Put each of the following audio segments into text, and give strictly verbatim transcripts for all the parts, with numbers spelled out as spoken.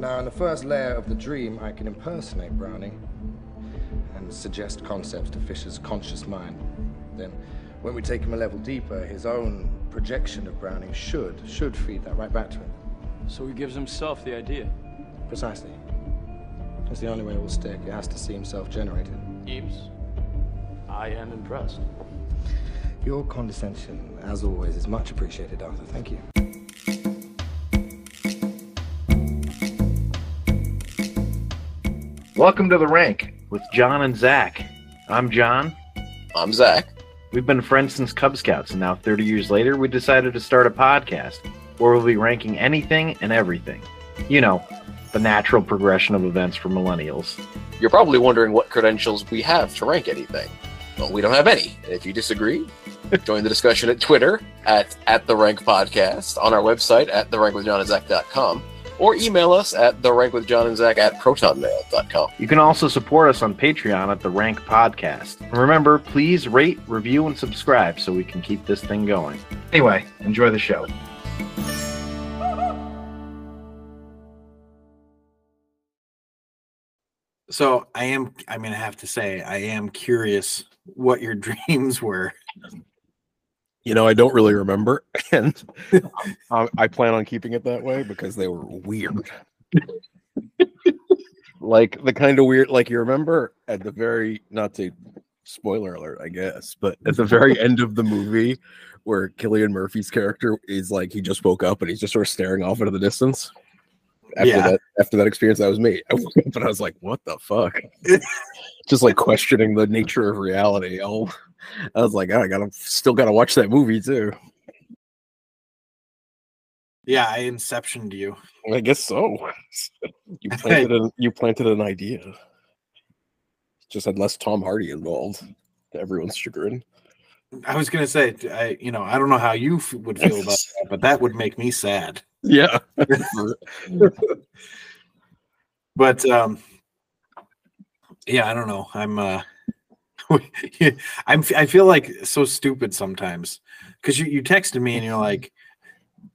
Now, in the first layer of the dream, I can impersonate Browning and suggest concepts to Fisher's conscious mind. Then, when we take him a level deeper, his own projection of Browning should, should feed that right back to him. So he gives himself the idea? Precisely. That's the only way it will stick. It has to seem self-generated. Eames, I am impressed. Your condescension, as always, is much appreciated, Arthur. Thank you. Welcome to The Rank with John and Zach. I'm John. I'm Zach. We've been friends since Cub Scouts, and now thirty years later, we decided to start a podcast where we'll be ranking anything and everything. You know, the natural progression of events for millennials. You're probably wondering what credentials we have to rank anything. Well, we don't have any. And if you disagree, join the discussion at Twitter at, at The Rank Podcast, on our website at the rank with john and zach dot com, or email us at the rank with john and zach at proton mail dot com. You can also support us on Patreon at The Rank Podcast. And remember, please rate, review, and subscribe so we can keep this thing going. Anyway, enjoy the show. So I am, I'm going to have to say, I am curious what your dreams were. You know, I don't really remember, and um, I plan on keeping it that way because they were weird. Like the kind of weird, like you remember at the very, not to spoiler alert, I guess, but at the very end of the movie where Cillian Murphy's character is like, he just woke up and he's just sort of staring off into the distance. After yeah. that, after that experience, that was me. I woke up and I was like, "What the fuck?" Just like questioning the nature of reality. I'll, I was like, oh, "I gotta, still gotta watch that movie too." Yeah, I inceptioned you. I guess so. You planted, a, you planted an idea. Just had less Tom Hardy involved. To everyone's chagrin. I was gonna say, I, you know, I don't know how you f- would feel about that, but that would make me sad. Yeah. But um yeah, I don't know. I'm uh I'm I feel like so stupid sometimes because you, you texted me and you're like,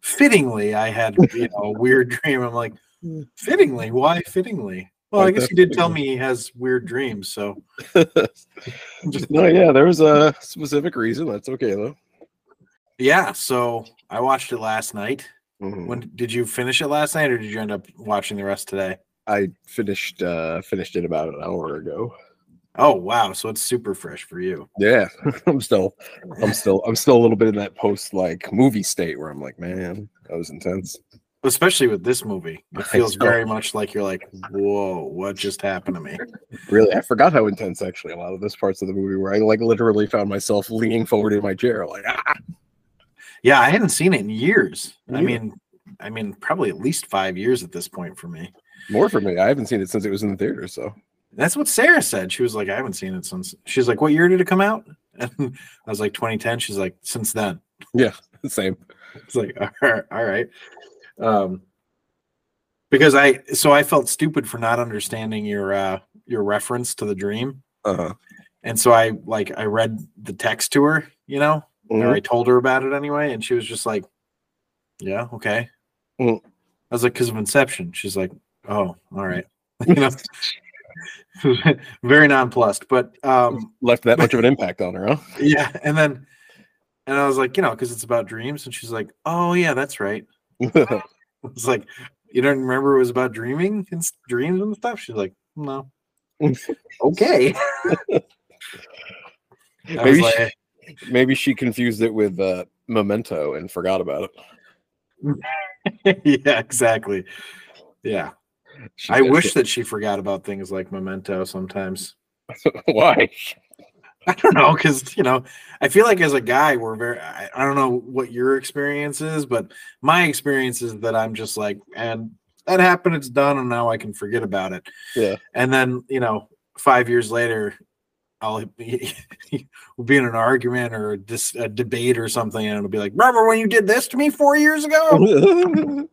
fittingly I had, you know, a weird dream. I'm like, fittingly? Why fittingly? Well, I guess you did tell me he has weird dreams, so no, yeah, there was a specific reason. That's okay though. Yeah, so I watched it last night. Mm-hmm. When did you finish it last night, or did you end up watching the rest today? I finished uh, finished it about an hour ago. Oh wow! So it's super fresh for you. Yeah, I'm still, I'm still, I'm still a little bit in that post like movie state where I'm like, man, that was intense. Especially with this movie, it feels very much like you're like, whoa, what just happened to me? Really, I forgot how intense actually a lot of this parts of the movie where I like literally found myself leaning forward in my chair, like ah. Yeah, I hadn't seen it in years. Yeah. I mean, I mean, probably at least five years at this point for me. More for me. I haven't seen it since it was in the theater. So that's what Sarah said. She was like, I haven't seen it since. She's like, what year did it come out? And I was like, twenty ten. She's like, since then. Yeah, same. It's like, all right, all right. Um, because I, so I felt stupid for not understanding your uh, your reference to the dream. Uh-huh. And so I like I read the text to her, you know. Mm-hmm. Or I told her about it anyway, and she was just like, yeah, okay. Mm-hmm. I was like, because of Inception. She's like, oh, all right. You know, very nonplussed, but um, left that much of an impact on her, huh? Yeah. And then, and I was like, you know, because it's about dreams. And she's like, oh, yeah, that's right. I was like, you don't remember it was about dreaming and dreams and stuff? She's like, no. Okay. I was like, maybe she confused it with uh, Memento and forgot about it. Yeah, exactly. Yeah. She I wish it. that she forgot about things like Memento sometimes. Why? I don't know, because, you know, I feel like as a guy, we're very, I, I don't know what your experience is, but my experience is that I'm just like, and that happened, it's done, and now I can forget about it. Yeah. And then, you know, five years later, I'll be, we'll be in an argument or a, dis, a debate or something, and it'll be like, remember when you did this to me four years ago?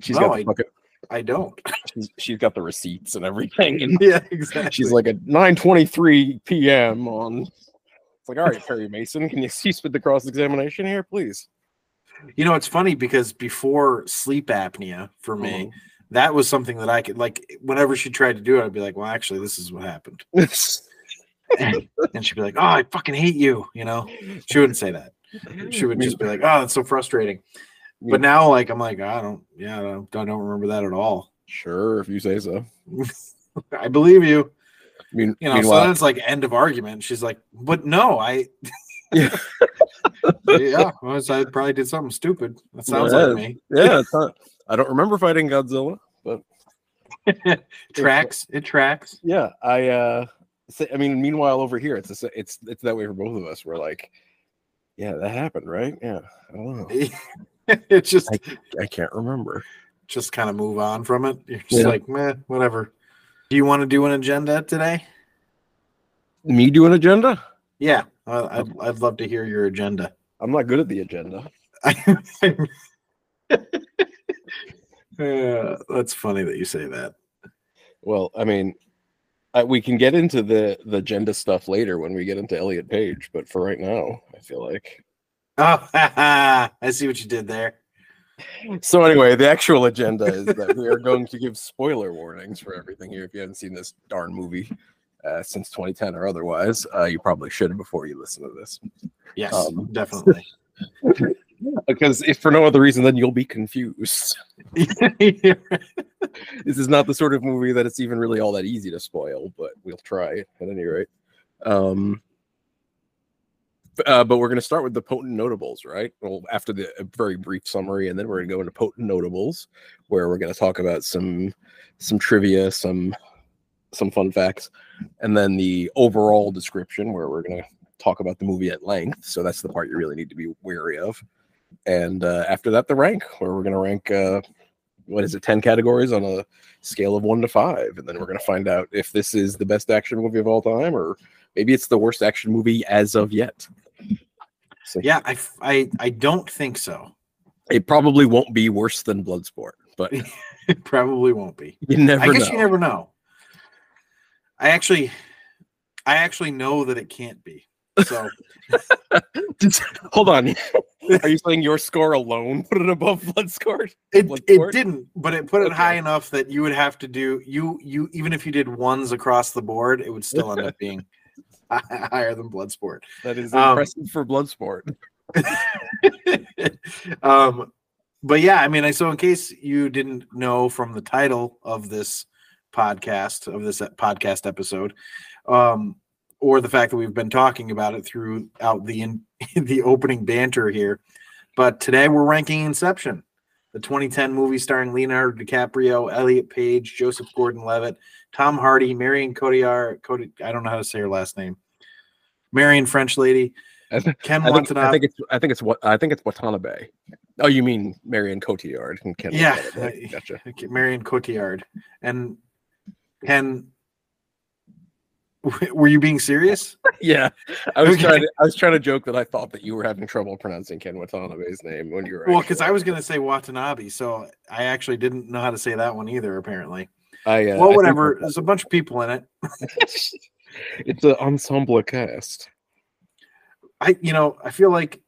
She's no, got I, fucking, I don't. She's, she's got the receipts and everything. And yeah, exactly. She's like at nine twenty-three p.m. on. It's like, all right, Perry Mason, can you cease with the cross-examination here, please? You know, it's funny because before sleep apnea for me, mm-hmm. that was something that I could, like, whenever she tried to do it, I'd be like, well, actually, this is what happened. and, and she'd be like, oh, I fucking hate you, you know? She wouldn't say that. She would just be like, oh, that's so frustrating. But now, like, I'm like, I don't, yeah, I don't, I don't remember that at all. Sure, if you say so. I believe you. I mean, you know, so then it's like end of argument. She's like, but no, I... yeah, yeah well, I probably did something stupid. That sounds yeah, like me. Yeah, it's not, I don't remember fighting Godzilla, but... tracks. It tracks. Yeah, I... uh I mean, meanwhile, over here, it's a, it's it's that way for both of us. We're like, yeah, that happened, right? Yeah, I don't know. It's just... I, I can't remember. Just kind of move on from it. You're just yeah. like, man, whatever. Do you want to do an agenda today? Me do an agenda? Yeah, uh, I'd, I'd love to hear your agenda. I'm not good at the agenda. uh, that's funny that you say that. Well, I mean, I, we can get into the, the agenda stuff later when we get into Elliot Page, but for right now, I feel like... Oh, I see what you did there. So anyway, the actual agenda is that we are going to give spoiler warnings for everything here. If you haven't seen this darn movie uh, since twenty ten or otherwise, uh, you probably should before you listen to this. Yes, um, definitely. Because if for no other reason, then you'll be confused. This is not the sort of movie that it's even really all that easy to spoil, but we'll try at any rate. Um, Uh, but we're going to start with the potent notables, right? Well, after the a very brief summary, and then we're going to go into potent notables, where we're going to talk about some some trivia, some some fun facts, and then the overall description, where we're going to talk about the movie at length. So that's the part you really need to be wary of. And uh, after that, the rank, where we're going to rank, uh, what is it, ten categories on a scale of one to five, and then we're going to find out if this is the best action movie of all time, or maybe it's the worst action movie as of yet. So, yeah, I, I, I don't think so. It probably won't be worse than Bloodsport, but it probably won't be. You never know. I guess you never know. I actually, I actually know that it can't be. So hold on. Are you saying your score alone put it above Bloodsport? It Bloodsport? It didn't, but it put it okay. high enough that you would have to do you you even if you did ones across the board, it would still end up being higher than Bloodsport. That is impressive um, for Bloodsport. um, but yeah, I mean, I so in case you didn't know from the title of this podcast, of this podcast episode, um, or the fact that we've been talking about it throughout the in, the opening banter here, but today we're ranking Inception, the twenty ten movie starring Leonardo DiCaprio, Elliot Page, Joseph Gordon-Levitt, Tom Hardy, Marion Cotillard, Cotillard, I don't know how to say her last name, Marion French lady, I th- Ken I think, Watanabe. I think it's I think it's what I think it's Watanabe. Oh, you mean Marion Cotillard and Ken? Yeah, Watanabe. Gotcha. Marion Cotillard and Ken. Were you being serious? Yeah, I was okay. trying. To, I was trying to joke that I thought that you were having trouble pronouncing Ken Watanabe's name when you were. Well, because I was going to say Watanabe, so I actually didn't know how to say that one either. Apparently, I. Uh, well, whatever. I There's a bunch of people in it. It's an ensemble cast. I, you know, I feel like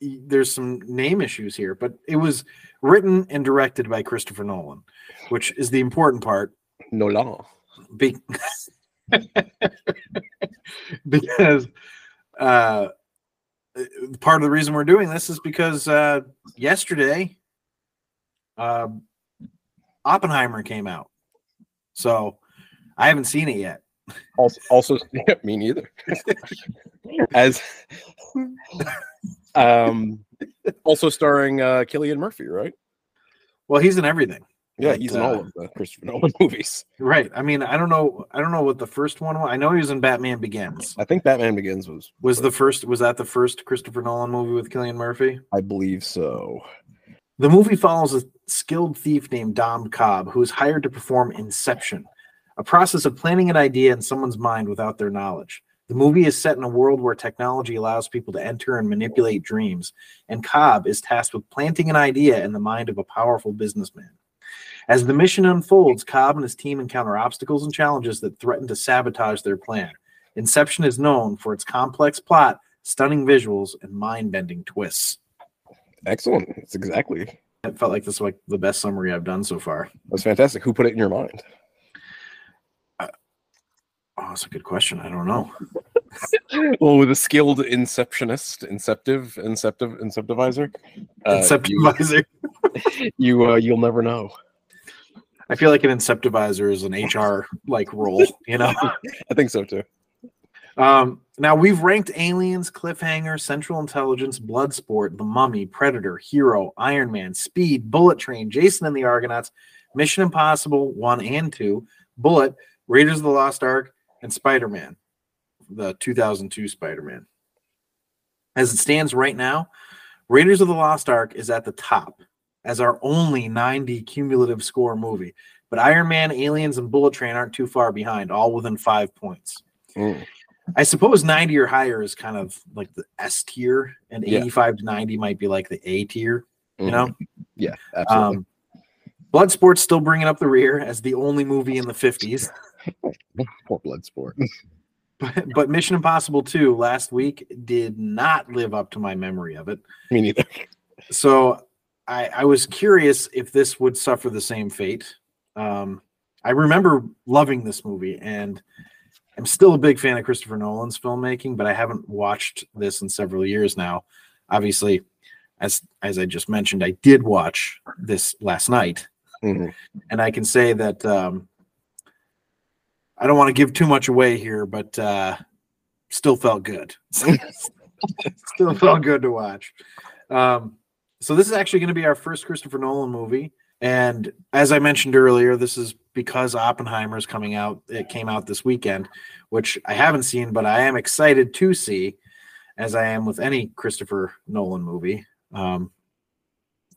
there's some name issues here, but it was written and directed by Christopher Nolan, which is the important part. Nolan. Be- because uh, part of the reason we're doing this is because uh, yesterday uh, Oppenheimer came out. So I haven't seen it yet. Also, also yeah, me neither. As um, also starring uh, Cillian Murphy, right? Well, he's in everything. Yeah, he's in uh, all of the Christopher Nolan movies. Right. I mean, I don't know. I don't know what the first one was. I know he was in Batman Begins. I think Batman Begins was was the first. Was that the first Christopher Nolan movie with Cillian Murphy? I believe so. The movie follows a skilled thief named Dom Cobb, who is hired to perform Inception, a process of planting an idea in someone's mind without their knowledge. The movie is set in a world where technology allows people to enter and manipulate dreams, and Cobb is tasked with planting an idea in the mind of a powerful businessman. As the mission unfolds, Cobb and his team encounter obstacles and challenges that threaten to sabotage their plan. Inception is known for its complex plot, stunning visuals, and mind-bending twists. Excellent. That's exactly It felt like this was like the best summary I've done so far. That's fantastic. Who put it in your mind? Uh, oh, that's a good question. I don't know. Well, with a skilled inceptionist, inceptive, inceptive, inceptivizer, uh, inceptivizer, you, you uh, you'll never know. I feel like an inceptivizer is an H R like role, you know. I think so too. Um, now we've ranked Aliens, Cliffhanger, Central Intelligence, Bloodsport, The Mummy, Predator, Hero, Iron Man, Speed, Bullet Train, Jason and the Argonauts, Mission Impossible one and two, Bullet, Raiders of the Lost Ark, and Spider-Man, the two thousand two Spider-Man. As it stands right now, Raiders of the Lost Ark is at the top as our only ninety cumulative score movie. But Iron Man, Aliens, and Bullet Train aren't too far behind, all within five points. Mm. I suppose ninety or higher is kind of like the S tier, and yeah. eighty-five to ninety might be like the A tier, you mm-hmm. know? Yeah, absolutely. Um, Bloodsport's still bringing up the rear as the only movie in the fifties. Poor Bloodsport. But, but Mission Impossible two last week did not live up to my memory of it. Me neither. So I, I was curious if this would suffer the same fate. Um, I remember loving this movie, and I'm still a big fan of Christopher Nolan's filmmaking, but I haven't watched this in several years now. Obviously, as as I just mentioned, I did watch this last night. Mm-hmm. And I can say that um, I don't want to give too much away here, but uh, still felt good. Still felt good to watch. Um, so this is actually going to be our first Christopher Nolan movie. And as I mentioned earlier, this is because Oppenheimer is coming out. It came out this weekend, which I haven't seen, but I am excited to see, as I am with any Christopher Nolan movie. Um,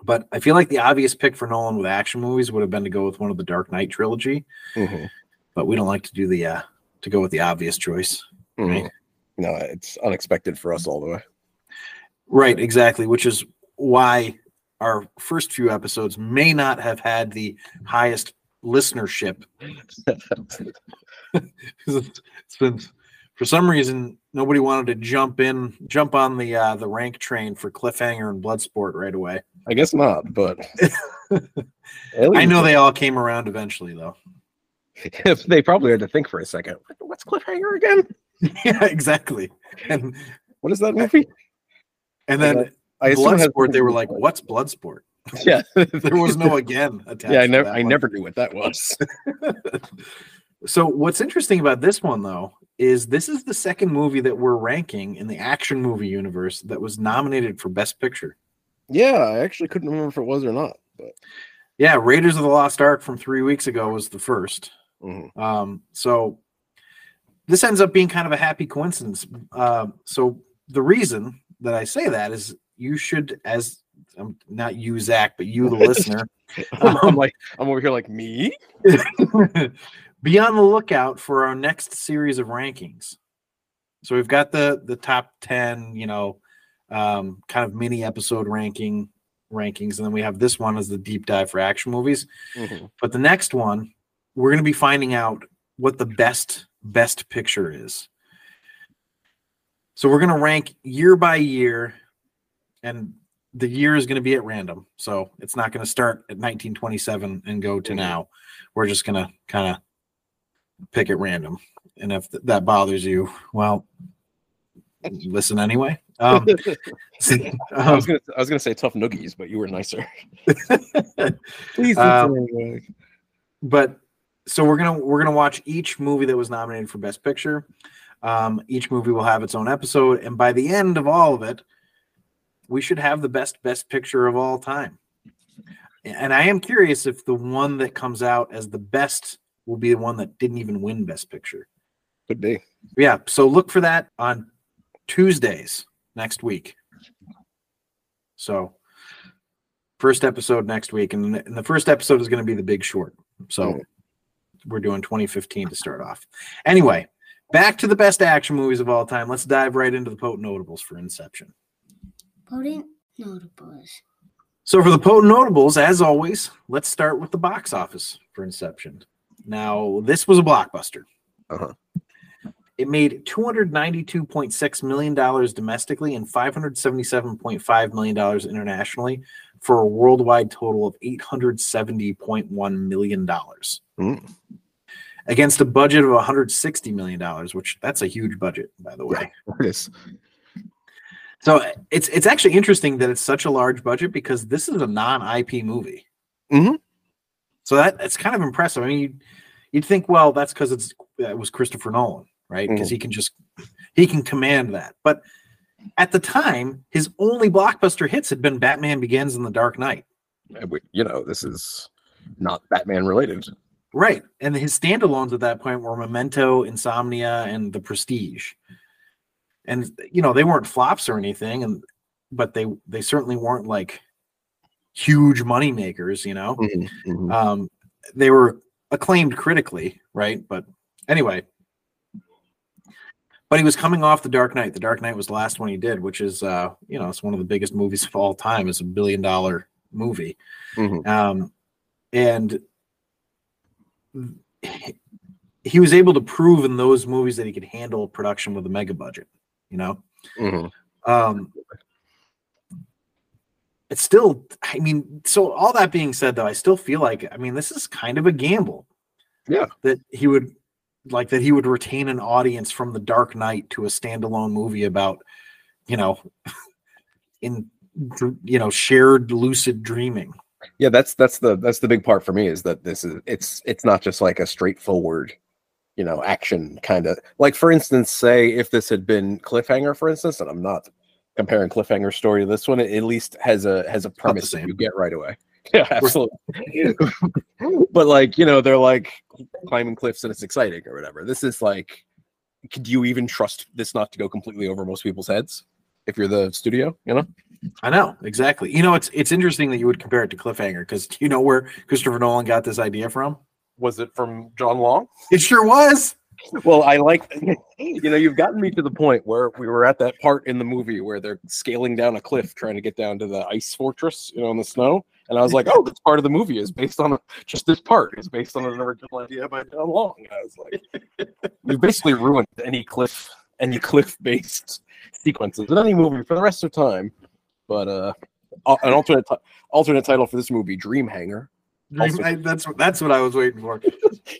but I feel like the obvious pick for Nolan with action movies would have been to go with one of the Dark Knight trilogy. Mm-hmm. But we don't like to do the uh, to go with the obvious choice. Mm-hmm. Right? No, it's unexpected for us all the way. Right, exactly, which is why our first few episodes may not have had the highest listenership. Since for some reason nobody wanted to jump in, jump on the uh, the rank train for Cliffhanger and Bloodsport right away. I guess not, but I know they all came around eventually, though. They probably had to think for a second. What's Cliffhanger again? Yeah, exactly. And what is that movie? And then. Uh, I Bloodsport, they were like, what's Bloodsport? Yeah. There was no again attached. Yeah, I never I never knew what that was. So what's interesting about this one, though, is this is the second movie that we're ranking in the action movie universe that was nominated for Best Picture. Yeah, I actually couldn't remember if it was or not. But yeah, Raiders of the Lost Ark from three weeks ago was the first. Mm-hmm. Um, so this ends up being kind of a happy coincidence. Uh, so the reason that I say that is you should, as um, not you, Zach, but you, the listener. Um, I'm like, I'm over here like me. Be on the lookout for our next series of rankings. So we've got the the top ten, you know, um, kind of mini episode ranking rankings, and then we have this one as the deep dive for action movies. Mm-hmm. But the next one, we're going to be finding out what the best best picture is. So we're going to rank year by year. And the year is going to be at random. So it's not going to start at nineteen twenty-seven and go to now. We're just going to kind of pick at random. And if th- that bothers you, well, listen anyway. Um, so, um, I was going to say tough noogies, but you were nicer. Please um, anyway. But so we're going to we're going to watch each movie that was nominated for Best Picture. Um, each movie will have its own episode. And by the end of all of it, we should have the best, best picture of all time. And I am curious if the one that comes out as the best will be the one that didn't even win Best Picture. Could be. Yeah. So look for that on Tuesdays next week. So first episode next week. And, and the first episode is going to be The Big Short. So mm. we're doing twenty fifteen to start off. Anyway, back to the best action movies of all time. Let's dive right into the potent notables for Inception. Potent notables. So for the potent notables, as always, let's start with the box office for Inception. Now, this was a blockbuster. Uh-huh. It made two hundred ninety-two point six million dollars domestically and five hundred seventy-seven point five million dollars internationally for a worldwide total of eight hundred seventy point one million dollars. Mm. Against a budget of one hundred sixty million dollars, which that's a huge budget, by the way. Yeah, it is. So it's it's actually interesting that it's such a large budget because this is a non I P movie. Mm-hmm. So that it's kind of impressive. I mean, you'd, you'd think, well, that's because it's it was Christopher Nolan, right? Because mm-hmm. he can just he can command that. But at the time, his only blockbuster hits had been Batman Begins and The Dark Knight. You know, this is not Batman related, right? And his standalones at that point were Memento, Insomnia, and The Prestige. And you know, they weren't flops or anything, and but they they certainly weren't like huge money makers, you know. Mm-hmm. Um, they were acclaimed critically, right? But anyway, but he was coming off The Dark Knight. The Dark Knight was the last one he did, which is uh, you know, it's one of the biggest movies of all time. It's a billion dollar movie, mm-hmm. um, and he was able to prove in those movies that he could handle production with a mega budget. You know, mm-hmm. um, it's still, I mean, so all that being said, though, I still feel like, I mean, this is kind of a gamble. Yeah. That he would like that he would retain an audience from The Dark Knight to a standalone movie about, you know, in, you know, shared lucid dreaming. Yeah. That's, that's the, that's the big part for me is that this is, it's, it's not just like a straightforward, you know, action kind of like, for instance, say if this had been Cliffhanger, for instance, and I'm not comparing Cliffhanger story to this one, it at least has a has a premise that you get right away. Yeah, absolutely. But like, you know, they're like climbing cliffs and it's exciting or whatever. This is like, could you even trust this not to go completely over most people's heads if you're the studio, you know? I know, exactly. You know, it's it's interesting that you would compare it to Cliffhanger because you know where Christopher Nolan got this idea from? Was it from John Long? It sure was. Well, I like, you know, you've gotten me to the point where we were at that part in the movie where they're scaling down a cliff trying to get down to the ice fortress, you know, in the snow. And I was like, oh, this part of the movie is based on a, just this part is based on an original idea by John Long. And I was like, you basically ruined any cliff, any cliff based sequences in any movie for the rest of time. But uh, an alternate, alternate title for this movie, Dreamhanger. Dream, I, that's that's what I was waiting for.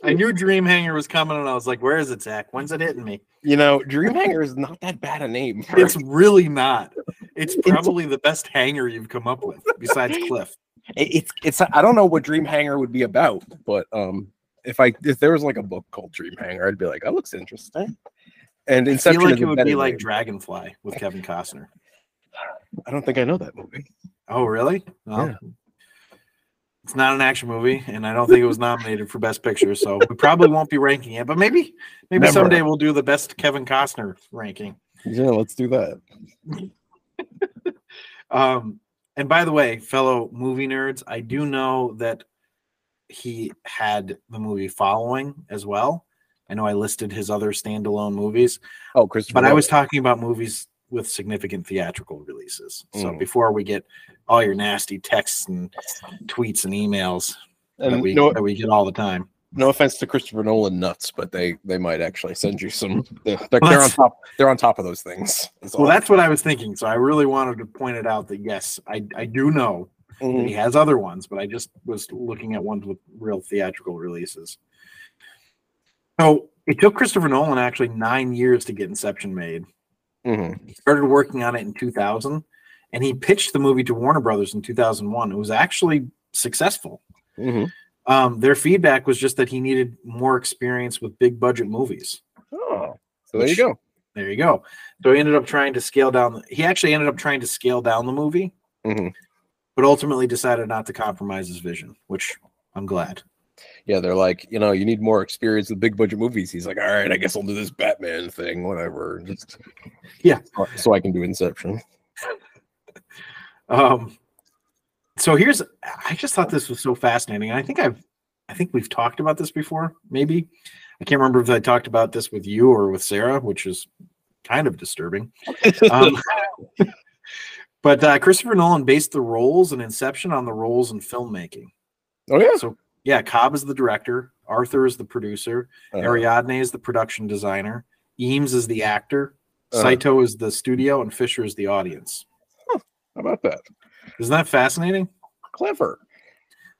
I knew Dreamhanger was coming, and I was like, "Where is it, Zach? When's it hitting me?" You know, Dreamhanger is not that bad a name. For... It's really not. It's probably it's... the best hanger you've come up with, besides Cliff. It, it's it's. I don't know what Dreamhanger would be about, but um, if I if there was like a book called Dreamhanger, I'd be like, "That looks interesting." And Inception, I feel like it would be like name. Dragonfly with Kevin Costner. I don't think I know that movie. Oh, really? Oh. Yeah. It's not an action movie, and I don't think it was nominated for Best Picture, so we probably won't be ranking it. But maybe, maybe Never. someday we'll do the best Kevin Costner ranking. Yeah, let's do that. um, and by the way, fellow movie nerds, I do know that he had the movie Following as well. I know I listed his other standalone movies. Oh, Christopher! But Nolan. I was talking about movies with significant theatrical releases. So mm. before we get all your nasty texts and tweets and emails and that, we, no, that we get all the time. No offense to Christopher Nolan nuts, but they they might actually send you some. They're, they're, well, they're on top. They're on top of those things. That's well, that's what I was thinking. So I really wanted to point it out that yes, I I do know mm. that he has other ones, but I just was looking at ones with real theatrical releases. So it took Christopher Nolan actually nine years to get Inception made. Mm-hmm. He started working on it in two thousand, and he pitched the movie to Warner Brothers in two thousand one. It was actually successful. Mm-hmm. Um, their feedback was just that he needed more experience with big budget movies. Oh, so which, there you go. There you go. So he ended up trying to scale down. The, he actually ended up trying to scale down the movie, mm-hmm. but ultimately decided not to compromise his vision, which I'm glad. Yeah, they're like, you know, you need more experience with big budget movies. He's like, all right, I guess I'll do this Batman thing, whatever. Just yeah, so I can do Inception. Um, so here's, I just thought this was so fascinating. I think I've, I think we've talked about this before. Maybe I can't remember if I talked about this with you or with Sarah, which is kind of disturbing. Um, but uh, Christopher Nolan based the roles in Inception on the roles in filmmaking. Oh yeah, so. Yeah, Cobb is the director, Arthur is the producer, uh-huh. Ariadne is the production designer, Eames is the actor, uh-huh. Saito is the studio, and Fisher is the audience. Huh. How about that? Isn't that fascinating? Clever.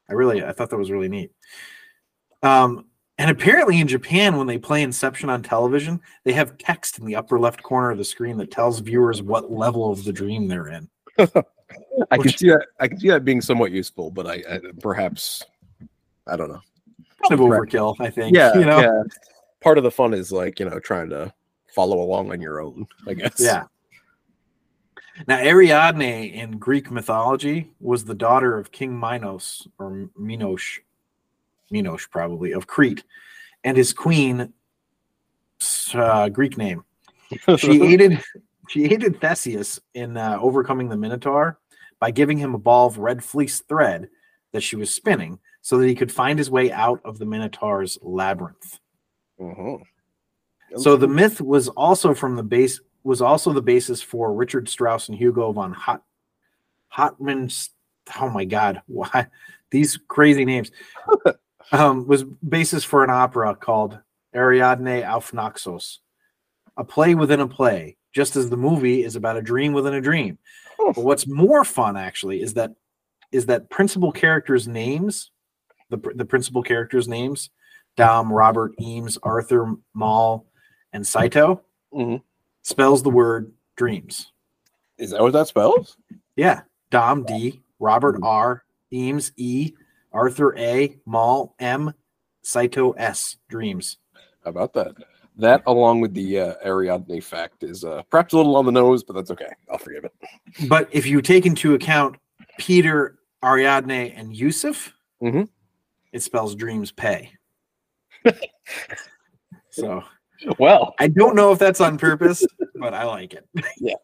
I really, I thought that was really neat. Um, and apparently in Japan, when they play Inception on television, they have text in the upper left corner of the screen that tells viewers what level of the dream they're in. I Which, can see that. I can see that being somewhat useful, but I, I perhaps I don't know. Kind of overkill, I think. Yeah, you know? Yeah. Part of the fun is like you know trying to follow along on your own, I guess. Yeah. Now, Ariadne in Greek mythology was the daughter of King Minos or Minos, Minos probably of Crete, and his queen. Uh, Greek name. She aided. She aided Theseus in uh, overcoming the Minotaur by giving him a ball of red fleece thread that she was spinning so that he could find his way out of the Minotaur's labyrinth. Uh-huh. So the myth was also from the base was also the basis for Richard Strauss and Hugo von Hot, Hotman's. Oh my God. Why these crazy names um, was basis for an opera called Ariadne auf Naxos, a play within a play. Just as the movie is about a dream within a dream. But what's more fun, actually, is that is that principal characters' names, the the principal characters' names, Dom, Robert, Eames, Arthur, Maul, and Saito, mm-hmm. spells the word dreams. Is that what that spells? Yeah. Dom, D, Robert, R, Eames, E, Arthur, A, Maul, M, Saito, S, dreams. How about that? That, along with the uh, Ariadne fact, is uh, perhaps a little on the nose, but that's okay. I'll forgive it. But if you take into account Peter, Ariadne, and Yusuf, mm-hmm. it spells dreams pay. So, well, I don't know if that's on purpose, but I like it. Yeah.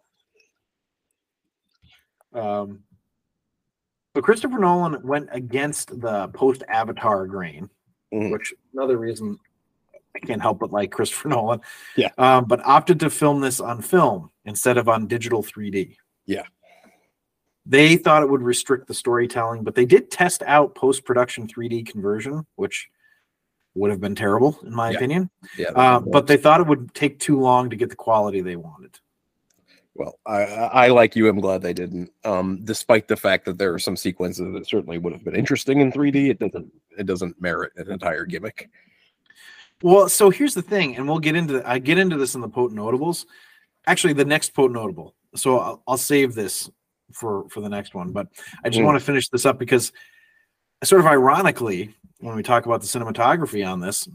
Um, but Christopher Nolan went against the post-Avatar grain, mm-hmm. which another reason. I can't help but like Christopher Nolan. Yeah. Um, but opted to film this on film instead of on digital three D. Yeah. They thought it would restrict the storytelling, but they did test out post-production three D conversion, which would have been terrible in my yeah. opinion. Yeah. Uh, but they thought it would take too long to get the quality they wanted. Well, I, I like you, I'm glad they didn't. Um, despite the fact that there are some sequences that certainly would have been interesting in three D, it doesn't it doesn't merit an entire gimmick. Well, so here's the thing, and we'll get into I get into this in the Potent Notables. Actually, the next Potent Notable. So I'll, I'll save this for, for the next one, but I just mm. want to finish this up because sort of ironically, when we talk about the cinematography on this,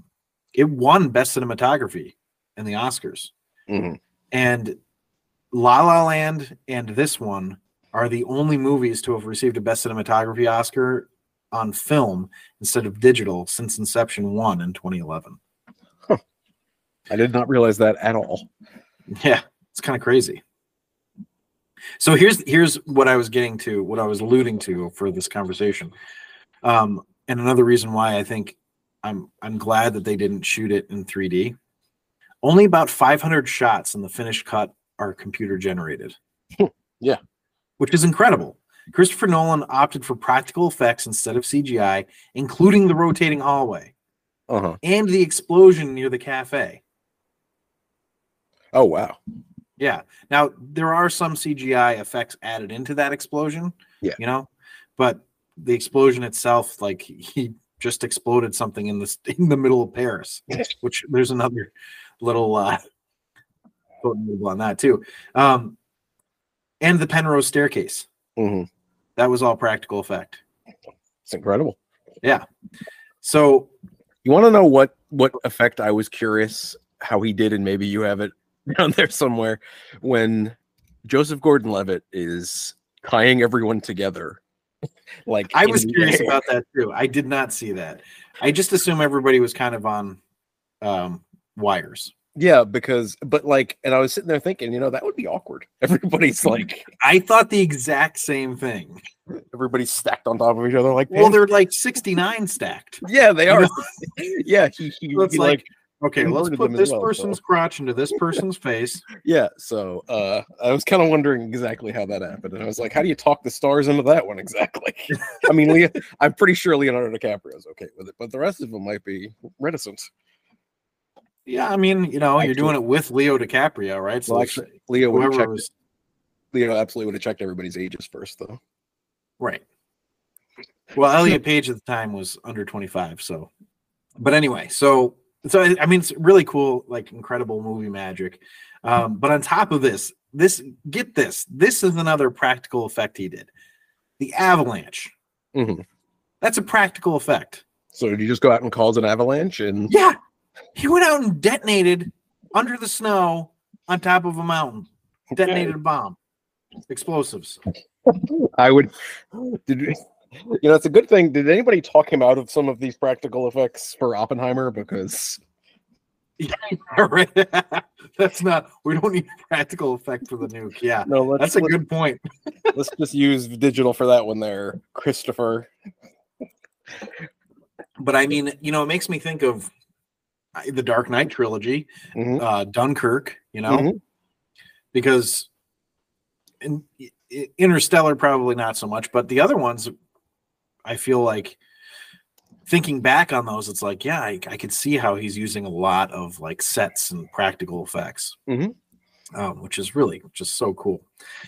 it won Best Cinematography in the Oscars. Mm-hmm. And La La Land and this one are the only movies to have received a Best Cinematography Oscar on film instead of digital since Inception one in twenty eleven. I did not realize that at all. Yeah, it's kind of crazy. So here's here's what I was getting to, what I was alluding to for this conversation, um, and another reason why I think I'm I'm glad that they didn't shoot it in three D. Only about five hundred shots in the finished cut are computer generated. Yeah, which is incredible. Christopher Nolan opted for practical effects instead of C G I, including the rotating hallway uh-huh. and the explosion near the cafe. Oh, wow. Yeah. Now, there are some C G I effects added into that explosion, yeah. you know, but the explosion itself, like he just exploded something in the, in the middle of Paris, which there's another little uh, on that too. Um, and the Penrose staircase. Mm-hmm. That was all practical effect. It's incredible. Yeah. So you want to know what, what effect I was curious how he did, and maybe you have it down there somewhere, when Joseph Gordon-Levitt is tying everyone together. Like I was curious air. about that too. I did not see that. I just assume everybody was kind of on um, wires. Yeah, because, but like, and I was sitting there thinking, you know, that would be awkward. Everybody's like, I thought the exact same thing. Everybody's stacked on top of each other. Like, well, they're like sixty-nine stacked. Yeah, they are. Yeah. He, he, so it's he like, like, okay, let's put this well, person's so. crotch into this person's face. Yeah. So uh, I was kind of wondering exactly how that happened. And I was like, how do you talk the stars into that one exactly? I mean, Leo, I'm pretty sure Leonardo DiCaprio is okay with it, but the rest of them might be reticent. Yeah, I mean, you know, actually, you're doing it with Leo DiCaprio, right? So well, actually, Leo would have checked, was... Leo absolutely would have checked everybody's ages first, though. Right. Well, Elliot Page at the time was under twenty-five. So, but anyway, so, so I, I mean, it's really cool, like incredible movie magic. Um, but on top of this, this, get this, this is another practical effect he did. The avalanche. Mm-hmm. That's a practical effect. So did you just go out and cause an avalanche? And yeah, he went out and detonated under the snow on top of a mountain. Detonated okay. a bomb. Explosives. I would. Did you, you know, it's a good thing. Did anybody talk him out of some of these practical effects for Oppenheimer? Because yeah, right. That's not. We don't need practical effect for the nuke. Yeah, no, let's, that's a let's, good point. Let's just use digital for that one, there, Christopher. But I mean, you know, it makes me think of the Dark Knight trilogy, mm-hmm. uh, Dunkirk. You know, mm-hmm. because. In, Interstellar probably not so much, but the other ones, I feel like thinking back on those, it's like, yeah, I, I could see how he's using a lot of like sets and practical effects, mm-hmm. um, which is really just so cool.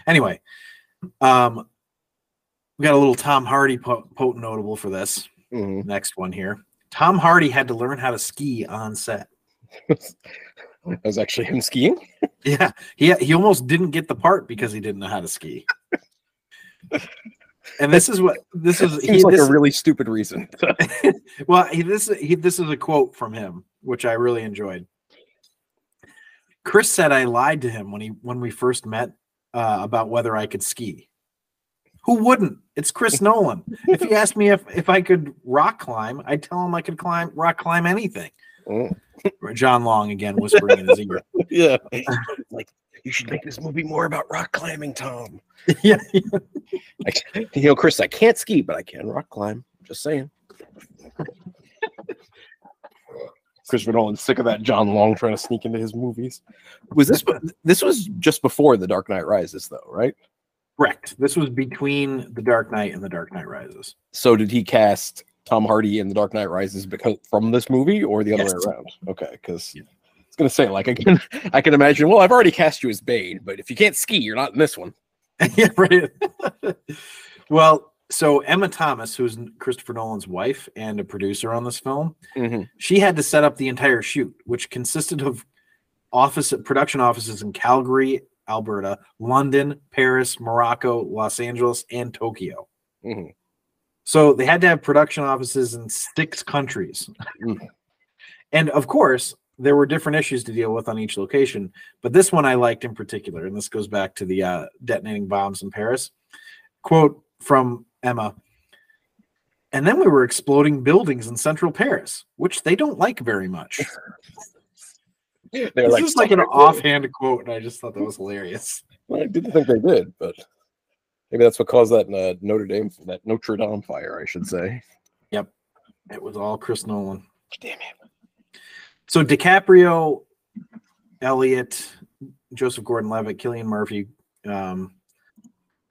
Anyway, um, we got a little Tom Hardy po- potent notable for this mm-hmm. next one here. Tom Hardy had to learn how to ski on set. That was actually him skiing? Yeah. He he almost didn't get the part because he didn't know how to ski. And this is what this is he, like this, a really stupid reason. Well, he, this he, this is a quote from him, which I really enjoyed. Chris said I lied to him when he when we first met uh, about whether I could ski. Who wouldn't? It's Chris Nolan. If he asked me if, if I could rock climb, I'd tell him I could climb rock climb anything. Mm. John Long again whispering in his ear. Yeah, like you should make this movie more about rock climbing, Tom. Yeah, yeah. I, you know, Chris, I can't ski, but I can rock climb. Just saying. Christopher Nolan's sick of that John Long trying to sneak into his movies. Was this? This was just before The Dark Knight Rises, though, right? Correct. This was between The Dark Knight and The Dark Knight Rises. So did he cast Tom Hardy in The Dark Knight Rises because from this movie, or the other yes. way around? Okay, because yeah. I was gonna say, like, I can I can imagine. Well, I've already cast you as Bane, but if you can't ski, you're not in this one. Yeah, right. Well, so Emma Thomas, who's Christopher Nolan's wife and a producer on this film, mm-hmm. she had to set up the entire shoot, which consisted of office production offices in Calgary, Alberta, London, Paris, Morocco, Los Angeles, and Tokyo. Mm-hmm. So they had to have production offices in six countries. And of course, there were different issues to deal with on each location. But this one I liked in particular, and this goes back to the uh, detonating bombs in Paris. Quote from Emma. And then we were exploding buildings in central Paris, which they don't like very much. They're this like, is like an offhand quote, and I just thought that was hilarious. Well, I didn't think they did, but... Maybe that's what caused that uh, Notre Dame, that Notre Dame fire, I should say. Yep, it was all Chris Nolan. Damn it! So DiCaprio, Elliot, Joseph Gordon-Levitt, Cillian Murphy, um,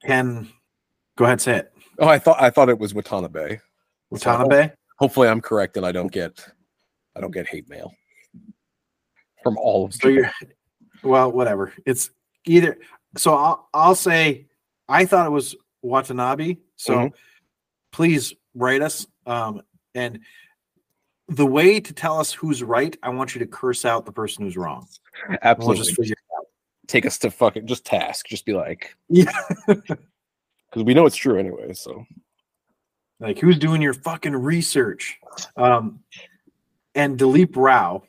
Ken. Go ahead, say it. Oh, I thought I thought it was Watanabe. Watanabe. So hopefully, I'm correct and I don't get I don't get hate mail from all of. So you're, well, whatever. It's either. So I'll I'll say. I thought it was Watanabe, so mm-hmm. please write us. Um, and the way to tell us who's right, I want you to curse out the person who's wrong. Absolutely. We'll just figure it out. Take us to fucking just task. Just be like, yeah, because we know it's true anyway. So, like, who's doing your fucking research? Um, and Dilip Rao,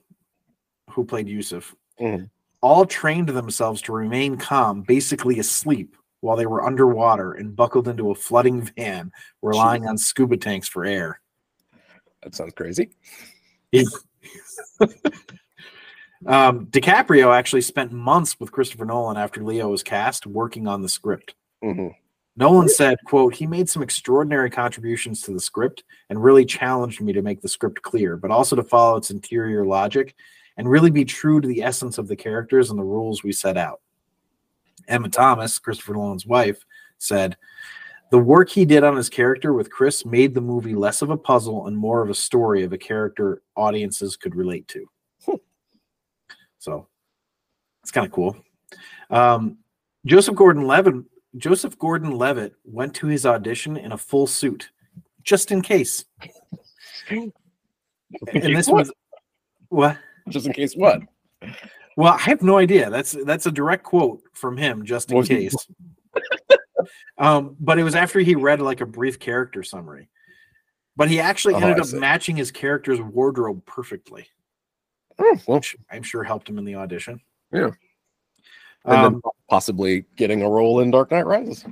who played Yusuf, mm-hmm. all trained themselves to remain calm, basically asleep, while they were underwater and buckled into a flooding van, relying Jeez. on scuba tanks for air. That sounds crazy. Yeah. um, DiCaprio actually spent months with Christopher Nolan after Leo was cast, working on the script. Mm-hmm. Nolan said, quote, he made some extraordinary contributions to the script and really challenged me to make the script clear, but also to follow its interior logic and really be true to the essence of the characters and the rules we set out. Emma Thomas, Christopher Nolan's wife, said, the work he did on his character with Chris made the movie less of a puzzle and more of a story of a character audiences could relate to. Hmm. So it's kind of cool. Um, Joseph Gordon-Levitt Joseph Gordon-Levitt went to his audition in a full suit, just in case. In case and this what? was what? Just in case what? Well, I have no idea. That's that's a direct quote from him, just in case. um, but it was after he read like a brief character summary. But he actually oh, ended I up see. matching his character's wardrobe perfectly. Oh, well. Which I'm sure helped him in the audition. Yeah. And um, then possibly getting a role in Dark Knight Rises.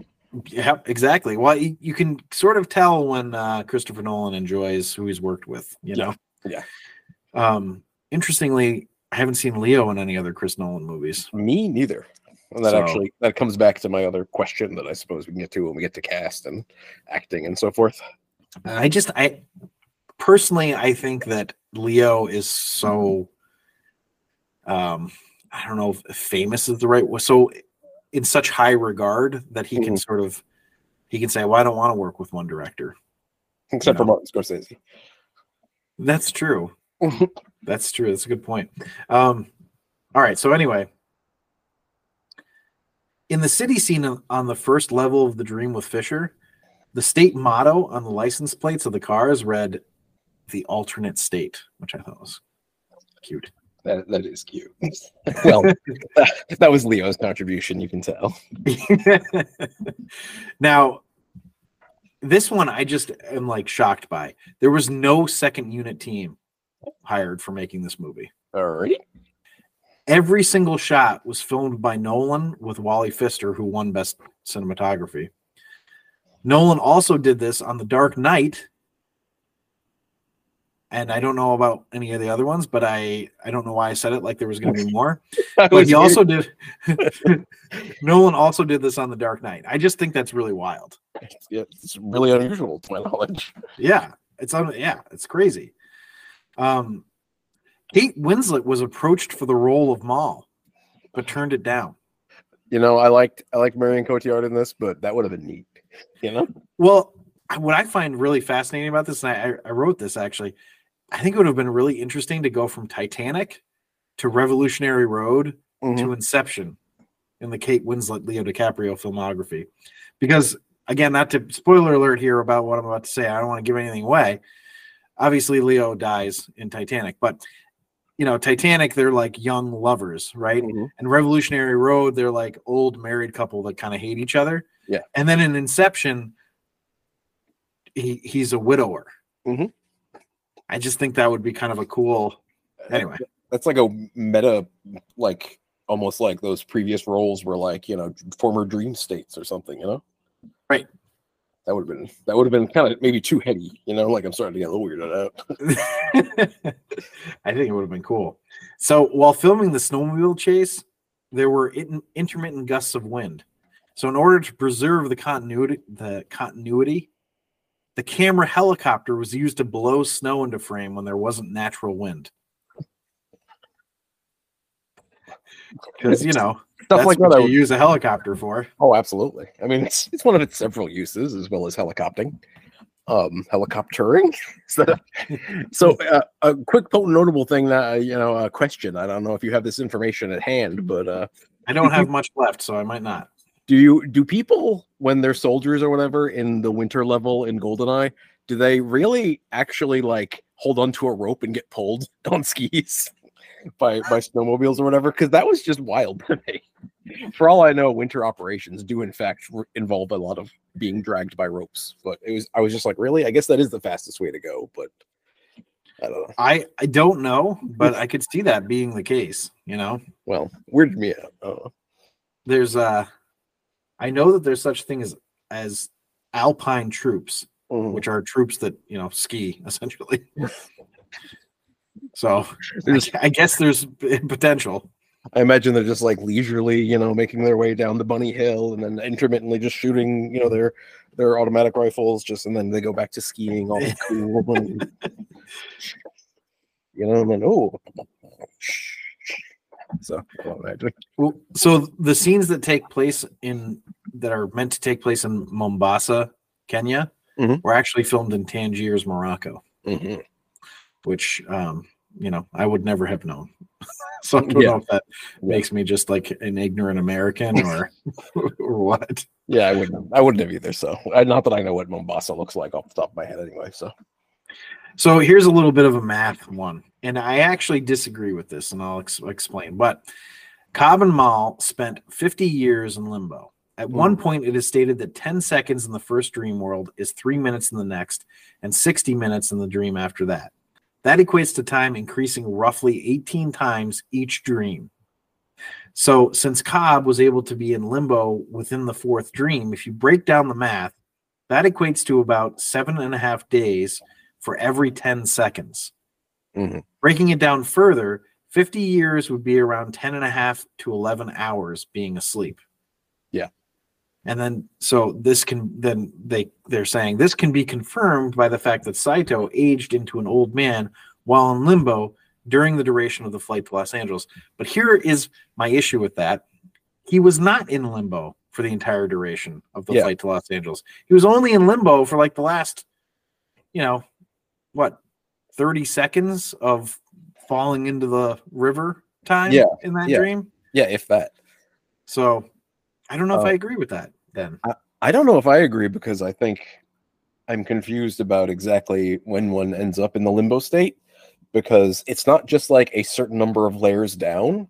Yeah, exactly. Well, you, you can sort of tell when uh, Christopher Nolan enjoys who he's worked with, you know? Yeah. Um, interestingly, I haven't seen Leo in any other Chris Nolan movies. Me neither. And that so, actually that comes back to my other question that I suppose we can get to when we get to cast and acting and so forth. I just, I personally, I think that Leo is so, um, I don't know if famous is the right way. So in such high regard that he mm-hmm. can sort of, he can say, well, I don't want to work with one director. Except you know? for Martin Scorsese. That's true. That's true. That's a good point. Um, all right. So anyway, in the city scene on the first level of the dream with Fisher, the state motto on the license plates of the cars read the alternate state, which I thought was cute. That that is cute. Well, that, that was Leo's contribution, you can tell. Now, this one I just am like shocked by. There was no second unit team hired for making this movie. All right. Every single shot was filmed by Nolan with Wally Pfister, who won Best Cinematography. Nolan also did this on The Dark Knight. And I don't know about any of the other ones, but I, I don't know why I said it like there was going to be more. But he also did. Nolan also did this on The Dark Knight. I just think that's really wild. Yeah, it's really unusual to my knowledge. Yeah, it's un, yeah, it's crazy. Um, Kate Winslet was approached for the role of Maul, but turned it down. You know, I liked I liked Marion Cotillard in this, but that would have been neat. You know, well, what I find really fascinating about this, and I, I wrote this actually. I think it would have been really interesting to go from Titanic to Revolutionary Road mm-hmm. to Inception in the Kate Winslet, Leo DiCaprio filmography. Because, again, not to spoiler alert here about what I'm about to say, I don't want to give anything away. Obviously, Leo dies in Titanic, but, you know, Titanic, they're like young lovers, right? Mm-hmm. And Revolutionary Road, they're like old married couple that kind of hate each other. Yeah. And then in Inception, he, he's a widower. Mm-hmm. I just think that would be kind of a cool. Anyway, that's like a meta, like almost like those previous roles were like, you know, former dream states or something, you know? Right. That would have been that would have been kind of maybe too heady, you know. Like I'm starting to get a little weirded out. I think it would have been cool. So while filming the snowmobile chase, there were in, intermittent gusts of wind. So in order to preserve the continuity, the continuity. The camera helicopter was used to blow snow into frame when there wasn't natural wind. Because, you know, stuff that's like what that you would... use a helicopter for. Oh, absolutely. I mean, it's it's one of its several uses, as well as helicopting. Um, helicoptering. A... so uh, a quick, notable thing, that uh, you know, a uh, question. I don't know if you have this information at hand, but... Uh... I don't have much left, so I might not. Do you do people when they're soldiers or whatever in the winter level in GoldenEye? Do they really actually like hold onto a rope and get pulled on skis by by snowmobiles or whatever? Because that was just wild to me. For all I know, winter operations do in fact involve a lot of being dragged by ropes. But it was I was just like, really? I guess that is the fastest way to go. But I don't know. I, I don't know, but I could see that being the case. You know? Well, weirded me out. Uh, There's uh. I know that there's such thing as, as alpine troops, mm. which are troops that, you know, ski, essentially. So I, I guess there's potential. I imagine they're just, like, leisurely, you know, making their way down the bunny hill and then intermittently just shooting, you know, their their automatic rifles, just and then they go back to skiing all the cool. And, you know, and then, oh, So, well, so the scenes that take place in that are meant to take place in Mombasa, Kenya, mm-hmm. were actually filmed in Tangiers, Morocco, mm-hmm. which um, you know, I would never have known. So I don't yeah. know if that makes me just like an ignorant American or or what. Yeah, I wouldn't. I wouldn't have either. So not that I know what Mombasa looks like off the top of my head, anyway. So, so here's a little bit of a math one, and I actually disagree with this, and I'll ex- explain. But Cobb and Mal spent fifty years in limbo. At mm. one point, it is stated that ten seconds in the first dream world is three minutes in the next, and sixty minutes in the dream after that. That equates to time increasing roughly eighteen times each dream. So since Cobb was able to be in limbo within the fourth dream, if you break down the math, that equates to about seven and a half days for every ten seconds. Mm-hmm. Breaking it down further, fifty years would be around ten and a half to eleven hours being asleep. Yeah. And then, so this can, then they, they're saying this can be confirmed by the fact that Saito aged into an old man while in limbo during the duration of the flight to Los Angeles. But here is my issue with that. He was not in limbo for the entire duration of the yeah. flight to Los Angeles. He was only in limbo for like the last, you know, what, thirty seconds of falling into the river time yeah. in that yeah. dream. Yeah, if that. So... I don't know if uh, I agree with that, then. I, I don't know if I agree, because I think I'm confused about exactly when one ends up in the limbo state, because it's not just like a certain number of layers down.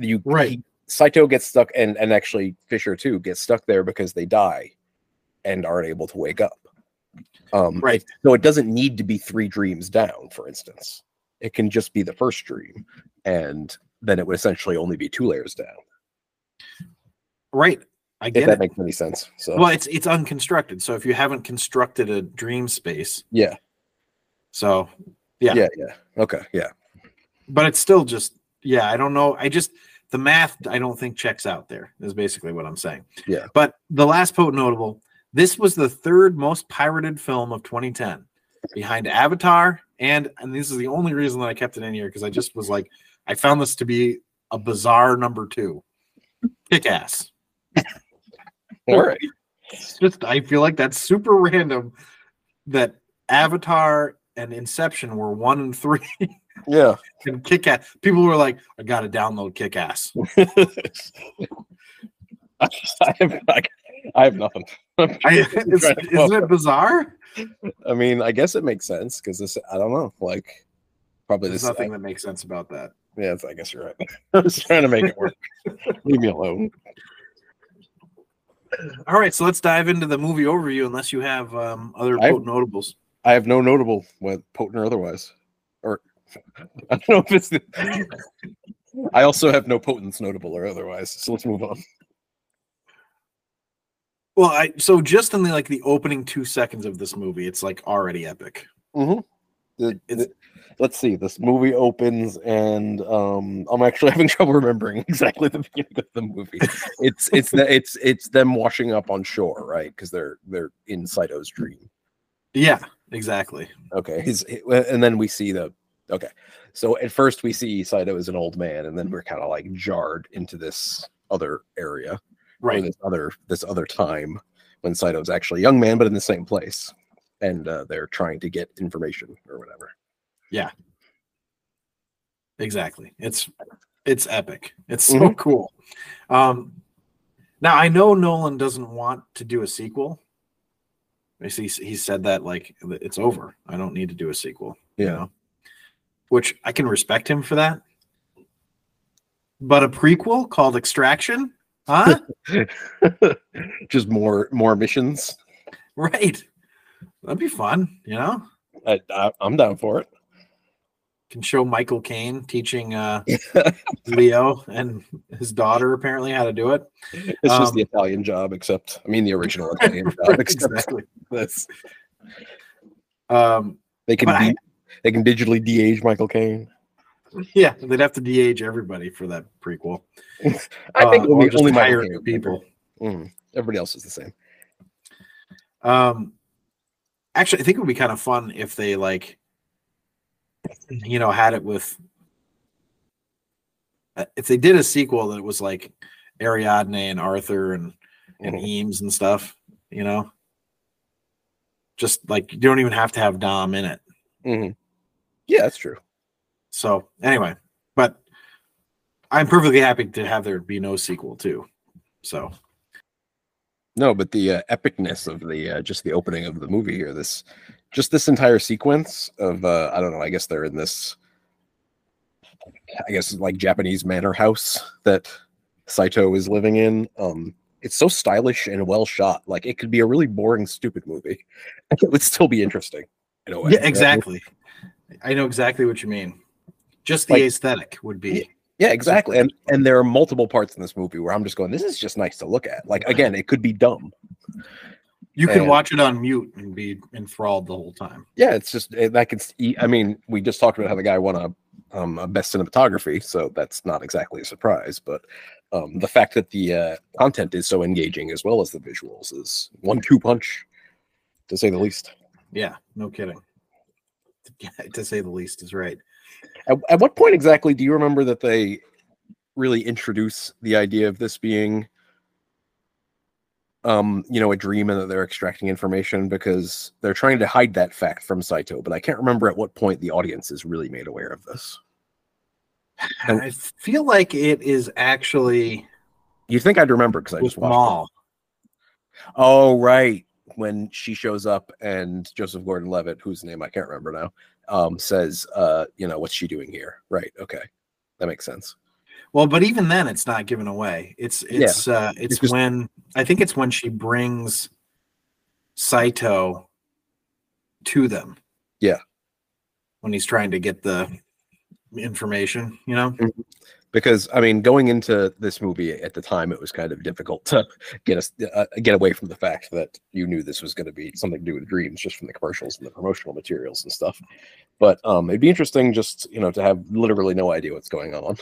You right. he, Saito gets stuck, and, and actually Fisher, too, gets stuck there because they die and aren't able to wake up. Um, right. So it doesn't need to be three dreams down, for instance. It can just be the first dream, and then it would essentially only be two layers down. Right, I get if that it. Makes any sense. So, well, it's it's unconstructed. So if you haven't constructed a dream space, yeah. So, yeah, yeah, yeah. Okay, yeah. But it's still just, yeah. I don't know. I just the math. I don't think checks out. There is basically what I'm saying. Yeah. But the last potent notable. This was the third most pirated film of twenty ten, behind Avatar, and and this is the only reason that I kept it in here, because I just was like, I found this to be a bizarre number two. Kick-Ass. All right. It's just, I feel like that's super random that Avatar and Inception were one and three. Yeah. And Kick-Ass. People were like, I got to download Kick-Ass. I, I, have, I, I have nothing. I, isn't it bizarre? I mean, I guess it makes sense, because this, I don't know. Like, probably There's this, nothing I, that makes sense about that. Yeah, I guess you're right. I was trying to make it work. Leave me alone. All right, so let's dive into the movie overview, unless you have um, other I've, potent notables. I have no notable, well, potent or otherwise. Or I don't know if it's... The, I also have no potents, notable or otherwise, so let's move on. Well, I so just in the, like, the opening two seconds of this movie, it's, like, already epic. Mm-hmm. The, the, let's see, this movie opens, and um, I'm actually having trouble remembering exactly the beginning of the movie. It's it's the, it's it's them washing up on shore, right? Because they're they're in Saito's dream. Yeah, exactly. Okay, his, and then we see the okay. So at first we see Saito as an old man, and then we're kind of like jarred into this other area, right? This other this other time when Saito's actually a young man, but in the same place. And uh, they're trying to get information or whatever. Yeah, exactly. It's it's epic. It's so mm-hmm. cool. Um, now, I know Nolan doesn't want to do a sequel. He, he said that, like, it's over. I don't need to do a sequel. Yeah. You know? Which I can respect him for that. But a prequel called Extraction? Huh? Just more more missions. Right. That'd be fun, you know? I, I, I'm down for it. Can show Michael Caine teaching uh, Leo and his daughter, apparently, how to do it. It's um, just the Italian Job, except, I mean, the original Italian Job. Exactly. This. Um, they can de- I, they can digitally de-age Michael Caine. Yeah, they'd have to de-age everybody for that prequel. I think uh, only, only Michael Caine people. Mm, everybody else is the same. Um. Actually, I think it would be kind of fun if they, like, you know, had it with, if they did a sequel that was like Ariadne and Arthur and, and mm-hmm. Eames and stuff, you know, just like you don't even have to have Dom in it. Mm-hmm. Yeah, that's true. So anyway, but I'm perfectly happy to have there be no sequel too. So no, but the uh, epicness of the uh, just the opening of the movie here, this just this entire sequence of uh, I don't know, I guess they're in this, I guess like Japanese manor house that Saito is living in. Um, it's so stylish and well shot. Like it could be a really boring, stupid movie. It would still be interesting in a way. Yeah, exactly. Right? I know exactly what you mean. Just the like, aesthetic would be. Yeah, exactly. And and there are multiple parts in this movie where I'm just going, this is just nice to look at. Like again, it could be dumb. You can and, watch it on mute and be enthralled the whole time. Yeah, it's just that could. I mean, we just talked about how the guy won a um a best cinematography, so that's not exactly a surprise. But um, the fact that the uh, content is so engaging as well as the visuals is one-two punch, to say the least. Yeah, no kidding. To say the least is right. At, at what point exactly do you remember that they really introduce the idea of this being, um, you know, a dream and that they're extracting information? Because they're trying to hide that fact from Saito, but I can't remember at what point the audience is really made aware of this. And I feel like it is actually... You'd think I'd remember because I just watched Maul. It. Oh, right. When she shows up and Joseph Gordon-Levitt, whose name I can't remember now, um says uh you know, what's she doing here? Right, okay, that makes sense. Well, but even then it's not given away. It's it's yeah. uh it's, it's just... when I think it's when she brings Saito to them, yeah, when he's trying to get the information, you know. Mm-hmm. Because I mean, going into this movie at the time, it was kind of difficult to get us uh, get away from the fact that you knew this was going to be something to do with dreams, just from the commercials and the promotional materials and stuff. But um, it'd be interesting, just you know, to have literally no idea what's going on.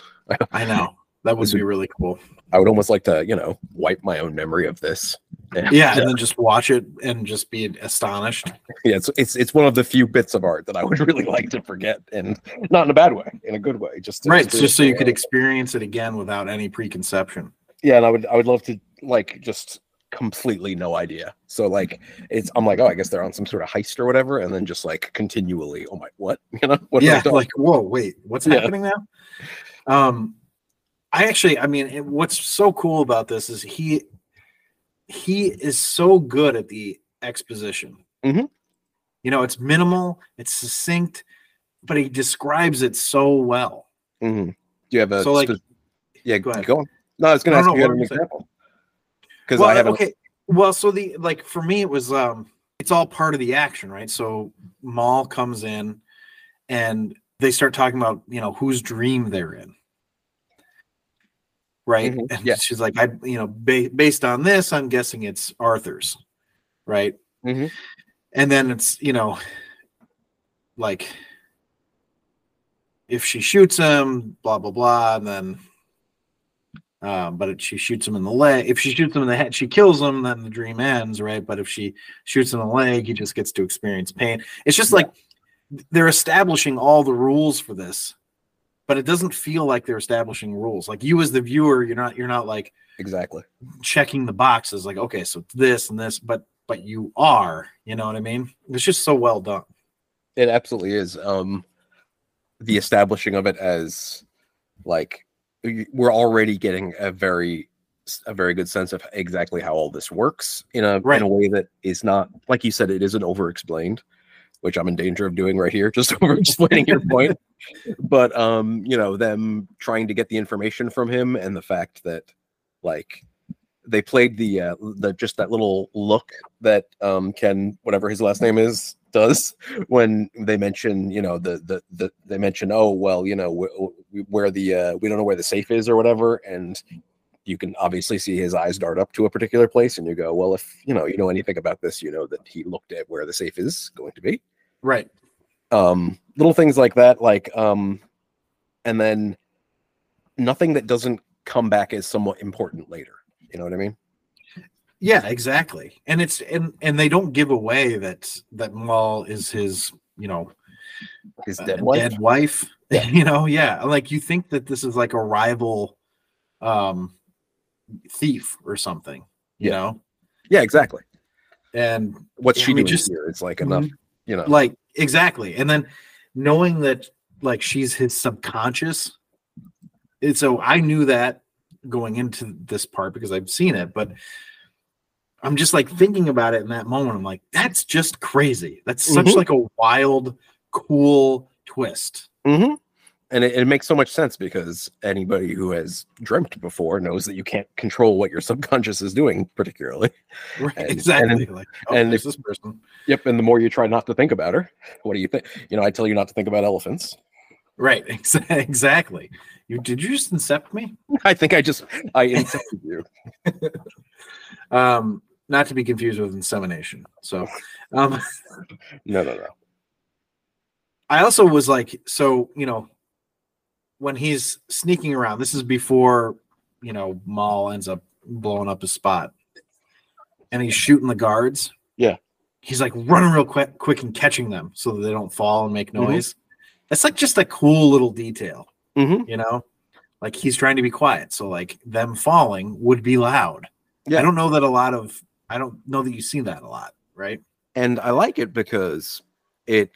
I know, that would be really cool. I would almost like to, you know, wipe my own memory of this. And, yeah, uh, and then just watch it and just be astonished. Yeah, it's it's it's one of the few bits of art that I would really like to forget, and not in a bad way, in a good way. Just right, just so you could experience it again without any preconception. Yeah, and I would I would love to like just completely no idea. So like it's I'm like, oh, I guess they're on some sort of heist or whatever, and then just like continually, oh my, what, you know? What yeah, like whoa, wait, what's yeah. happening now? Um, I actually, I mean, it, what's so cool about this is he. He is so good at the exposition. Mm-hmm. You know, it's minimal, it's succinct, but he describes it so well. Mm-hmm. Do you have a so like? Yeah, go ahead. Go on. No, I was going to ask know, you an example because well, I haven't. Okay. Well, so the like for me, it was um, it's all part of the action, right? So Maul comes in, and they start talking about you know whose dream they're in. Right. Mm-hmm. And yeah. she's like, I, you know, ba- based on this, I'm guessing it's Arthur's. Right. Mm-hmm. And then it's, you know, like if she shoots him, blah, blah, blah. And then, uh, but if she shoots him in the leg, if she shoots him in the head, she kills him, then the dream ends. Right. But if she shoots him in the leg, he just gets to experience pain. It's just yeah. like they're establishing all the rules for this. But it doesn't feel like they're establishing rules. Like you as the viewer, you're not you're not like exactly checking the boxes like, okay, so it's this and this, but but you are, you know what I mean? It's just so well done. It absolutely is. Um the establishing of it as like we're already getting a very a very good sense of exactly how all this works in a right. in a way that is not, like you said, it isn't over explained. Which I'm in danger of doing right here, just over explaining your point. But, um, you know, them trying to get the information from him, and the fact that, like, they played the, uh, the just that little look that um, Ken, whatever his last name is, does when they mention, you know, the, the, the they mention, oh, well, you know, wh- where the, uh, we don't know where the safe is or whatever. And you can obviously see his eyes dart up to a particular place, and you go, well, if, you know, you know anything about this, you know that he looked at where the safe is going to be. Right. Um, little things like that, like, um, and then nothing that doesn't come back as somewhat important later. You know what I mean? Yeah, exactly. And it's, and, and they don't give away that, that Maul is his, you know, his dead uh, wife. Dead wife. Yeah. You know? Yeah. Like you think that this is like a rival, um, thief or something, you yeah. know? Yeah, exactly. And what's she I mean, doing just, here? It's like enough. Mm-hmm. You know, like exactly, and then knowing that like she's his subconscious. And so I knew that going into this part because I've seen it, but I'm just like thinking about it in that moment. I'm like, that's just crazy. That's such mm-hmm. like a wild, cool twist. Mm-hmm. And it, it makes so much sense because anybody who has dreamt before knows that you can't control what your subconscious is doing, particularly. Right, and, exactly. And, like, oh, and if, this person. Yep. And the more you try not to think about her, what do you think? You know, I tell you not to think about elephants. Right. Ex- exactly. You did you just incept me? I think I just I incepted you. um, not to be confused with insemination. So, um, no, no, no. I also was like, so you know. When he's sneaking around, this is before, you know, Maul ends up blowing up his spot and he's shooting the guards. Yeah. He's like running real quick, quick and catching them so that they don't fall and make noise. Mm-hmm. That's like just a cool little detail, mm-hmm. you know, like he's trying to be quiet. So like them falling would be loud. Yeah. I don't know that a lot of, I don't know that you see that a lot. Right. And I like it because it,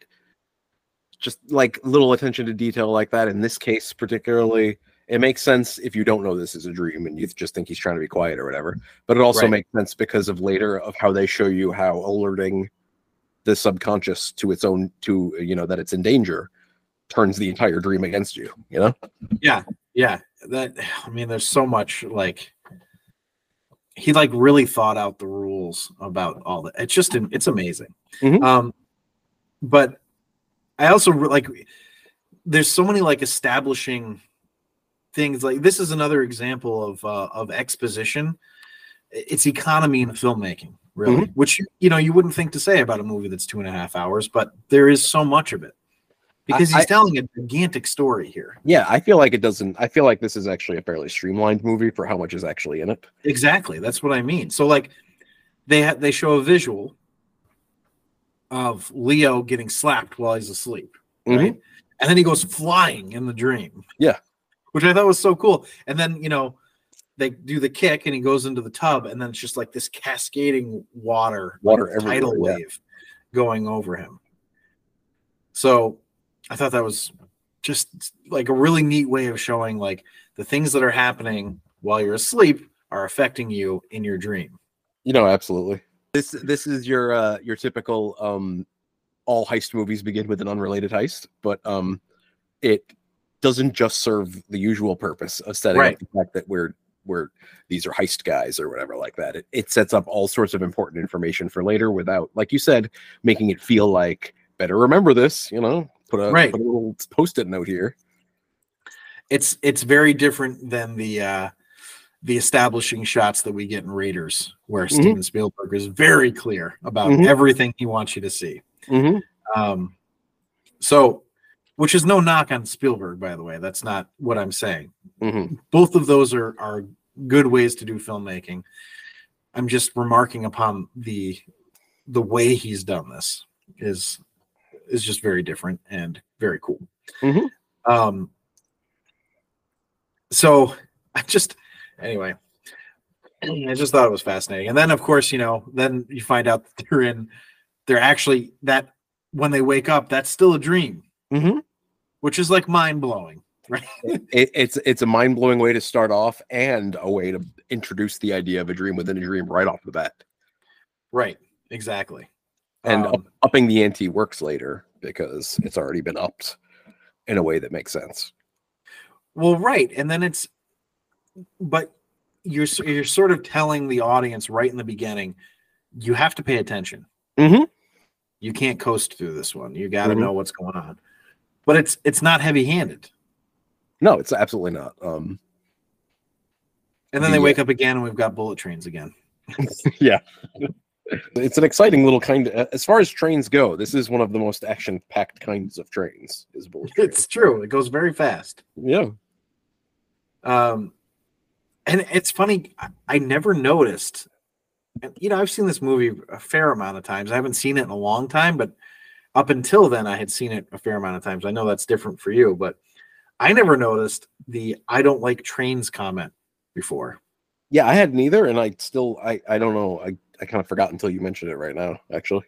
just like little attention to detail like that. In this case, particularly, it makes sense if you don't know this is a dream and you just think he's trying to be quiet or whatever. But it also right. makes sense because of later of how they show you how alerting the subconscious to its own, to, you know, that it's in danger turns the entire dream against you, you know? Yeah. Yeah. That, I mean, there's so much like, he like really thought out the rules about all that. It's just, it's amazing. Mm-hmm. Um, but I also like there's so many like establishing things like this is another example of uh, of exposition. It's economy in filmmaking, really, mm-hmm. which, you know, you wouldn't think to say about a movie that's two and a half hours, but there is so much of it because I, he's I, telling a gigantic story here. Yeah. I feel like it doesn't I feel like this is actually a fairly streamlined movie for how much is actually in it. Exactly. That's what I mean. So like they ha- they show a visual of Leo getting slapped while he's asleep, right? Mm-hmm. And then he goes flying in the dream. Yeah. Which I thought was so cool. And then, you know, they do the kick and he goes into the tub and then it's just like this cascading water, water like tidal wave yeah. going over him. So I thought that was just like a really neat way of showing like the things that are happening while you're asleep are affecting you in your dream. You know, absolutely. This this is your uh, your typical um, all heist movies begin with an unrelated heist, but um, it doesn't just serve the usual purpose of setting right. up the fact that we're we're these are heist guys or whatever like that. It, it sets up all sorts of important information for later without, like you said, making it feel like better remember this. You know, put a, right. put a little post-it note here. It's it's very different than the. Uh... the establishing shots that we get in Raiders, where mm-hmm. Steven Spielberg is very clear about mm-hmm. everything he wants you to see. Mm-hmm. Um, so, which is no knock on Spielberg, by the way, that's not what I'm saying. Mm-hmm. Both of those are, are good ways to do filmmaking. I'm just remarking upon the, the way he's done this is, is just very different and very cool. Mm-hmm. Um, so I just, Anyway, I just thought it was fascinating. And then, of course, you know, then you find out that they're in, they're actually, that when they wake up, that's still a dream, mm-hmm. which is like mind-blowing, right? It, it's it's a mind-blowing way to start off and a way to introduce the idea of a dream within a dream right off the bat. Right, exactly. And um, up, upping the ante works later because it's already been upped in a way that makes sense. Well, right. And then it's, but you're you're sort of telling the audience right in the beginning, you have to pay attention. Mm-hmm. You can't coast through this one. You got to mm-hmm. know what's going on. But it's it's not heavy-handed. No, it's absolutely not. Um, and then the, they wake up again, and we've got bullet trains again. yeah, it's an exciting little kind. Of, as far as trains go, this is one of the most action-packed kinds of trains. Is bullet train. It's true. It goes very fast. Yeah. Um. And it's funny, I never noticed, you know, I've seen this movie a fair amount of times. I haven't seen it in a long time, but up until then, I had seen it a fair amount of times. I know that's different for you, but I never noticed the I don't like trains comment before. Yeah, I hadn't either, and I still, I, I don't know, I, I kind of forgot until you mentioned it right now, actually.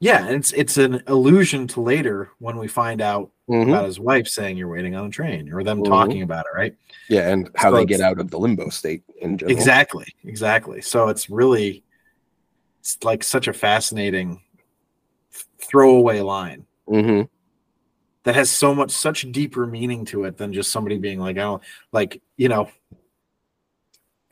Yeah, it's it's an allusion to later when we find out mm-hmm. about his wife saying you're waiting on a train, or them mm-hmm. talking about it, right? Yeah, and how so they get out of the limbo state in general. Exactly, exactly. So it's really it's like such a fascinating throwaway line mm-hmm. that has so much, such deeper meaning to it than just somebody being like, oh, like, you know,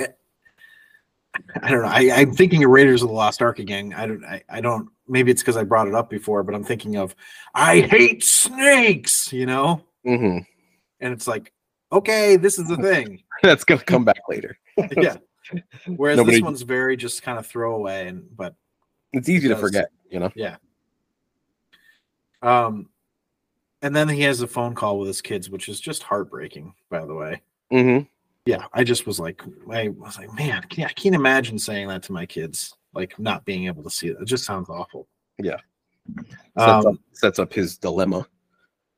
I don't know. I, I'm thinking of Raiders of the Lost Ark again. I don't. I, I don't. Maybe it's because I brought it up before, but I'm thinking of I hate snakes. You know, mm-hmm. and it's like, okay, this is the thing that's gonna come back later. Yeah. Whereas Nobody... this one's very just kind of throwaway, and but it's easy to forget. You know. Yeah. Um, and then he has a phone call with his kids, which is just heartbreaking. By the way. Mm-hmm. Yeah, I just was like, I was like, man, I can't imagine saying that to my kids, like not being able to see it. It just sounds awful. Yeah. Sets, um, up, sets up his dilemma.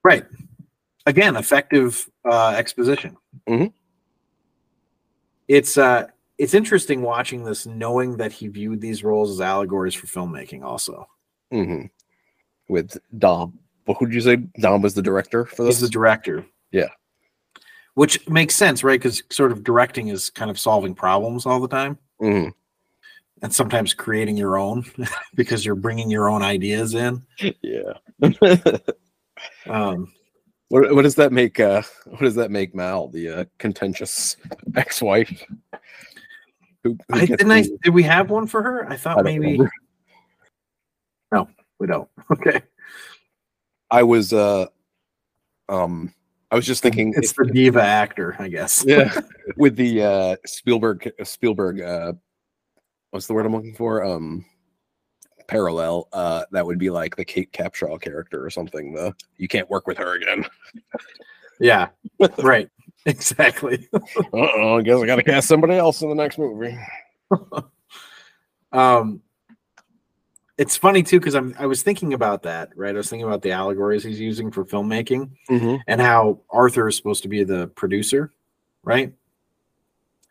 Right. Again, effective uh, exposition. Mm-hmm. It's uh, it's interesting watching this, knowing that he viewed these roles as allegories for filmmaking also. Mm-hmm. With Dom. What would you say? Dom was the director for this? He's the director. Yeah. Which makes sense, right? Because sort of directing is kind of solving problems all the time. Mm-hmm. And sometimes creating your own because you're bringing your own ideas in. Yeah. um, what, what does that make? Uh, what does that make Mal, the uh, contentious ex-wife? Who, who I, didn't I, did we have one for her? I thought I maybe. No, we don't. Okay. I was... Uh, um. I was just thinking it's the diva actor, I guess. Yeah. With the uh, Spielberg Spielberg uh, what's the word I'm looking for? Um parallel. Uh, that would be like the Kate Capshaw character or something. The you can't work with her again. Yeah. Right. Exactly. uh oh, I guess I gotta cast somebody else in the next movie. um It's funny too, because I'm I was thinking about that, right? I was thinking about the allegories he's using for filmmaking mm-hmm. and how Arthur is supposed to be the producer, right?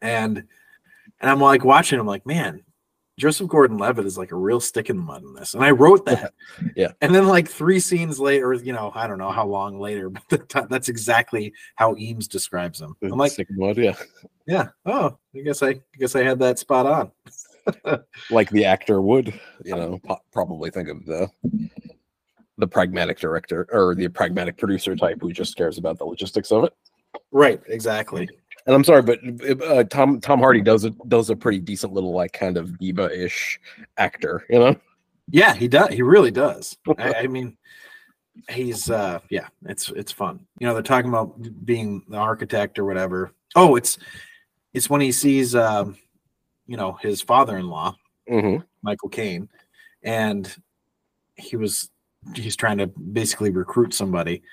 And and I'm like watching, I'm like, man, Joseph Gordon-Levitt is like a real stick in the mud in this. And I wrote that. Yeah. And then like three scenes later, you know, I don't know how long later, but the t- that's exactly how Eames describes him. I'm like stick in the mud, yeah. Yeah. Oh, I guess I, I guess I had that spot on. Like the actor would, you know, po- probably think of the the pragmatic director or the pragmatic producer type who just cares about the logistics of it. Right, exactly. And I'm sorry, but uh, Tom Tom Hardy does a does a pretty decent little like kind of diva-ish actor, you know? Yeah, he does. He really does. I, I mean, he's uh, yeah, it's it's fun. You know, they're talking about being the architect or whatever. Oh, it's it's when he sees. Um, you know, his father-in-law, mm-hmm. Michael Caine, and he was, he's trying to basically recruit somebody.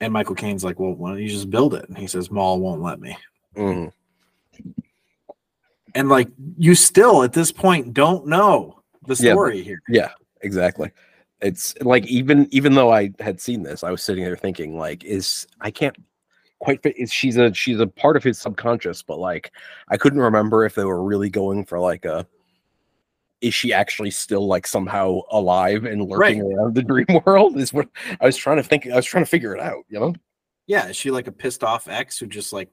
And Michael Caine's like, well, why don't you just build it? And he says, Mal won't let me. Mm-hmm. And like, you still at this point don't know the story yeah, here. Yeah, exactly. It's like, even, even though I had seen this, I was sitting there thinking like, is, I can't, quite fit is she's a she's a part of his subconscious, but like I couldn't remember if they were really going for like a is she actually still like somehow alive and lurking right. around the dream world is what I was trying to think I was trying to figure it out, you know? Yeah, is she like a pissed off ex who just like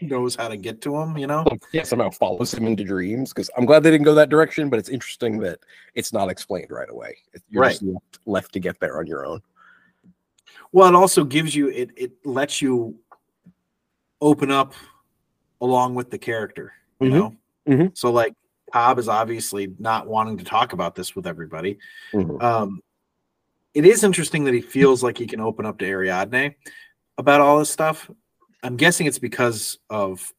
knows how to get to him, you know? Yeah, somehow follows him into dreams, because I'm glad they didn't go that direction, but it's interesting that it's not explained right away. You're right. just left, left to get there on your own. Well, it also gives you it it lets you open up along with the character, you mm-hmm. know? Mm-hmm. So like Cobb is obviously not wanting to talk about this with everybody. Mm-hmm. Um, it is interesting that he feels like he can open up to Ariadne about all this stuff. I'm guessing it's because of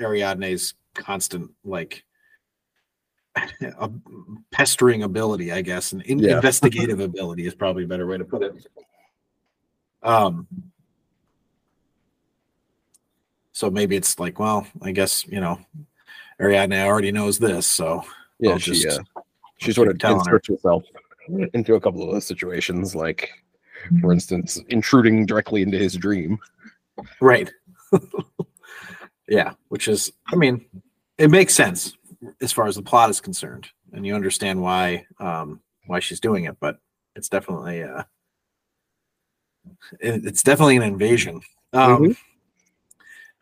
Ariadne's constant, like a pestering ability, I guess, and in- yeah. investigative ability is probably a better way to put it. Um, So maybe it's like, well, I guess, you know, Ariadne already knows this, so yeah, I'll just, she, uh, she sort of inserts her. herself into a couple of those situations, like, for instance, intruding directly into his dream. Right. Yeah, which is, I mean, it makes sense as far as the plot is concerned, and you understand why um, why she's doing it, but it's definitely uh it, it's definitely an invasion. Um mm-hmm.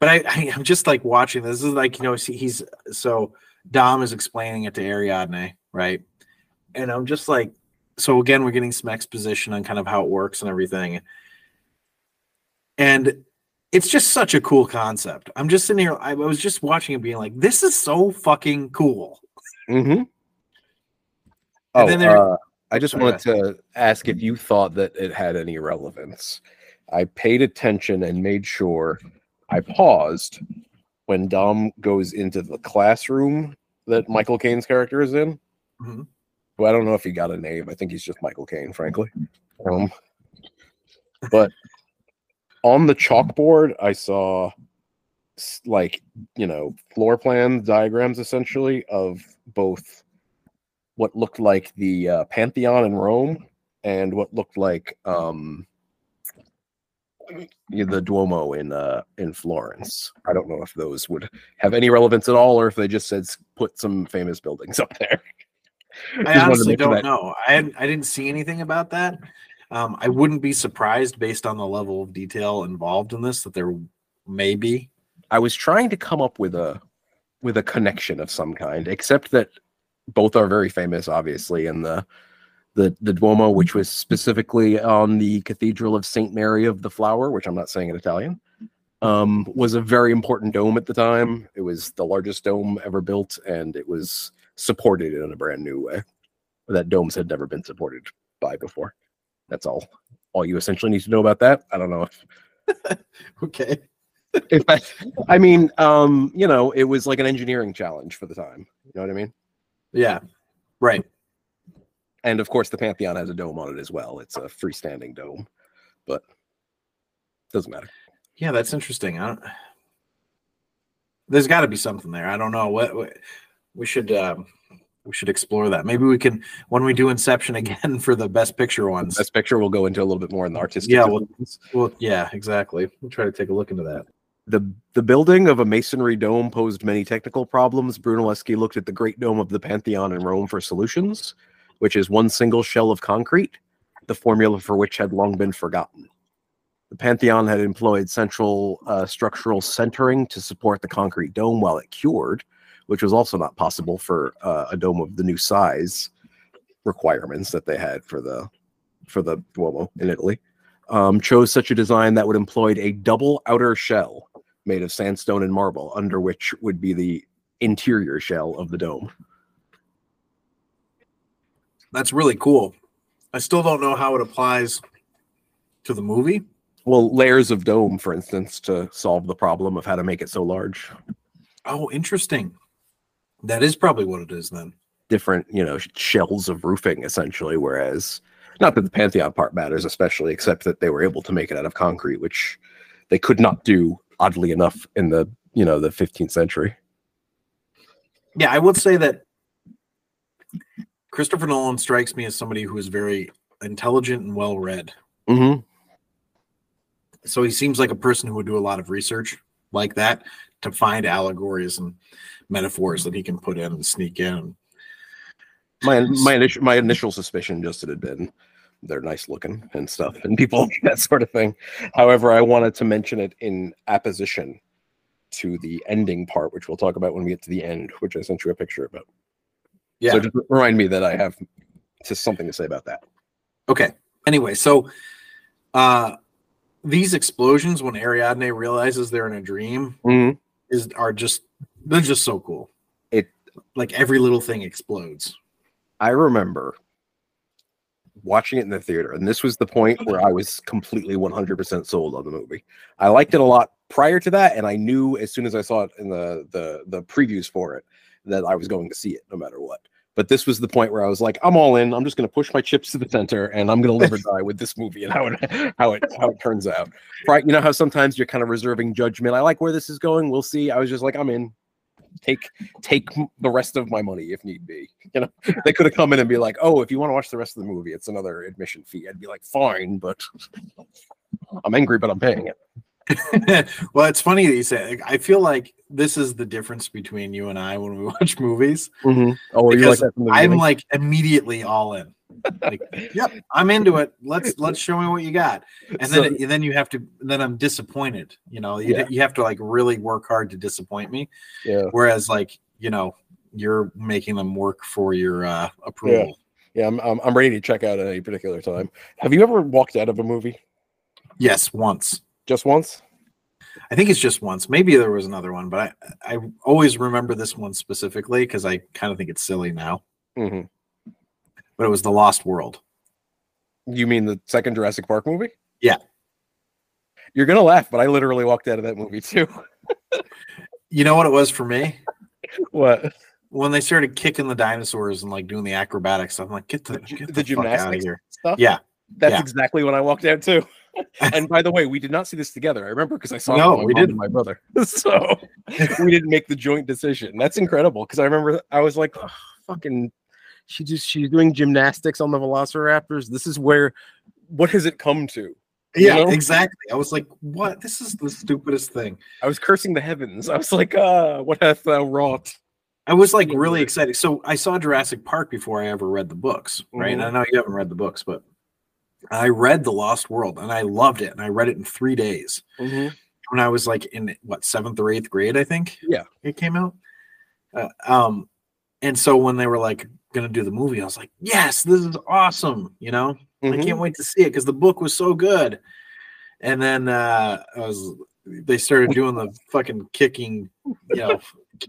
But I, I I'm just like watching this. This is like, you know, see, he's so Dom is explaining it to Ariadne, right? And I'm just like, so again, we're getting some exposition on kind of how it works and everything. And it's just such a cool concept. I'm just sitting here, I was just watching it being like, this is so fucking cool. Mm-hmm. Oh, and then there, uh, I just wanted to ask if you thought that it had any relevance. I paid attention and made sure I paused when Dom goes into the classroom that Michael Caine's character is in. Mm-hmm. Well, I don't know if he got a name. I think he's just Michael Caine, frankly. Um, but on the chalkboard, I saw, like, you know, floor plan diagrams, essentially, of both what looked like the uh, Pantheon in Rome and what looked like um, the Duomo in uh, in Florence. I don't know if those would have any relevance at all, or if they just said put some famous buildings up there. I honestly don't that. know. I had, I didn't see anything about that. Um, I wouldn't be surprised based on the level of detail involved in this that there may be. I was trying to come up with a with a connection of some kind, except that both are very famous, obviously, and the the the Duomo, which was specifically on the Cathedral of Saint Mary of the Flower, which I'm not saying in Italian, um, was a very important dome at the time. It was the largest dome ever built, and it was supported in a brand new way that domes had never been supported by before. That's all. All you essentially need to know about that. I don't know if okay. if I, I mean, um, you know, it was like an engineering challenge for the time. You know what I mean? Yeah. Right. And of course, the Pantheon has a dome on it as well. It's a freestanding dome, but it doesn't matter. Yeah, that's interesting. I don't... There's got to be something there. I don't know what. what... We should um, we should explore that. Maybe we can, when we do Inception again for the Best Picture ones. Best Picture, we'll go into a little bit more in the artistic. Yeah, we'll, we'll, yeah, exactly. We'll try to take a look into that. The the building of a masonry dome posed many technical problems. Brunelleschi looked at the Great Dome of the Pantheon in Rome for solutions, which is one single shell of concrete, the formula for which had long been forgotten. The Pantheon had employed central uh, structural centering to support the concrete dome while it cured, which was also not possible for uh, a dome of the new size requirements that they had for the for the Duomo in Italy, um, chose such a design that would employ a double outer shell made of sandstone and marble, under which would be the interior shell of the dome. That's really cool. I still don't know how it applies to the movie. Well, layers of dome, for instance, to solve the problem of how to make it so large. Oh, interesting. That is probably what it is then. Different, you know, shells of roofing, essentially, whereas, not that the Pantheon part matters, especially, except that they were able to make it out of concrete, which they could not do, oddly enough, in the, you know, the fifteenth century. Yeah, I would say that Christopher Nolan strikes me as somebody who is very intelligent and well-read. Mm-hmm. So he seems like a person who would do a lot of research like that, to find allegories and metaphors that he can put in and sneak in. My my initial my initial suspicion just that it had been they're nice looking and stuff and people that sort of thing. However, I wanted to mention it in apposition to the ending part, which we'll talk about when we get to the end, which I sent you a picture about. Yeah. So just remind me that I have just something to say about that. Okay. Anyway, so uh, these explosions when Ariadne realizes they're in a dream. Mm-hmm. Is are just they're just so cool. It like every little thing explodes. I remember watching it in the theater, and this was the point where I was completely one hundred percent sold on the movie. I liked it a lot prior to that, and I knew as soon as I saw it in the the the previews for it that I was going to see it no matter what. But this was the point where I was like, I'm all in. I'm just going to push my chips to the center, and I'm going to live or die with this movie and how it how it how it turns out. Right? You know how sometimes you're kind of reserving judgment. I like where this is going. We'll see. I was just like, I'm in. Take take the rest of my money if need be. You know, they could have come in and be like, oh, if you want to watch the rest of the movie, it's another admission fee. I'd be like, fine, but I'm angry, but I'm paying it. Well, it's funny that you say it. I feel like this is the difference between you and I when we watch movies. Mm-hmm. Oh, you like that from the beginning? I'm like immediately all in. Like, yep, I'm into it. Let's let's show me what you got. And so, then then you have to then I'm disappointed. You know, you, yeah. you have to like really work hard to disappoint me. Yeah. Whereas like, you know, you're making them work for your uh, approval. Yeah, yeah I'm, I'm I'm ready to check out at any particular time. Have you ever walked out of a movie? Yes, once. Just once? I think it's just once. Maybe there was another one, but I, I always remember this one specifically because I kind of think it's silly now. Mm-hmm. But it was The Lost World. You mean the second Jurassic Park movie? Yeah. You're going to laugh, but I literally walked out of that movie too. You know what it was for me? What? When they started kicking the dinosaurs and like doing the acrobatics, I'm like, get the, the, get the, the gymnastics fuck out of here. Stuff? Yeah. That's yeah. exactly when I walked out too. And by the way, we did not see this together. I remember because I saw no, it with we didn't. my brother. So we didn't make the joint decision. That's incredible because I remember I was like, oh, fucking, she just she's doing gymnastics on the velociraptors. This is where, what has it come to? You yeah, know? Exactly. I was like, what? This is the stupidest thing. I was cursing the heavens. I was like, ah, what hath thou wrought? I was like really excited. So I saw Jurassic Park before I ever read the books, right? Mm-hmm. And I know you haven't read the books, but I read The Lost World and I loved it. And I read it in three days mm-hmm. when I was like in what, seventh or eighth grade, I think. Yeah. It came out. Uh, um, and so when they were like going to do the movie, I was like, yes, this is awesome. You know, mm-hmm. I can't wait to see it because the book was so good. And then uh, I was, they started doing the fucking kicking, you know,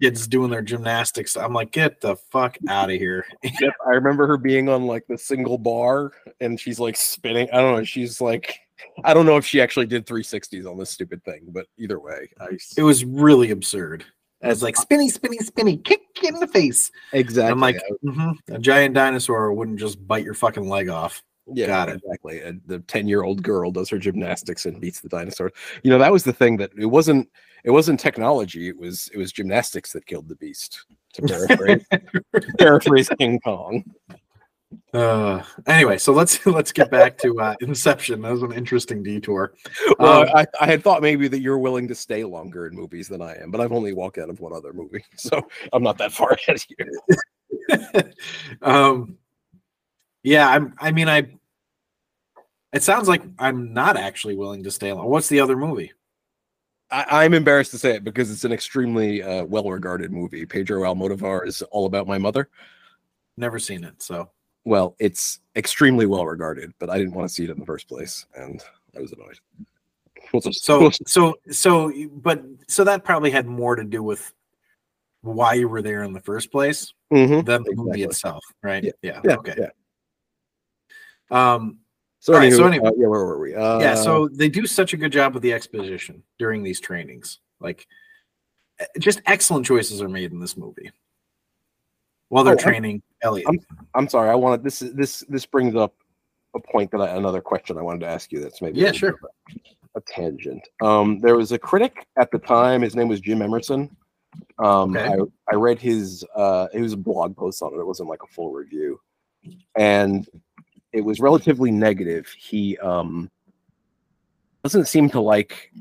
kids doing their gymnastics. I'm like, get the fuck out of here. Yep, I remember her being on like the single bar and she's like spinning. I don't know. She's like, I don't know if she actually did three sixties on this stupid thing, but either way, I... it was really absurd. As like spinny, spinny, spinny, kick in the face. Exactly. I'm like, mm-hmm, a giant dinosaur wouldn't just bite your fucking leg off. Yeah, got it. Exactly. The ten-year-old girl does her gymnastics and beats the dinosaur. You know, that was the thing that it wasn't. It wasn't technology. It was. It was gymnastics that killed the beast. To paraphrase, to paraphrase King Kong. Uh, anyway, so let's let's get back to uh, Inception. That was an interesting detour. Well, um, I, I had thought maybe that you're willing to stay longer in movies than I am, but I've only walked out of one other movie, so I'm not that far ahead of you. um. Yeah, I'm, I mean, I. It sounds like I'm not actually willing to stay long. What's the other movie? I, I'm embarrassed to say it because it's an extremely uh, well-regarded movie. Pedro Almodovar is All About My Mother. Never seen it, so. Well, it's extremely well-regarded, but I didn't want to see it in the first place, and I was annoyed. So, so, so, but so that probably had more to do with why you were there in the first place mm-hmm. than the exactly. movie itself, right? Yeah. Yeah. yeah okay. Yeah. Um, so anyway, right, so anyway uh, yeah, where were we? Uh, yeah, so they do such a good job with the exposition during these trainings. Like, just excellent choices are made in this movie while they're oh, training I'm, Elliot. I'm, I'm sorry, I wanted this. This this brings up a point that I, another question I wanted to ask you. That's maybe yeah, a sure. A tangent. Um, there was a critic at the time. His name was Jim Emerson. Um, okay. I I read his uh, it was a blog post on it. It wasn't like a full review, and it was relatively negative. He um, doesn't seem to like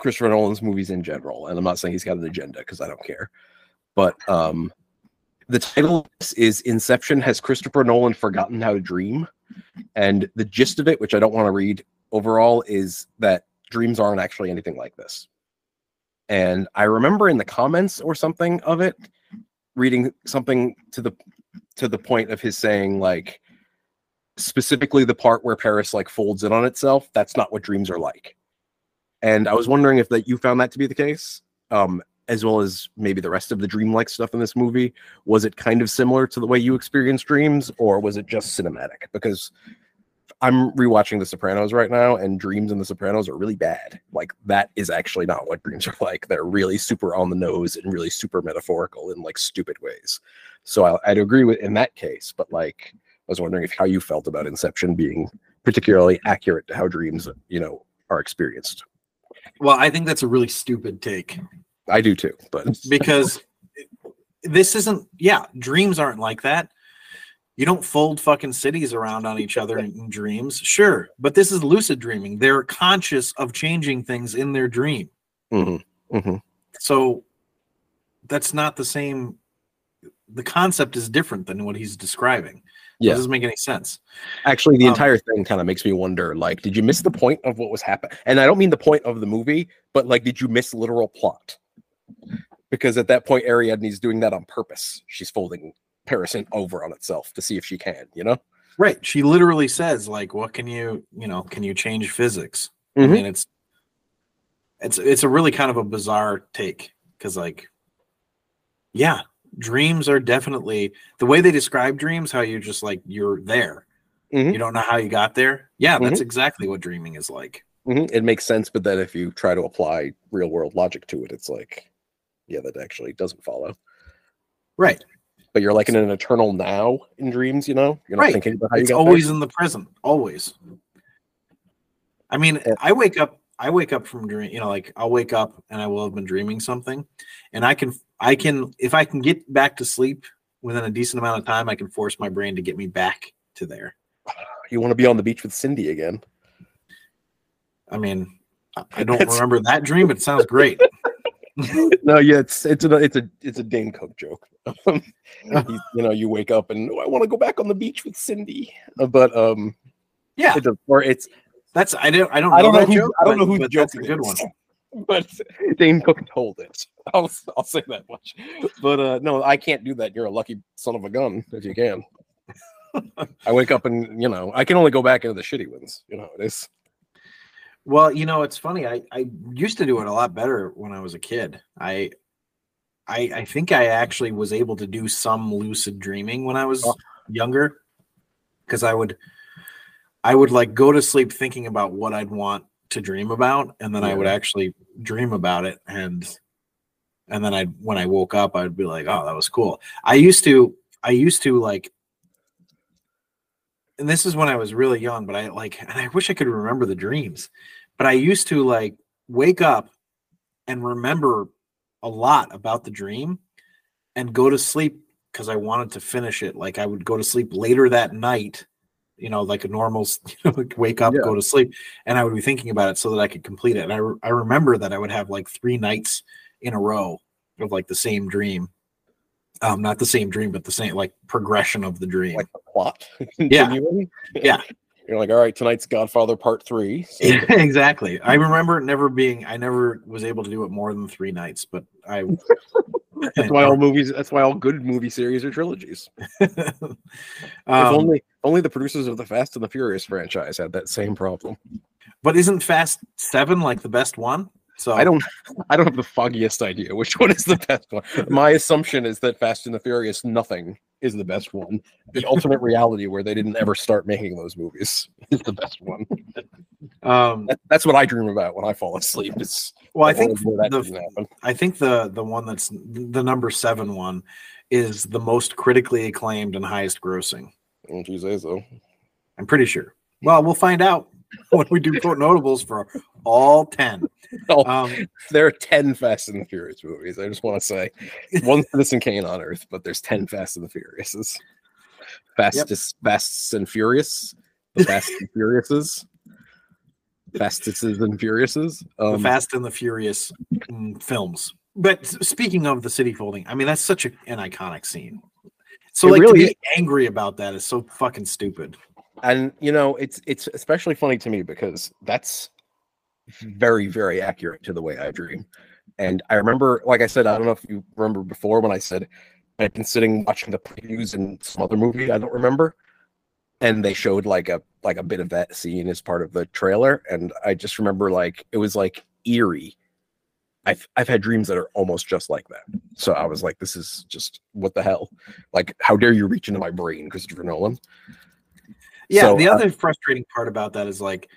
Christopher Nolan's movies in general. And I'm not saying he's got an agenda because I don't care. But um, the title is Inception, Has Christopher Nolan Forgotten How to Dream? And the gist of it, which I don't want to read overall, is that dreams aren't actually anything like this. And I remember in the comments or something of it, reading something to the to the point of his saying, like, specifically the part where Paris like folds in on itself, that's not what dreams are like. And I was wondering if that you found that to be the case, um, as well as maybe the rest of the dreamlike stuff in this movie. Was it kind of similar to the way you experience dreams, or was it just cinematic? Because I'm rewatching The Sopranos right now, and dreams in The Sopranos are really bad. Like, that is actually not what dreams are like. They're really super on the nose and really super metaphorical in like stupid ways. So I, I'd agree with in that case, but like, I was wondering if how you felt about Inception being particularly accurate to how dreams, you know, are experienced. Well, I think that's a really stupid take. I do too, but because this isn't, yeah, dreams aren't like that. You don't fold fucking cities around on each other in dreams, sure, but this is lucid dreaming. They're conscious of changing things in their dream. Mm-hmm. Mm-hmm. So that's not the same. The concept is different than what he's describing. Yeah. It doesn't make any sense. Actually, the um, entire thing kind of makes me wonder, like, did you miss the point of what was happening? And I don't mean the point of the movie, but, like, did you miss literal plot? Because at that point, Ariadne's doing that on purpose. She's folding Parasite over on itself to see if she can, you know? Right. She literally says, like, what can you, you know, can you change physics? Mm-hmm. I mean, it's, it's, it's a really kind of a bizarre take because, like, yeah, dreams are definitely the way they describe dreams, how you're just like, you're there. Mm-hmm. You don't know how you got there. Yeah, that's mm-hmm. exactly what dreaming is like. Mm-hmm. It makes sense. But then if you try to apply real world logic to it, it's like, yeah, that actually doesn't follow. Right. But you're like in an eternal now in dreams, you know? You're not right. thinking about how it's you got always there. In the present, always. I mean, yeah. I wake up, I wake up from dream, you know, like I'll wake up and I will have been dreaming something. And I can, I can, if I can get back to sleep within a decent amount of time, I can force my brain to get me back to there. You want to be on the beach with Cindy again? I mean, I don't That's... remember that dream. It sounds great. No, yeah, it's it's a it's a it's a Dane Cook joke. Um, you, you know, you wake up and oh, I want to go back on the beach with Cindy, uh, but um, yeah, it's a, or it's that's I don't I don't I don't know, know who joke, I don't but, know who the joke is. A good one. But Dane Cook told it. I'll I'll say that much. But uh, no, I can't do that. You're a lucky son of a gun if you can. I wake up and you know I can only go back into the shitty ones. You know it is. Well, you know, it's funny. I, I used to do it a lot better when I was a kid. I, I I think I actually was able to do some lucid dreaming when I was oh. younger, because I would I would like go to sleep thinking about what I'd want to dream about, and then yeah. I would actually dream about it, and and then I when I woke up, I'd be like, oh, that was cool. I used to I used to like. And this is when I was really young, but I like, and I wish I could remember the dreams, but I used to like wake up and remember a lot about the dream and go to sleep because I wanted to finish it. Like I would go to sleep later that night, you know, like a normal you know, like wake up, yeah. go to sleep. And I would be thinking about it so that I could complete it. And I, re- I remember that I would have like three nights in a row of like the same dream. Um, not the same dream, but the same like progression of the dream, like the plot. Yeah, yeah. You're like, all right, tonight's Godfather Part Three. So. Exactly. I remember never being. I never was able to do it more than three nights. But I. That's why all movies. That's why all good movie series are trilogies. um, only, only the producers of the Fast and the Furious franchise had that same problem. But isn't Fast Seven like the best one? So I don't, I don't have the foggiest idea which one is the best one. My assumption is that Fast and the Furious nothing is the best one. The alternate reality where they didn't ever start making those movies is the best one. Um, that, that's what I dream about when I fall asleep. It's well, I think the, I think the the one that's the number seven one is the most critically acclaimed and highest grossing. Don't you say so? I'm pretty sure. Well, we'll find out. When we do quote notables for all ten. Oh, um, there are ten Fast and the Furious movies. I just want to say one Citizen Kane on Earth, but there's ten Fast and the Furiouses. Fastest, yep. Fasts and Furious, the Fast and Furiouses, Fastest and Furiouses, um, the Fast and the Furious mm, films. But speaking of the city folding, I mean that's such a, an iconic scene. So like really to be angry about that is so fucking stupid. And, you know, it's it's especially funny to me because that's very, very accurate to the way I dream. And I remember, like I said, I don't know if you remember before when I said I've been sitting watching the previews in some other movie, I don't remember. And they showed like a like a bit of that scene as part of the trailer. And I just remember like it was like eerie. I've I've had dreams that are almost just like that. So I was like, this is just what the hell? Like, how dare you reach into my brain, Christopher Nolan? Yeah, so, the other uh, frustrating part about that is like,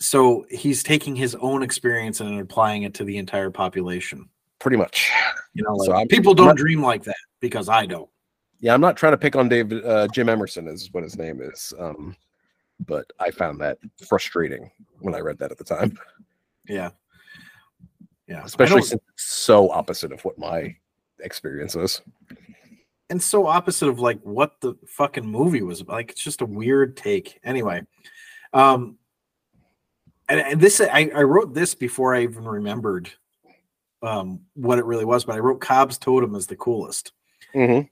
so he's taking his own experience and applying it to the entire population. Pretty much. You know, like, so people don't not, dream like that because I don't. Yeah, I'm not trying to pick on David, uh, Jim Emerson is what his name is. Um, but I found that frustrating when I read that at the time. Yeah. Yeah. Especially since it's so opposite of what my experience was. And so opposite of like what the fucking movie was about. Like, it's just a weird take. Anyway, um, and, and this I, I wrote this before I even remembered um, what it really was, but I wrote Cobb's Totem as the coolest. Mm-hmm.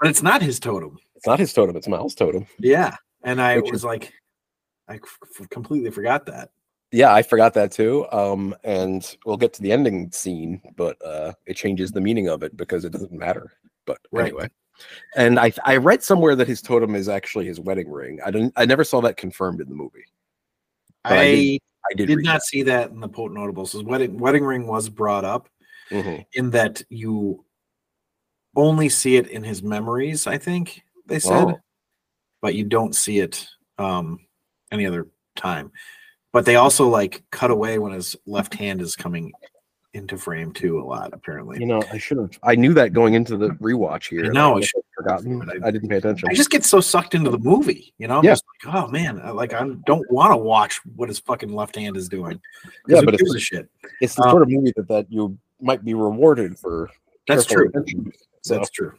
But it's not his totem. It's not his totem. It's Miles' totem. Yeah. And I Which was is, like, I f- completely forgot that. Yeah, I forgot that too. Um, and we'll get to the ending scene, but uh, it changes the meaning of it because it doesn't matter. But right. anyway. And I I read somewhere that his totem is actually his wedding ring. I didn't. I never saw that confirmed in the movie. I, I did, I did, did not that. see that in the Potent Notables. His wedding, wedding ring was brought up mm-hmm. in that you only see it in his memories, I think they said. Oh. But you don't see it um, any other time. But they also like cut away when his left hand is coming into frame too a lot, apparently. You know, I should have. I knew that going into the rewatch here. No, I, I should have forgotten. But I, I didn't pay attention. I just get so sucked into the movie, you know. I'm yeah. just like, oh man, I, like I don't want to watch what his fucking left hand is doing. Yeah, but it's a shit. It's the um, sort of movie that, that you might be rewarded for. That's true. So. That's true.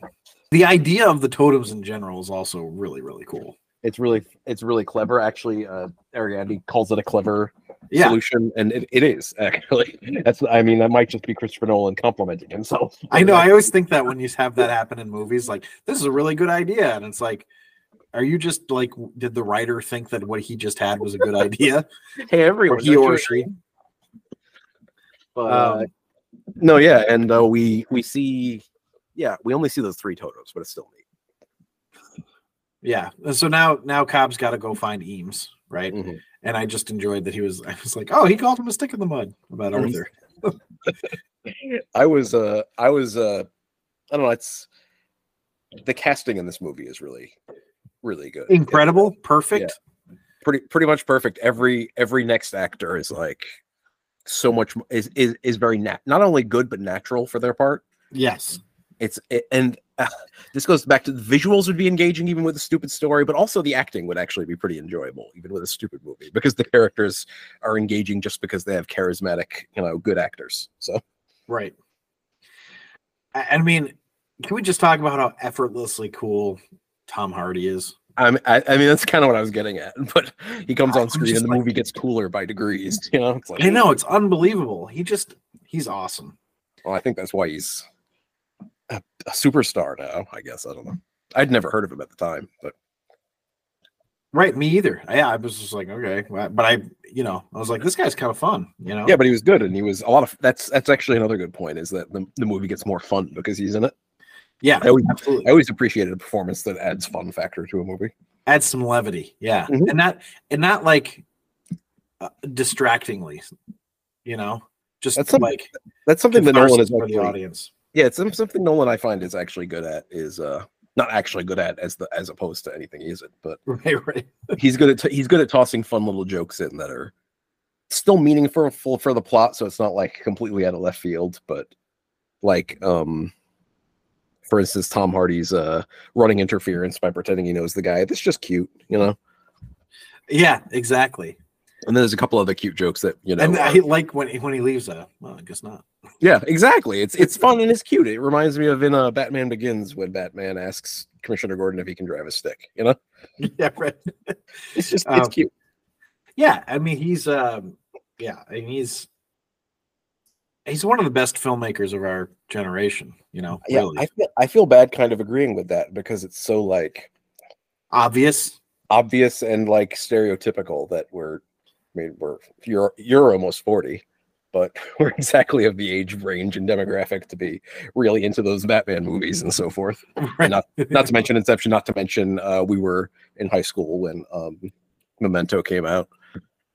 The idea of the totems in general is also really, really cool. It's really, it's really clever. Actually, uh, Ariadne calls it a clever yeah. solution, and it, it is actually. That's, I mean, that might just be Christopher Nolan complimenting himself. I know. I always think that when you have that happen in movies, like this is a really good idea, and it's like, are you just like, did the writer think that what he just had was a good idea? Hey, everyone, or he or she. But, uh, no, yeah, and uh, we we see, yeah, we only see those three totems, but it's still neat. Yeah, so now now Cobb's got to go find Eames, right? Mm-hmm. And I just enjoyed that he was. I was like, oh, he called him a stick in the mud about Arthur. I was, uh, I was, uh, I don't know. It's the casting in this movie is really, really good, incredible, yeah. perfect, yeah. pretty pretty much perfect. Every every next actor is like so much is is is very nat- not only good but natural for their part. Yes. It's and uh, this goes back to the visuals would be engaging even with a stupid story, but also the acting would actually be pretty enjoyable even with a stupid movie because the characters are engaging just because they have charismatic, you know, good actors. So, right. I, I mean, can we just talk about how effortlessly cool Tom Hardy is? I'm, I, I mean, that's kind of what I was getting at. But he comes on I'm screen and the like, movie gets cooler by degrees. You know, it's like, I know it's unbelievable. He just he's awesome. Well, I think that's why he's. A, a superstar now, I guess. I don't know. I'd never heard of him at the time, but right, me either. Yeah, I was just like, okay, but I, you know, I was like, this guy's kind of fun, you know. Yeah, but he was good, and he was a lot of. That's that's actually another good point is that the, the movie gets more fun because he's in it. Yeah, I always, absolutely. I always appreciated a performance that adds fun factor to a movie. Adds some levity, yeah, mm-hmm. and not and not like uh, distractingly, you know. Just that's like that's something that Nolan is for the audience. Yeah, it's something Nolan I find is actually good at is uh, not actually good at as the as opposed to anything he isn't, but right, right. he's good at t- he's good at tossing fun little jokes in that are still meaningful for, for the plot, so it's not like completely out of left field. But like, um, for instance, Tom Hardy's uh, running interference by pretending he knows the guy. That's just cute, you know. Yeah, exactly. And then there's a couple other cute jokes that, you know. And I like when when he leaves, uh, well, I guess not. Yeah, exactly. It's it's fun and it's cute. It reminds me of in uh, Batman Begins when Batman asks Commissioner Gordon if he can drive a stick, you know? Yeah, right. It's just, um, it's cute. Yeah, I mean, he's, um, yeah, I mean, he's, he's one of the best filmmakers of our generation, you know? Yeah, really. I feel, I feel bad kind of agreeing with that because it's so, like... Obvious? Obvious and, like, stereotypical that we're... I mean, we're you're you're almost forty, but we're exactly of the age range and demographic to be really into those Batman movies and so forth. Right. And not not to mention Inception, not to mention uh, we were in high school when um, Memento came out.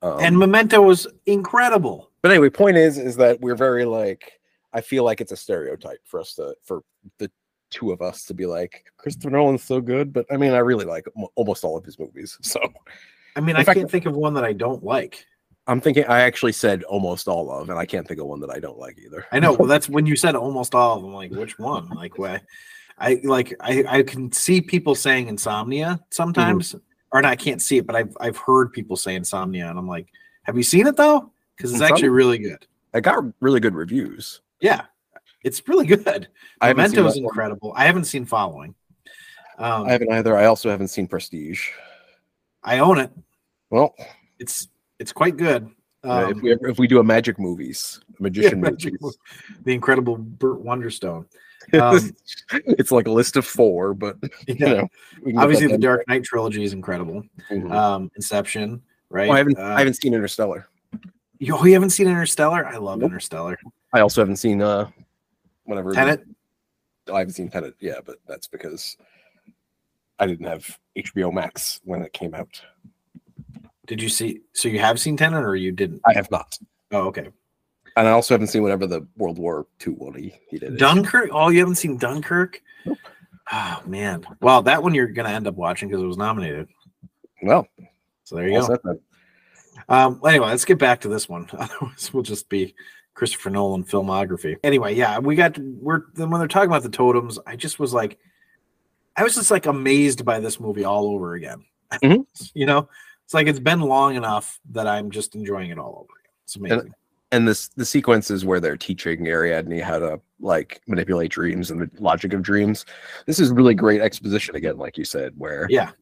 Um, and Memento was incredible. But anyway, point is, is that we're very like I feel like it's a stereotype for us to for the two of us to be like Christopher Nolan's so good, but I mean I really like almost all of his movies, so. I mean, in I fact, can't think of one that I don't like. I'm thinking I actually said almost all of, and I can't think of one that I don't like either. I know. Well, that's when you said almost all of them. Like, which one? Like, why? I like I, I can see people saying Insomnia sometimes, mm-hmm. or no, I can't see it, but I've I've heard people say Insomnia, and I'm like, have you seen it though? Because it's Insomnia. Actually really good. I got really good reviews. Yeah, it's really good. Memento is incredible. One. I haven't seen Following. Um, I haven't either. I also haven't seen Prestige. I own it. Well, it's it's quite good. Um, if we ever, if we do a magic movies, magician yeah, magic movies, the incredible Burt Wonderstone. Um, it's like a list of four, but you yeah. know, obviously the Dark Knight trilogy is incredible. Mm-hmm. Um, Inception, right? Oh, I haven't, uh, I haven't seen Interstellar. You, oh, you haven't seen Interstellar? I love nope. Interstellar. I also haven't seen uh, whatever Tenet. I haven't seen Tenet, yeah, but that's because I didn't have H B O Max when it came out. Did you see? So you have seen Tenet, or you didn't? I have not. Oh, okay. And I also haven't seen whatever the World War Two one he, he did. Dunkirk? Oh, you haven't seen Dunkirk? Nope. Oh, man. Well, that one you're going to end up watching because it was nominated. Well. So there you go. Set, um, anyway, let's get back to this one. Otherwise, we'll just be Christopher Nolan filmography. Anyway, yeah, we got, we're, when they're talking about the totems, I just was like, I was just like amazed by this movie all over again. Mm-hmm. You know? It's like it's been long enough that I'm just enjoying it all over again. It's amazing. And, and this the sequences where they're teaching Ariadne how to like manipulate dreams and the logic of dreams. This is really great exposition again, like you said, where yeah,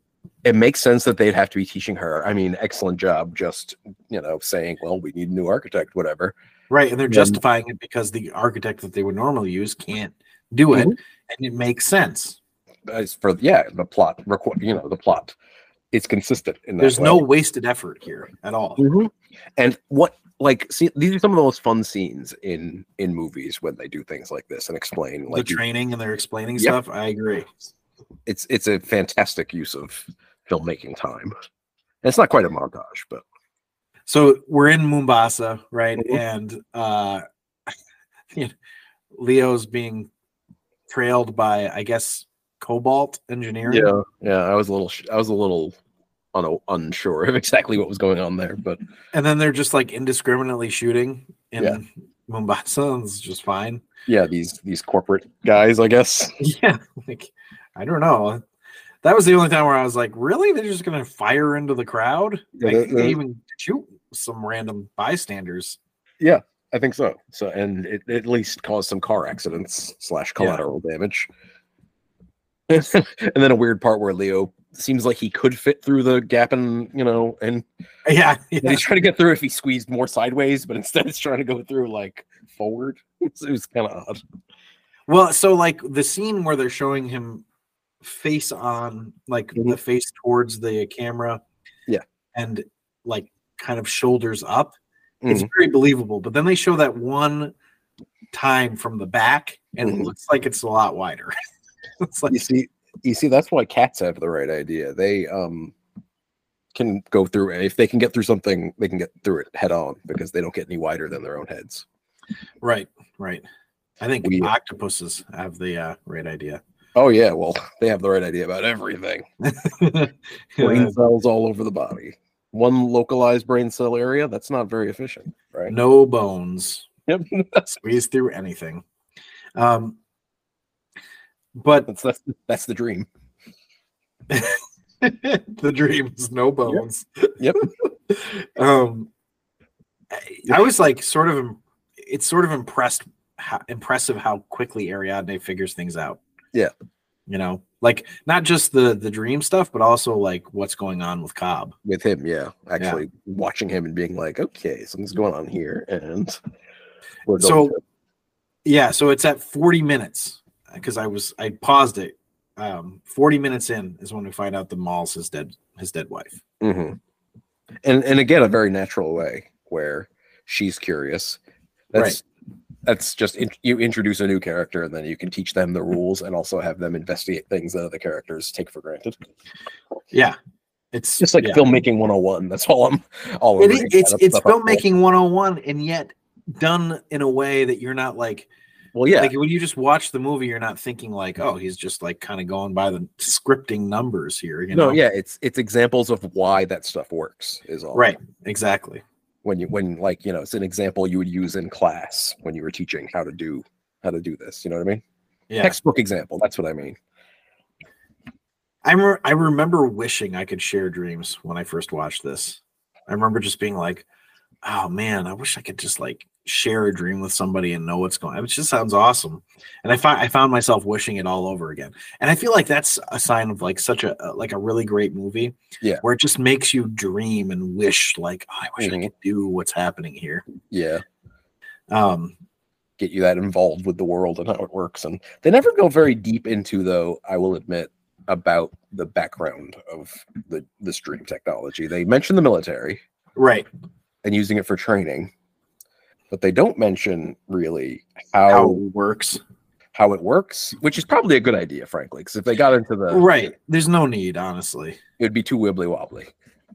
it makes sense that they'd have to be teaching her. I mean, excellent job just, you know, saying, well, we need a new architect, whatever. Right. And they're justifying and, it because the architect that they would normally use can't do mm-hmm. it, and it makes sense. As for yeah, the plot record, you know, the plot. It's consistent in that There's way. No wasted effort here at all. Mm-hmm. And what, like, see, these are some of the most fun scenes in in movies when they do things like this and explain, like the training and they're explaining yep. stuff. I agree. It's it's a fantastic use of filmmaking time. And it's not quite a montage, but so we're in Mombasa, right? Mm-hmm. And uh, you know, Leo's being trailed by, I guess, Cobalt engineering. Yeah, yeah. I was a little, I was a little un unsure of exactly what was going on there, but and then they're just like indiscriminately shooting in yeah. Mombasa. It's just fine. Yeah, these these corporate guys, I guess. Yeah, like I don't know. That was the only time where I was like, really? They're just gonna fire into the crowd? Like, yeah, they even shoot some random bystanders. Yeah, I think so. So, and it at least caused some car accidents slash collateral yeah. damage. And then a weird part where Leo seems like he could fit through the gap, and you know, and yeah, yeah. he's trying to get through if he squeezed more sideways, but instead it's trying to go through like forward. It's, it was kind of odd. Well, so like the scene where they're showing him face on, like mm-hmm. the face towards the camera, yeah, and like kind of shoulders up, mm-hmm. it's very believable. But then they show that one time from the back, and mm-hmm. it looks like it's a lot wider. It's like, you see, you see, that's why cats have the right idea. They um can go through, if they can get through something, they can get through it head on because they don't get any wider than their own heads. Right, right. I think we, octopuses have the uh, right idea. Oh yeah, well, they have the right idea about everything. Brain cells all over the body. One localized brain cell area, that's not very efficient, right? No bones. Yep. Squeeze through anything. Um But that's, that's that's the dream. The dream is no bones. Yep. yep. um, I was like, sort of, it's sort of impressed, how, impressive how quickly Ariadne figures things out. Yeah. You know, like not just the the dream stuff, but also like what's going on with Cobb. With him, yeah. Actually, yeah. watching him and being like, okay, something's going on here, and we're so, yeah. So it's at forty minutes. Because I was, I paused it. Um, Forty minutes in is when we find out the Mall's his dead, his dead wife. Mm-hmm. And and again, a very natural way where she's curious. That's right. That's just in, you introduce a new character, and then you can teach them the rules, and also have them investigate things that other characters take for granted. Yeah, it's just like yeah. filmmaking one oh one. That's all I'm. All it is, it's it's filmmaking one oh one, and yet done in a way that you're not like. Well, yeah. Like when you just watch the movie, you're not thinking like, "Oh, he's just like kind of going by the scripting numbers here." You know? No, yeah, it's it's examples of why that stuff works is all. Right, exactly. When you when like you know, it's an example you would use in class when you were teaching how to do how to do this. You know what I mean? Yeah. Textbook example. That's what I mean. I re I remember wishing I could share dreams when I first watched this. I remember just being like, oh man, I wish I could just like share a dream with somebody and know what's going on. It just sounds awesome. And I found I found myself wishing it all over again. And I feel like that's a sign of like such a like a really great movie. Yeah. Where it just makes you dream and wish like, oh, I wish mm-hmm. I could do what's happening here. Yeah. Um get you that involved with the world and how it works. And they never go very deep into, though, I will admit, about the background of the the dream technology. They mention the military. Right. And using it for training. But they don't mention really how, how it works, how it works, which is probably a good idea, frankly, because if they got into the right, there's no need, honestly. It would be too wibbly wobbly,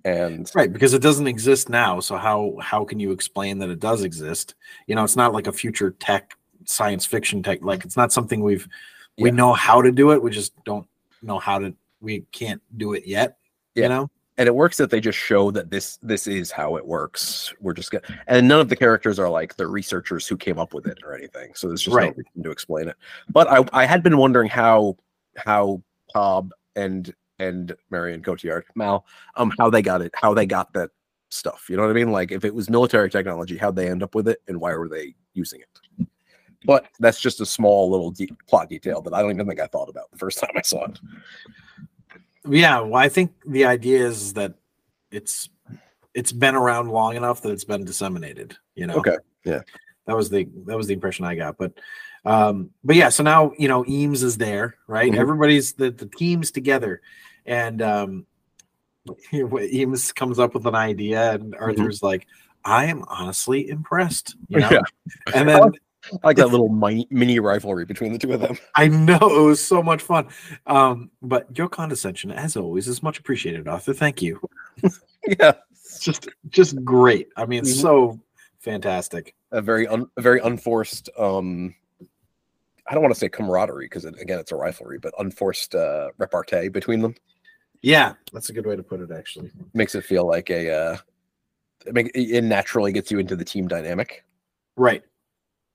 and right because it doesn't exist now. So how how can you explain that it does exist? You know, it's not like a future tech, science fiction tech. Like it's not something we've we yeah. know how to do it. We just don't know how to. We can't do it yet. Yeah. You know. And it works that they just show that this this is how it works. We're just gonna, and none of the characters are like the researchers who came up with it or anything. So there's just right. no reason to explain it. But I, I had been wondering how how Cobb and and Marion Cotillard Mal um how they got it, how they got that stuff. You know what I mean? Like if it was military technology, how'd they end up with it, and why were they using it? But that's just a small little de- plot detail that I don't even think I thought about the first time I saw it. Yeah, well, I think the idea is that it's it's been around long enough that it's been disseminated. You know. Okay. Yeah. That was the that was the impression I got, but um, but yeah. So now you know Eames is there, right? Mm-hmm. Everybody's the, the team's together, and um, Eames comes up with an idea, and Arthur's mm-hmm. like, "I am honestly impressed." You know? Yeah. And then. I like that little mini, mini rivalry between the two of them. I know. It was so much fun. Um, but your condescension, as always, is much appreciated, Arthur. Thank you. Yeah. Just just great. I mean, mm-hmm. so fantastic. A very un, a very unforced, um, I don't want to say camaraderie, because, it, again, it's a rivalry, but unforced uh, repartee between them. Yeah. That's a good way to put it, actually. Makes it feel like a uh, – it, it naturally gets you into the team dynamic. Right.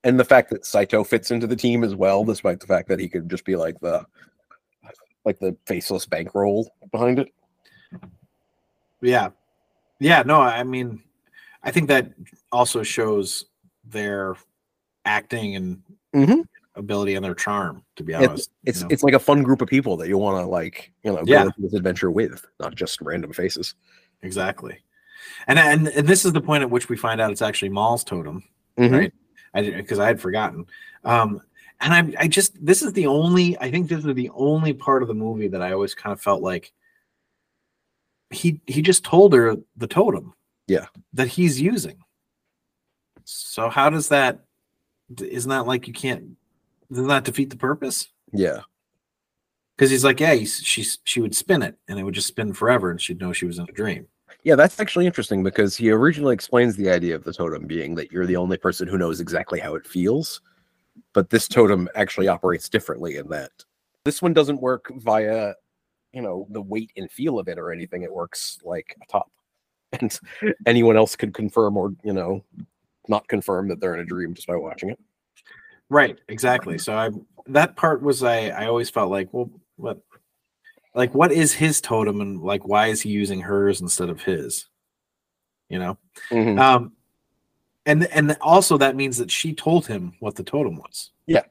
And the fact that Saito fits into the team as well, despite the fact that he could just be like the like the faceless bankroll behind it. Yeah. Yeah, no, I mean, I think that also shows their acting and mm-hmm. ability and their charm, to be honest. It's it's, you know? It's like a fun group of people that you want to, like, you know, go yeah. this adventure with, not just random faces. Exactly. And, and and this is the point at which we find out it's actually Maul's totem, mm-hmm. right? I didn't because I had forgotten. Um, and I I just this is the only I think this is the only part of the movie that I always kind of felt like he he just told her the totem yeah that he's using. So how does that isn't that like you can't does that defeat the purpose? Yeah. Because he's like, yeah, he's, she she would spin it and it would just spin forever and she'd know she was in a dream. Yeah, that's actually interesting because he originally explains the idea of the totem being that you're the only person who knows exactly how it feels, but this totem actually operates differently in that this one doesn't work via, you know, the weight and feel of it or anything. It works like a top, and anyone else could confirm or, you know, not confirm that they're in a dream just by watching it. Right, exactly. So I that part was I I always felt like, well, what. Like, what is his totem, and like, why is he using hers instead of his? You know, mm-hmm. um, and and also that means that she told him what the totem was. Yeah.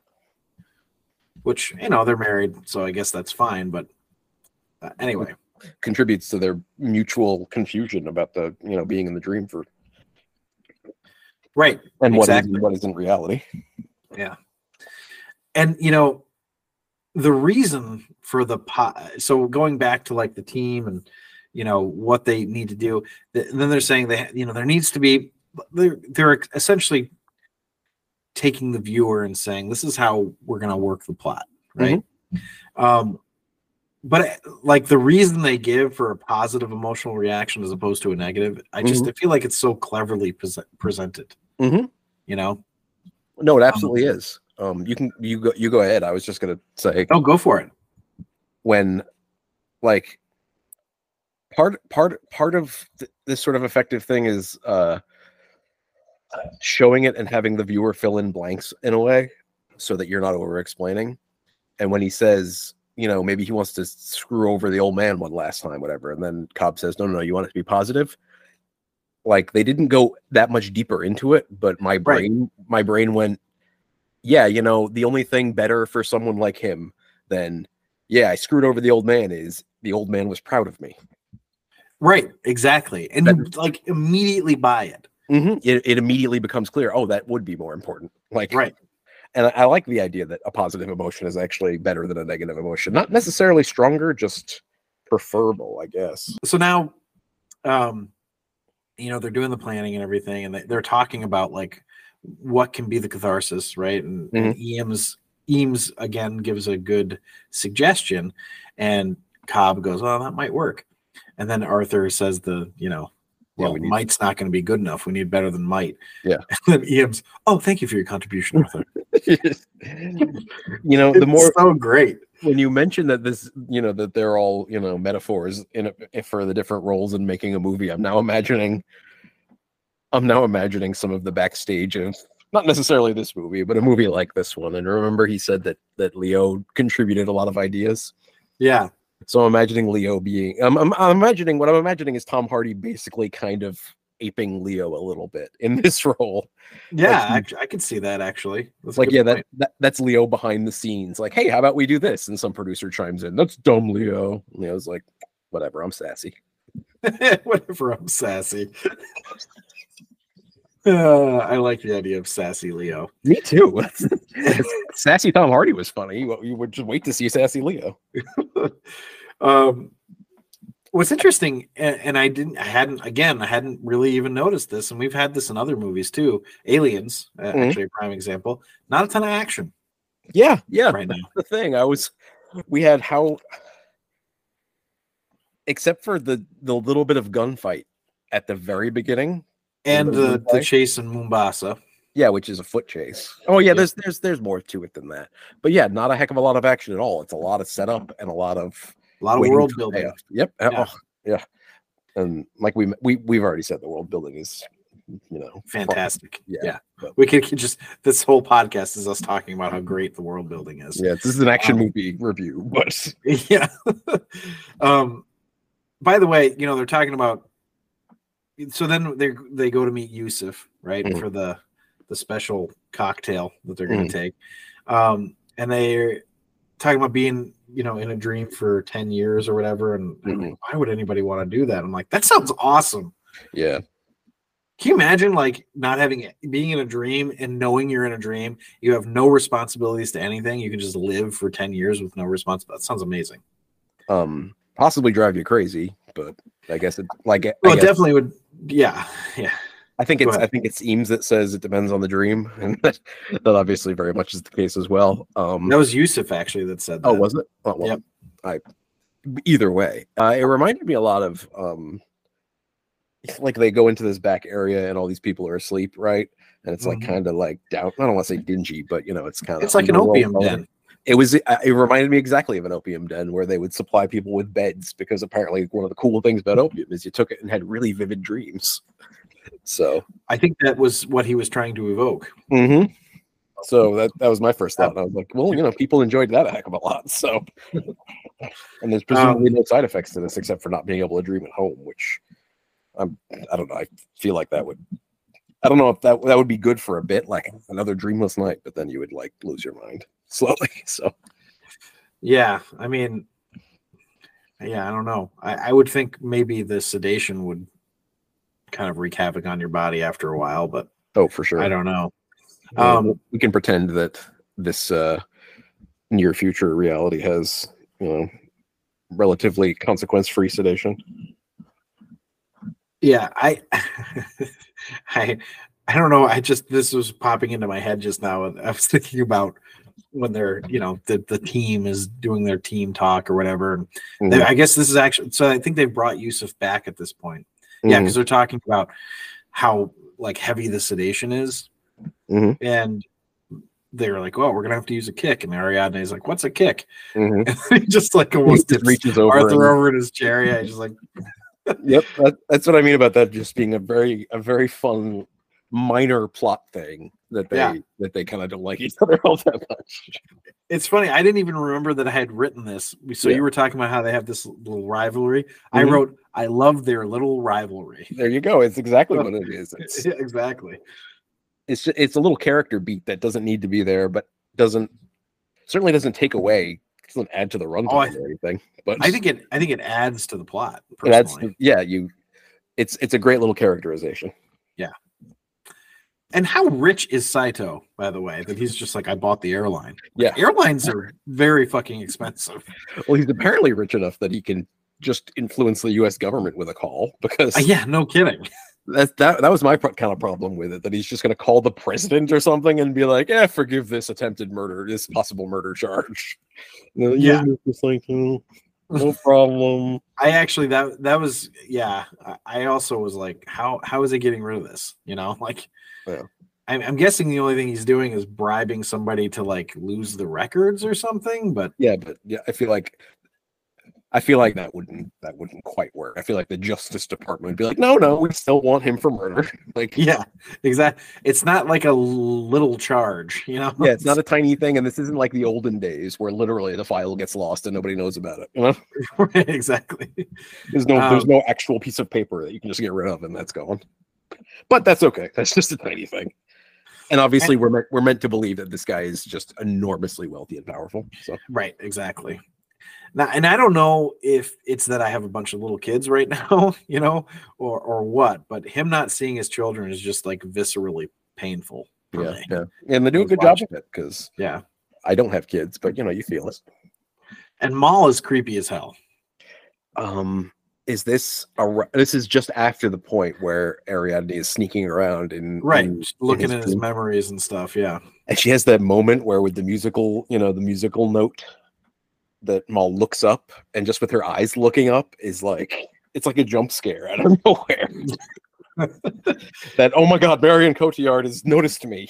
Which, you know, they're married, so I guess that's fine. But uh, anyway, contributes to their mutual confusion about the you know being in the dream for right and exactly. what is what is in reality. Yeah, and you know. The reason for the pot, so going back to like the team and you know what they need to do, th- then they're saying that you know there needs to be they're, they're essentially taking the viewer and saying this is how we're going to work the plot, right? Mm-hmm. Um, but like the reason they give for a positive emotional reaction as opposed to a negative, I just mm-hmm. I feel like it's so cleverly pre- presented, mm-hmm. you know? No, it absolutely um, is. Um, you can you go you go ahead. I was just gonna say. Oh, go for it. When, like, part part part of th- this sort of effective thing is uh, showing it and having the viewer fill in blanks in a way, so that you're not over explaining. And when he says, you know, maybe he wants to screw over the old man one last time, whatever, and then Cobb says, no, no, no, you want it to be positive. Like, they didn't go that much deeper into it, but my brain, right. my brain went, yeah, you know, the only thing better for someone like him than, yeah, I screwed over the old man is the old man was proud of me. Right, exactly. And you, like, immediately buy it. Mm-hmm. It, it immediately becomes clear, oh, that would be more important. Like, right. And I, I like the idea that a positive emotion is actually better than a negative emotion. Not necessarily stronger, just preferable, I guess. So now, um, you know, they're doing the planning and everything, and they, they're talking about, like, what can be the catharsis, right? And, mm-hmm. and Eames, Eames, again, gives a good suggestion, and Cobb goes, oh, that might work. And then Arthur says the, you know, well, yeah, we might's to. Not going to be good enough. We need better than might. Yeah. And then Eames, oh, thank you for your contribution, Arthur. You know, the it's more so great when you mention that this, you know, that they're all, you know, metaphors in a, for the different roles in making a movie. I'm now imagining, I'm now imagining some of the backstage of not necessarily this movie, but a movie like this one. And remember, he said that that Leo contributed a lot of ideas. Yeah. So I'm imagining Leo being, um, I'm, I'm imagining, what I'm imagining is Tom Hardy basically kind of aping Leo a little bit in this role. Yeah, like, I, I can see that, actually. That's like, yeah, that, that that's Leo behind the scenes. Like, hey, how about we do this? And some producer chimes in, that's dumb, Leo. And Leo's like, whatever, I'm sassy. Whatever, I'm sassy. Uh, I like the idea of sassy Leo. Me too. Sassy Tom Hardy was funny. You would just wait to see sassy Leo. um, what's interesting, and, and I didn't, I hadn't, again, I hadn't really even noticed this, and we've had this in other movies too. Aliens, uh, mm-hmm. actually a prime example. Not a ton of action. Yeah, yeah. Right that's now. The thing I was, we had how, except for the the little bit of gunfight at the very beginning. And the, the chase in Mombasa, yeah, which is a foot chase. Oh yeah, there's there's there's more to it than that. But yeah, not a heck of a lot of action at all. It's a lot of setup and a lot of a lot of world building. Payoff. Yep. Yeah. Oh, yeah. And like we we we've already said, the world building is, you know, fantastic. Fun. Yeah. yeah. We could just, this whole podcast is us talking about how great the world building is. Yeah. This is an action um, movie review, but yeah. um. By the way, you know, they're talking about. So then they they go to meet Yusuf, right, mm. for the the special cocktail that they're going to mm. take, um, and they're talking about being, you know, in a dream for ten years or whatever. And mm-hmm. like, why would anybody want to do that? I'm like, that sounds awesome. Yeah. Can you imagine, like, not having it, being in a dream and knowing you're in a dream? You have no responsibilities to anything. You can just live for ten years with no responsibility. That sounds amazing. Um, possibly drive you crazy, but I guess it like I well, guess. It definitely would. Yeah, yeah. I think it's I think it's Eames that says it depends on the dream, and that, that obviously very much is the case as well. Um, that was Yusuf actually that said that. Oh, was it? Oh, well, yep. I either way, uh, it reminded me a lot of um, like they go into this back area and all these people are asleep, right? And it's mm-hmm. like kind of like down. I don't want to say dingy, but you know, it's kind of it's like an opium den. It was. It reminded me exactly of an opium den where they would supply people with beds, because apparently one of the cool things about opium is you took it and had really vivid dreams. So I think that was what he was trying to evoke. Mm-hmm. So that, that was my first thought. I was like, well, you know, people enjoyed that a heck of a lot. So, and there's presumably um, no side effects to this except for not being able to dream at home, which I'm. I don't know. I feel like that would. I don't know if that that would be good for a bit, like another dreamless night, but then you would like lose your mind slowly. So, yeah, I mean, yeah, I don't know. I, I would think maybe the sedation would kind of wreak havoc on your body after a while, but oh, for sure, I don't know. Yeah, um, we can pretend that this uh, near future reality has, you know, relatively consequence-free sedation. Yeah, I, I, I don't know. I just this was popping into my head just now, and I was thinking about when they're, you know, the the team is doing their team talk or whatever. And mm-hmm. they, I guess this is actually so. I think they've brought Yusuf back at this point. Mm-hmm. Yeah, because they're talking about how like heavy the sedation is, mm-hmm. and they're like, "Oh, we're gonna have to use a kick." And Ariadne is like, "What's a kick?" Mm-hmm. And he just like almost just reaches over Arthur and... over in his chair. Yeah, just like. Yep, that, that's what I mean about that just being a very a very fun minor plot thing that they yeah. that they kind of don't like each other all that much. It's funny. I didn't even remember that I had written this. So yeah. you were talking about how they have this little rivalry. Mm-hmm. I wrote, I love their little rivalry. There you go. It's exactly what it is. It's, yeah, exactly. It's just, it's a little character beat that doesn't need to be there, but doesn't certainly doesn't take away. Doesn't add to the runtime oh, or anything. But I think it I think it adds to the plot. Personally. Yeah, you. It's it's a great little characterization. Yeah. And how rich is Saito, by the way, that he's just like, I bought the airline. Like, yeah. Airlines are very fucking expensive. Well, he's apparently rich enough that he can just influence the U S government with a call because. Uh, yeah, no kidding. That, that, that was my pro- kind of problem with it, that he's just going to call the president or something and be like, eh, forgive this attempted murder, this possible murder charge. You know, yeah. Just like, oh, no problem. I actually, that that was, yeah. I also was like, how how is he getting rid of this? You know, like. Yeah. I'm, I'm guessing the only thing he's doing is bribing somebody to like lose the records or something. But yeah, but yeah, I feel like I feel like that wouldn't that wouldn't quite work. I feel like the Justice Department would be like, no, no, we still want him for murder. Like, yeah, exactly. It's not like a little charge, you know. Yeah, it's not a tiny thing, and this isn't like the olden days where literally the file gets lost and nobody knows about it. You know, right, exactly. There's no um, there's no actual piece of paper that you can just get rid of and that's gone. But that's okay. That's just a tiny thing, and obviously and, we're we're meant to believe that this guy is just enormously wealthy and powerful. So right, exactly. Now, and I don't know if it's that I have a bunch of little kids right now, you know, or or what. But him not seeing his children is just like viscerally painful. For yeah, me. yeah. And they do a good job of it because yeah, I don't have kids, but you know, you feel it. And Maul is creepy as hell. Um. Is this a, this is just after the point where Ariadne is sneaking around and right in, looking in his at his room. Memories and stuff, yeah. And she has that moment where with the musical, you know, the musical note that Maul looks up and just with her eyes looking up is like it's like a jump scare out of nowhere. That oh my god, Marion Cotillard has noticed me.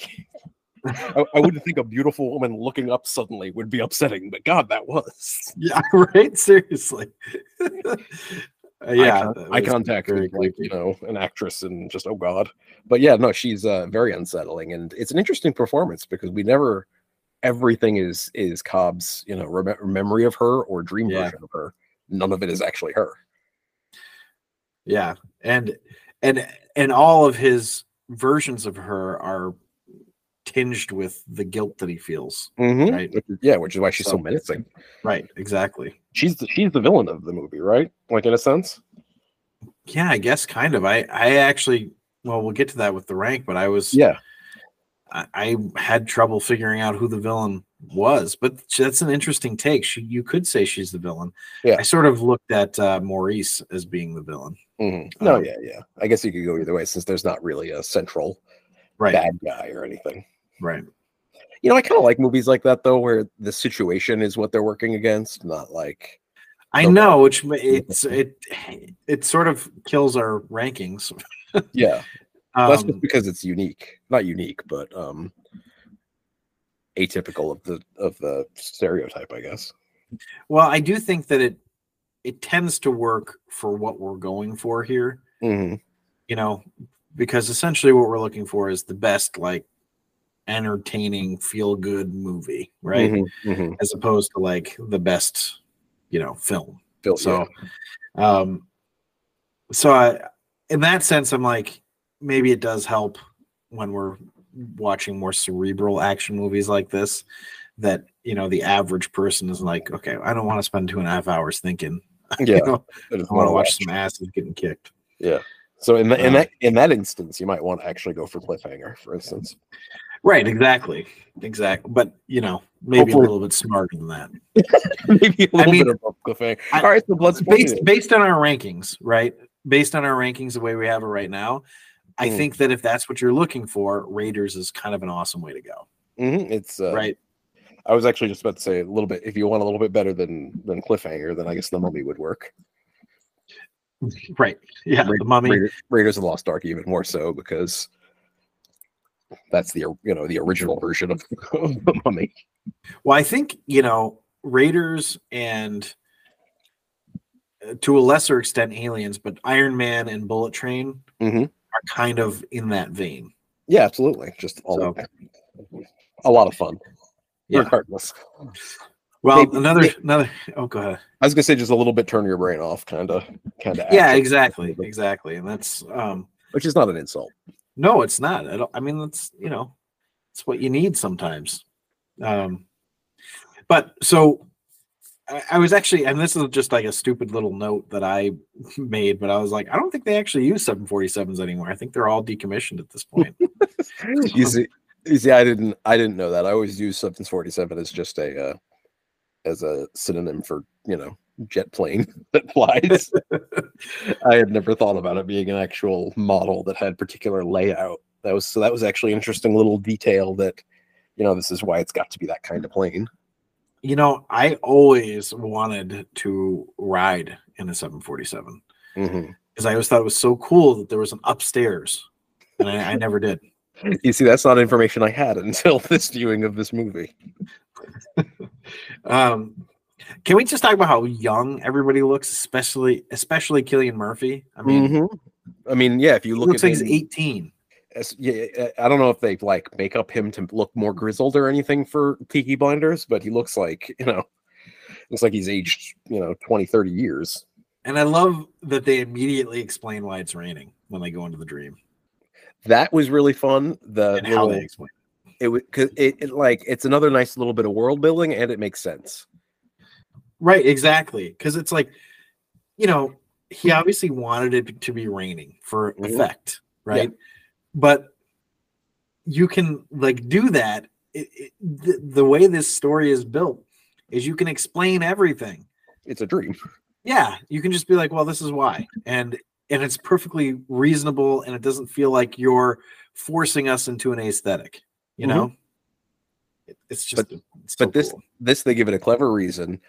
I, I wouldn't think a beautiful woman looking up suddenly would be upsetting, but god, that was yeah, right? Seriously. Uh, yeah, eye contact with, like, you know, an actress and just, oh, God. But yeah, no, she's uh, very unsettling. And it's an interesting performance because we never, everything is is Cobb's, you know, rem- memory of her or dream yeah. version of her. None of it is actually her. Yeah. And, and, and all of his versions of her are tinged with the guilt that he feels. Mm-hmm. Right. Yeah. Which is why she's so, so menacing. Right. Exactly. She's the, she's the villain of the movie, right? Like in a sense. Yeah, I guess kind of. I, I actually, well, we'll get to that with the rank, but I was, yeah, I, I had trouble figuring out who the villain was, but that's an interesting take. She, you could say she's the villain. Yeah. I sort of looked at uh, Maurice as being the villain. Mm-hmm. No. Um, yeah. Yeah. I guess you could go either way since there's not really a central right. bad guy or anything. Right. You know, I kind of like movies like that, though, where the situation is what they're working against, not like. I know, which it's it it sort of kills our rankings. Yeah, um, that's just because it's unique, not unique, but um, atypical of the of the stereotype, I guess. Well, I do think that it it tends to work for what we're going for here. Mm-hmm. You know, because essentially what we're looking for is the best, like. Entertaining feel-good movie, right? Mm-hmm, mm-hmm. As opposed to like the best, you know, film. film so, yeah. um, so I, in that sense, I'm like, maybe it does help when we're watching more cerebral action movies like this. That you know, the average person is like, okay, I don't want to spend two and a half hours thinking. Yeah, you know, I want to watch, watch some asses getting kicked. Yeah. So in the, uh, in that in that instance, you might want to actually go for Cliffhanger, for instance. Right, exactly, exactly. But you know, maybe Hopefully. a little bit smarter than that. Maybe a little I mean, bit above Cliffhanger. All right, so Bloodsport. Based based on our rankings, right? Based on our rankings, the way we have it right now, mm. I think that if that's what you're looking for, Raiders is kind of an awesome way to go. Mm-hmm. It's uh, right. I was actually just about to say a little bit. If you want a little bit better than than Cliffhanger, then I guess The Mummy would work. Right. Yeah. Ra- the Mummy. Raiders, Raiders of the Lost Ark even more so because. That's the you know the original version of, of the Mummy. Well, I think you know Raiders and uh, to a lesser extent Aliens, but Iron Man and Bullet Train mm-hmm. are kind of in that vein. Yeah, absolutely. Just all so. a lot of fun. Yeah. Regardless. Well, maybe, another maybe. another. Oh, go ahead. I was gonna say just a little bit. Turn your brain off, kind of, kind of. Yeah, exactly, exactly, and that's um, which is not an insult. No, it's not. I, don't, I mean, that's you know, it's what you need sometimes. Um, but so I, I was actually, and this is just like a stupid little note that I made, but I was like, I don't think they actually use seven forty-sevens anymore. I think they're all decommissioned at this point. you see, you see, I didn't, I didn't know that. I always use seven forty-seven as just a. Uh, as a synonym for, you know, jet plane that flies. I had never thought about it being an actual model that had particular layout. That was, so that was actually an interesting little detail that, you know, this is why it's got to be that kind of plane. You know, I always wanted to ride in a seven forty-seven because mm-hmm. I always thought it was so cool that there was an upstairs, and I, I never did. You see, that's not information I had until this viewing of this movie. um, can we just talk about how young everybody looks, especially especially Cillian Murphy? I mean, mm-hmm. I mean, yeah. If you look, he looks at like him, he's eighteen. As, yeah, I don't know if they like make up him to look more grizzled or anything for Peaky Blinders, but he looks like you know, looks like he's aged you know twenty, thirty years. And I love that they immediately explain why it's raining when they go into the dream. That was really fun. The and how little, they explain it, because it, it, it like it's another nice little bit of world building, and it makes sense. Right, exactly, because it's like, you know, he obviously wanted it to be raining for effect, right? Yeah. But you can like do that. It, it, the, the way this story is built is you can explain everything. It's a dream. Yeah, you can just be like, well, this is why, and. And it's perfectly reasonable, and it doesn't feel like you're forcing us into an aesthetic, you know? Mm-hmm. It's just But, it's so but this, cool. this, they give it a clever reason,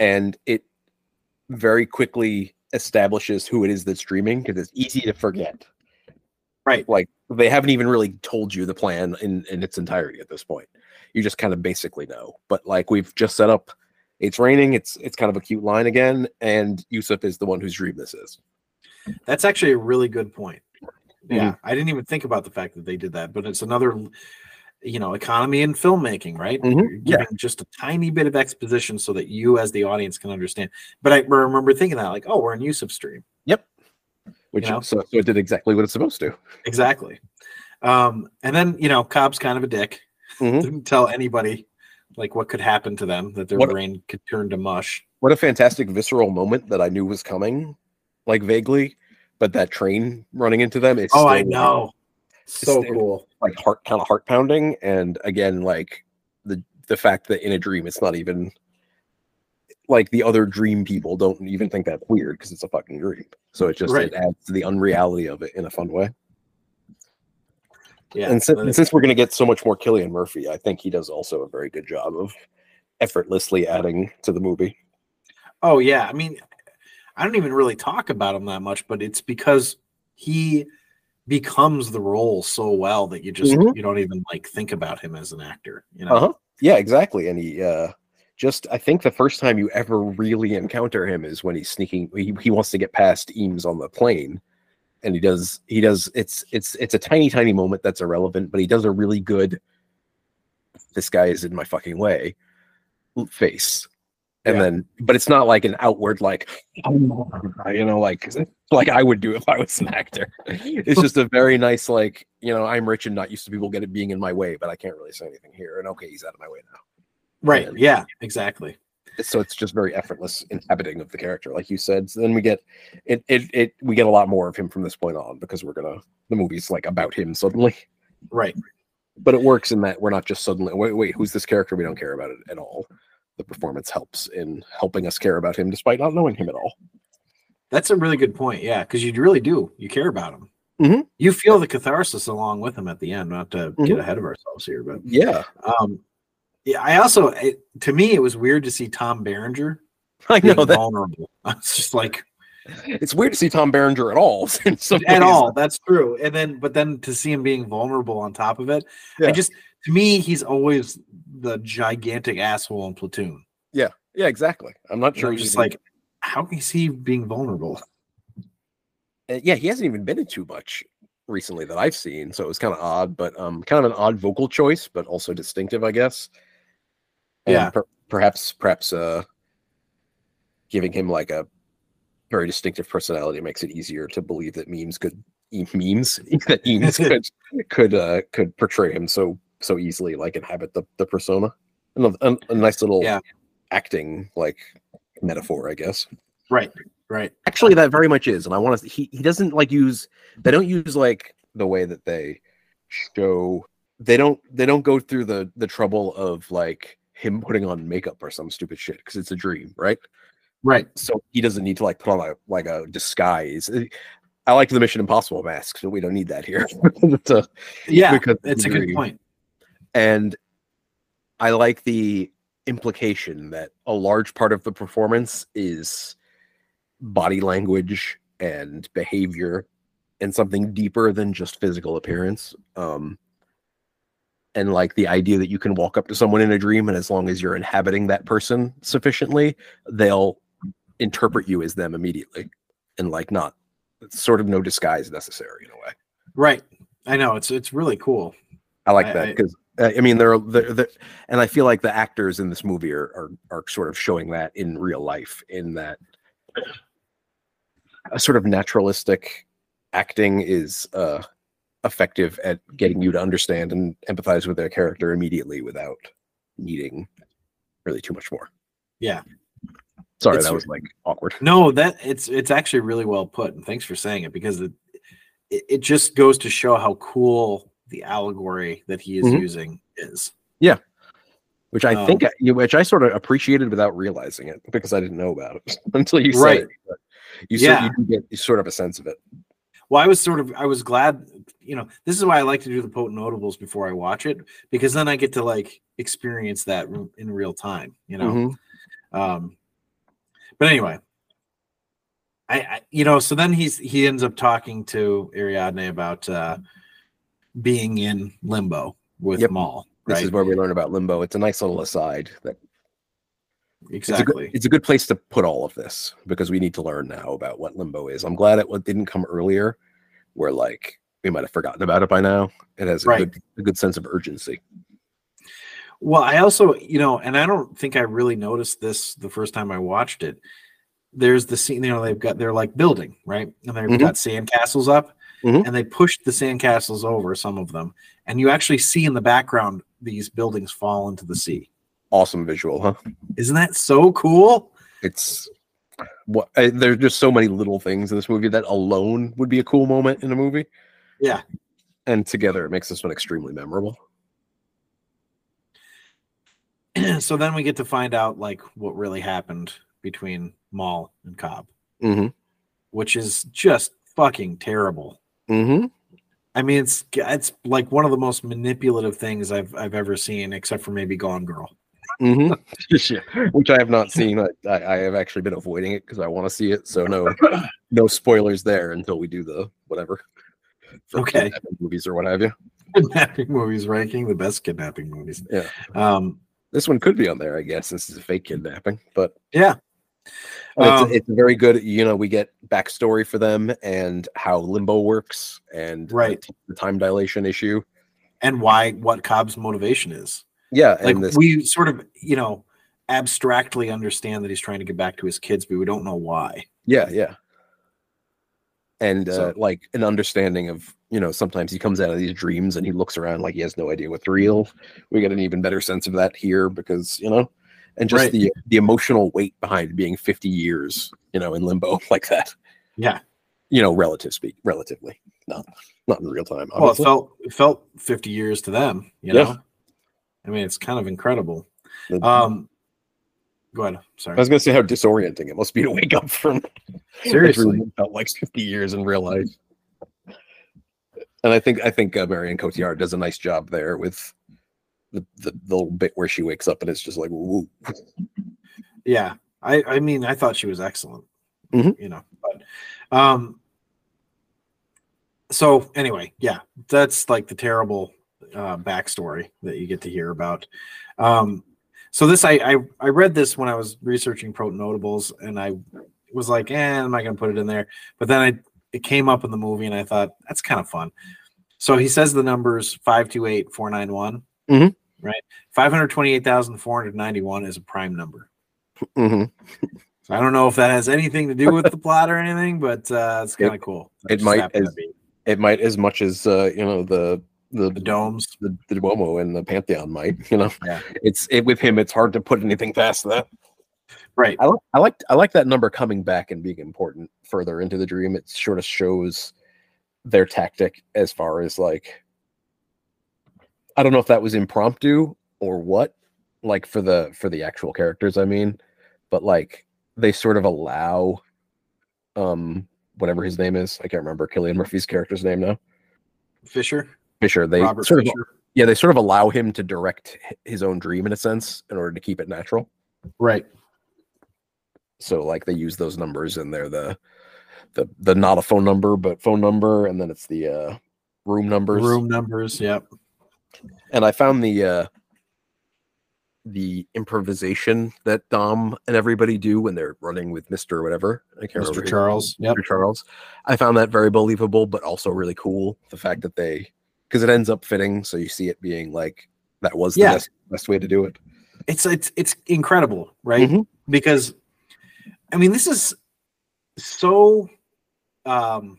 and it very quickly establishes who it is that's dreaming, because it's easy to forget. Right. Like, they haven't even really told you the plan in, in its entirety at this point. You just kind of basically know. But, like, we've just set up, it's raining, it's, it's kind of a cute line again, and Yusuf is the one whose dream this is. That's actually a really good point. Yeah, mm-hmm. I didn't even think about the fact that they did that, but it's another, you know, economy in filmmaking, right? Mm-hmm. You're giving yeah. just a tiny bit of exposition so that you, as the audience, can understand. But I remember thinking that, like, oh, we're in Yusuf's dream. Yep. Which you know? so, so it did exactly what it's supposed to. Exactly. Um, and then you know, Cobb's kind of a dick. Mm-hmm. Didn't tell anybody like what could happen to them, that their what, brain could turn to mush. What a fantastic visceral moment that I knew was coming. Like vaguely, but that train running into them is oh, still, I know, so cool, like heart kind of heart pounding. And again, like the the fact that in a dream, it's not even like the other dream people don't even think that's weird because it's a fucking dream. So it just right. it adds to the unreality of it in a fun way. Yeah, and, si- and since we're gonna get so much more Cillian Murphy, I think he does also a very good job of effortlessly adding to the movie. Oh yeah, I mean. I don't even really talk about him that much, but it's because he becomes the role so well that you just mm-hmm. you don't even like think about him as an actor, you know? Uh-huh. Yeah, exactly. And he uh, just I think the first time you ever really encounter him is when he's sneaking. He, he wants to get past Eames on the plane, and he does. He does. It's it's it's a tiny tiny moment that's irrelevant, but he does a really good. This guy is in my fucking way. Face. And yeah. then, but it's not like an outward, like, you know, like, like I would do if I was an actor. It's just a very nice, like, you know, I'm rich and not used to people get it being in my way, but I can't really say anything here. And okay, he's out of my way now. Right. And, yeah, exactly. So it's just very effortless inhabiting of the character, like you said. So then we get it, it, it, we get a lot more of him from this point on because we're going to, the movie's like about him suddenly. Right. But it works in that we're not just suddenly, wait, wait, who's this character? We don't care about it at all. The performance helps in helping us care about him despite not knowing him at all. That's a really good point. Yeah. Cause you really do. You care about him. Mm-hmm. You feel the catharsis along with him at the end, not to mm-hmm. get ahead of ourselves here, but yeah. Um, yeah. I also, it, to me, it was weird to see Tom Berenger. I know that. Vulnerable. I was just like, it's weird to see Tom Berenger at all. At all. That's true. And then, but then to see him being vulnerable on top of it, yeah. I just, to me, he's always the gigantic asshole in Platoon. Yeah. Yeah, exactly. I'm not sure. You know, just like, how is he being vulnerable? Uh, yeah. He hasn't even been in too much. recently that I've seen, so it was kind of odd, but um, kind of an odd vocal choice, but also distinctive, I guess. And yeah, per perhaps perhaps uh, giving him like a very distinctive personality makes it easier to believe that memes could e memes that memes could could uh, could portray him so so easily, like inhabit the the persona. And a, a nice little yeah. acting like metaphor, I guess. Right. Right. Actually, that very much is, and I want to. He he doesn't like use. They don't use like the way that they show. They don't. They don't go through the the trouble of like him putting on makeup or some stupid shit because it's a dream, right? Right. So he doesn't need to like put on a like a disguise. I like the Mission Impossible masks, but we don't need that here. to, yeah, it's a good point. And I like the implication that a large part of the performance is body language and behavior and something deeper than just physical appearance. Um, and like the idea that you can walk up to someone in a dream and as long as you're inhabiting that person sufficiently, they'll interpret you as them immediately. And like not, it's sort of no disguise necessary in a way. Right. I know. It's, it's really cool. I like I, that because I, I mean, there are, there, there, and I feel like the actors in this movie are, are, are sort of showing that in real life in that, a sort of naturalistic acting is uh, effective at getting you to understand and empathize with their character immediately without needing really too much more. Yeah. Sorry, it's, that was like awkward. No, that it's it's actually really well put, and thanks for saying it because it it just goes to show how cool the allegory that he is mm-hmm. using is. Yeah. Which I um, think, I, which I sort of appreciated without realizing it because I didn't know about it until you said right. it. But you yeah. sort, you do get sort of a sense of it. Well, I was sort of, I was glad, you know, this is why I like to do the potent notables before I watch it because then I get to like experience that in real time, you know. Mm-hmm. Um, but anyway, I, I, you know, so then he's he ends up talking to Ariadne about uh, being in limbo with yep. Maul. Right. This is where we learn about limbo. It's a nice little aside. That exactly. It's a, good, it's a good place to put all of this because we need to learn now about what limbo is. I'm glad it didn't come earlier where like we might have forgotten about it by now. It has a, right. good, a good sense of urgency. Well, I also, you know, and I don't think I really noticed this the first time I watched it. There's the scene, you know, they've got, they're like building, right? And they've mm-hmm. got sandcastles up. Mm-hmm. And they pushed the sandcastles over, some of them. And you actually see in the background these buildings fall into the sea. Awesome visual, huh? Isn't that so cool? It's what I, there's just so many little things in this movie that alone would be a cool moment in a movie. Yeah. And together it makes this one extremely memorable. So then we get to find out like what really happened between Maul and Cobb. Mm-hmm. Which is just fucking terrible. Mm-hmm. I mean, it's it's like one of the most manipulative things I've I've ever seen, except for maybe Gone Girl, mm-hmm. which I have not seen. I, I have actually been avoiding it because I want to see it. So no, no spoilers there until we do the whatever. Okay, movies or what have you. Kidnapping movies ranking the best kidnapping movies. Yeah, um, this one could be on there, I guess. This is a fake kidnapping, but yeah. It's, um, it's very good, you know, we get backstory for them and how limbo works and right. the, the time dilation issue. And why, what Cobb's motivation is. Yeah. Like and this, we sort of, you know, abstractly understand that he's trying to get back to his kids, but we don't know why. Yeah, yeah. And so, uh, like an understanding of, you know, sometimes he comes out of these dreams and he looks around like he has no idea what's real. We get an even better sense of that here because, you know. And just right. the the emotional weight behind being fifty years, you know, in limbo like that. Yeah, you know, relative speak, relatively, not not in real time. Obviously. Well, it felt it felt fifty years to them. You yeah. know, I mean, it's kind of incredible. Um, go ahead. Sorry, I was going to say how disorienting it must be to wake up from. Seriously, it felt like fifty years in real life. And I think I think uh, Marion Cotillard does a nice job there with. The, the, the little bit where she wakes up and it's just like, woo. Yeah. I, I mean, I thought she was excellent, mm-hmm. you know, but, um, so anyway, yeah, that's like the terrible, uh, backstory that you get to hear about. Um, so this, I, I, I read this when I was researching Pro Notables and I was like, eh, am I going to put it in there? But then I it came up in the movie, and I thought, that's kind of fun. So he says the numbers five two eight, four nine one, mm-hmm. right? five hundred twenty-eight thousand, four hundred ninety-one is a prime number. Mm-hmm. So I don't know if that has anything to do with the plot or anything, but uh, it's kind of cool. It might, as, it might as much as, uh, you know, the... The, the domes, the, the Duomo, and the Pantheon might, you know. Yeah. It's it with him. It's hard to put anything past that. Right. I like I like I like that number coming back and being important further into the dream. It sort of shows their tactic as far as, like, I don't know if that was impromptu or what, like for the for the actual characters, I mean, but like they sort of allow, um, whatever his name is, I can't remember Cillian Murphy's character's name now. Fisher. Fisher, they Robert sort Fisher. Of, yeah, they sort of allow him to direct his own dream in a sense in order to keep it natural, right? So, like, they use those numbers, and they're the the the not a phone number, but phone number, and then it's the uh, room numbers. Room numbers, yep. And I found the uh, the improvisation that Dom and everybody do when they're running with Mister whatever, I can't Mister remember Charles, yep. Mister Charles. I found that very believable, but also really cool. The fact that they Because it ends up fitting, so you see it being like that was the yeah. best, best way to do it. It's it's it's incredible, right? Mm-hmm. Because I mean, this is so um,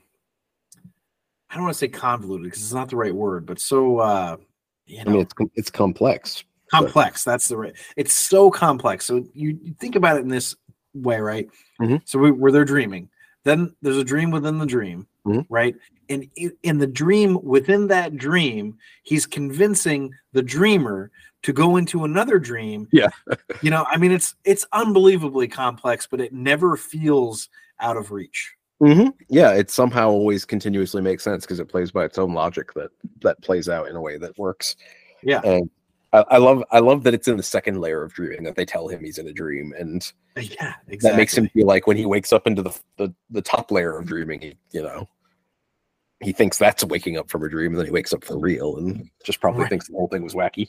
I don't want to say convoluted because it's not the right word, but so uh, you know, I mean, it's it's complex. Complex. But. That's the right. It's so complex. So you, you think about it in this way, right? Mm-hmm. So we, we're there dreaming. Then there's a dream within the dream. Mm-hmm. Right, and in the dream within that dream, he's convincing the dreamer to go into another dream. Yeah, you know, I mean, it's it's unbelievably complex, but it never feels out of reach. Mm-hmm. Yeah, it somehow always continuously makes sense because it plays by its own logic that that plays out in a way that works. Yeah, and I, I love I love that it's in the second layer of dreaming that they tell him he's in a dream, and yeah, exactly. That makes him feel like when he wakes up into the the, the top layer of dreaming, he, you know, he thinks that's waking up from a dream, and then he wakes up for real, and just probably right. thinks the whole thing was wacky.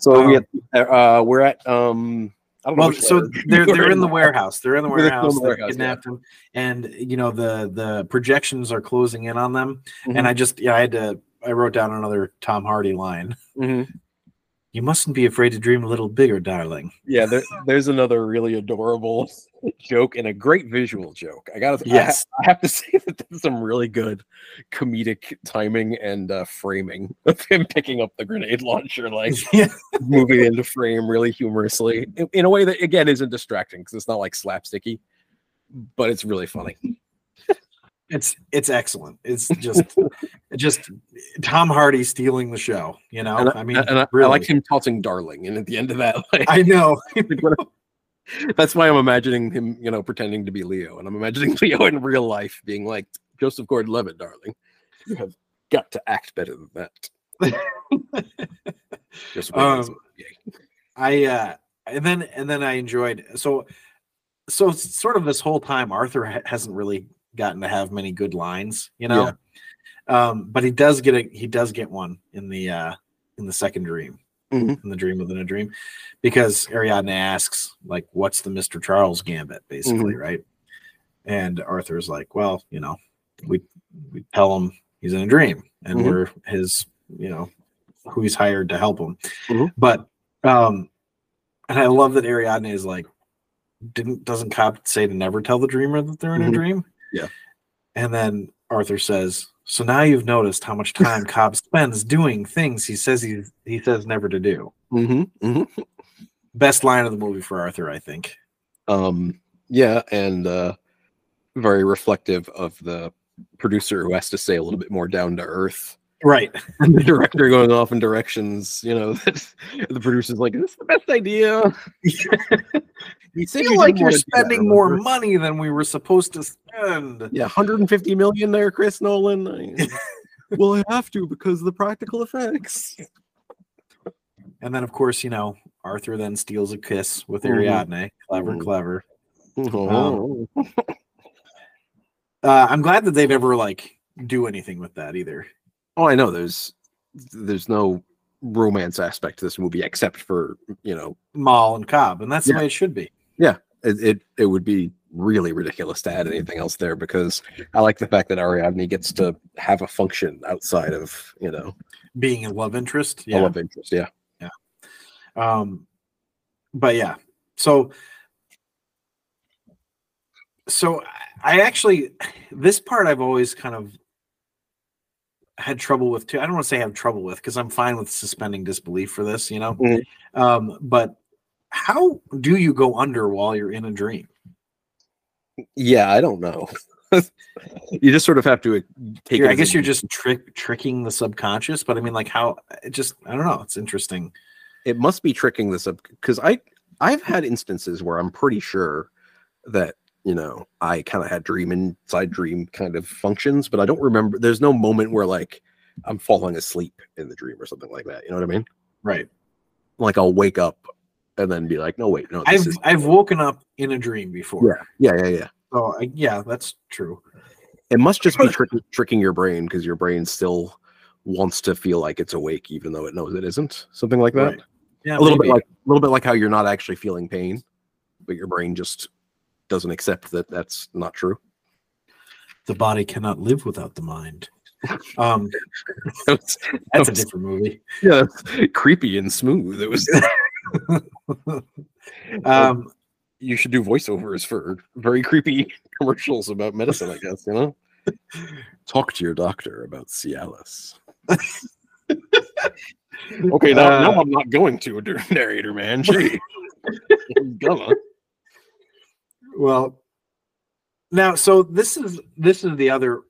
So um, we had, uh, we're at um, I don't well, know. So they're they're in, in the warehouse. They're in the warehouse. They kidnapped yeah. him, and you know the the projections are closing in on them. Mm-hmm. And I just yeah, I had to. I wrote down another Tom Hardy line. Mm-hmm. You mustn't be afraid to dream a little bigger, darling. Yeah, there, there's another really adorable joke and a great visual joke. I gotta, yes, I, I have to say that there's some really good comedic timing and uh, framing of him picking up the grenade launcher, like yeah. moving into frame really humorously in, in a way that again isn't distracting because it's not like slapsticky, but it's really funny. It's it's excellent. It's just just Tom Hardy stealing the show, you know. And I, I mean, and I, really. I like him tossing "darling," and at the end of that, like, I know. That's why I'm imagining him, you know, pretending to be Leo, and I'm imagining Leo in real life being like Joseph Gordon-Levitt, darling. You have got to act better than that. Just um, I uh, and then and then I enjoyed so so sort of this whole time Arthur ha- hasn't really. gotten to have many good lines, you know, yeah. um, but he does get a he does get one in the uh, in the second dream, mm-hmm. in the dream within a dream, because Ariadne asks like, "What's the Mister Charles gambit?" Basically, mm-hmm. right? And Arthur's like, "Well, you know, we we tell him he's in a dream, and mm-hmm. we're his, you know, who he's hired to help him." Mm-hmm. But um, and I love that Ariadne is like, didn't doesn't cop say to never tell the dreamer that they're in mm-hmm. a dream. Yeah, and then Arthur says, "So now you've noticed how much time Cobb spends doing things he says he he says never to do." Mm-hmm, mm-hmm. Best line of the movie for Arthur, I think. Um, yeah, and uh, very reflective of the producer who has to stay a little bit more down to earth, right? And the director going off in directions, you know, the producer's like, "Is this the best idea?" You feel you like you're spending more money than we were supposed to spend. Yeah, one hundred fifty million there, Chris Nolan. Well, I have to because of the practical effects. And then, of course, you know, Arthur then steals a kiss with mm-hmm. Ariadne. Clever, mm-hmm. clever. Oh. Um, uh, I'm glad that they've ever like do anything with that either. Oh, I know. There's there's no romance aspect to this movie except for, you know, Maul and Cobb, and that's yeah. the way it should be. Yeah, it, it it would be really ridiculous to add anything else there, because I like the fact that Ariadne gets to have a function outside of, you know, being a love interest. Yeah. A love interest, yeah. Yeah. Um, but yeah, so so I actually, this part I've always kind of had trouble with too. I don't want to say have trouble with, because I'm fine with suspending disbelief for this, you know. Mm-hmm. Um, but how do you go under while you're in a dream? Yeah, I don't know. You just sort of have to take. It I guess a, you're just trick tricking the subconscious, but I mean, like, how? It just, I don't know. It's interesting. It must be tricking the sub, because I I've had instances where I'm pretty sure that, you know, I kind of had dream inside dream kind of functions, but I don't remember. There's no moment where like I'm falling asleep in the dream or something like that. You know what I mean? Right. Like I'll wake up and then be like, no, wait, no. This I've is- I've woken up in a dream before. Yeah, yeah, yeah, yeah. So I, yeah, that's true. It must just be trick- tricking your brain, because your brain still wants to feel like it's awake, even though it knows it isn't. Something like that. Right. Yeah, a little maybe. bit like a little bit like how you're not actually feeling pain, but your brain just doesn't accept that that's not true. The body cannot live without the mind. Um, that was, that that's was, a different movie. Yeah, creepy and smooth. It was. um you should do voiceovers for very creepy commercials about medicine, I guess, you know. Talk to your doctor about Cialis. Okay, now, uh, now I'm not going to a narrator, man. I'm gonna. Well, now, so this is this is the other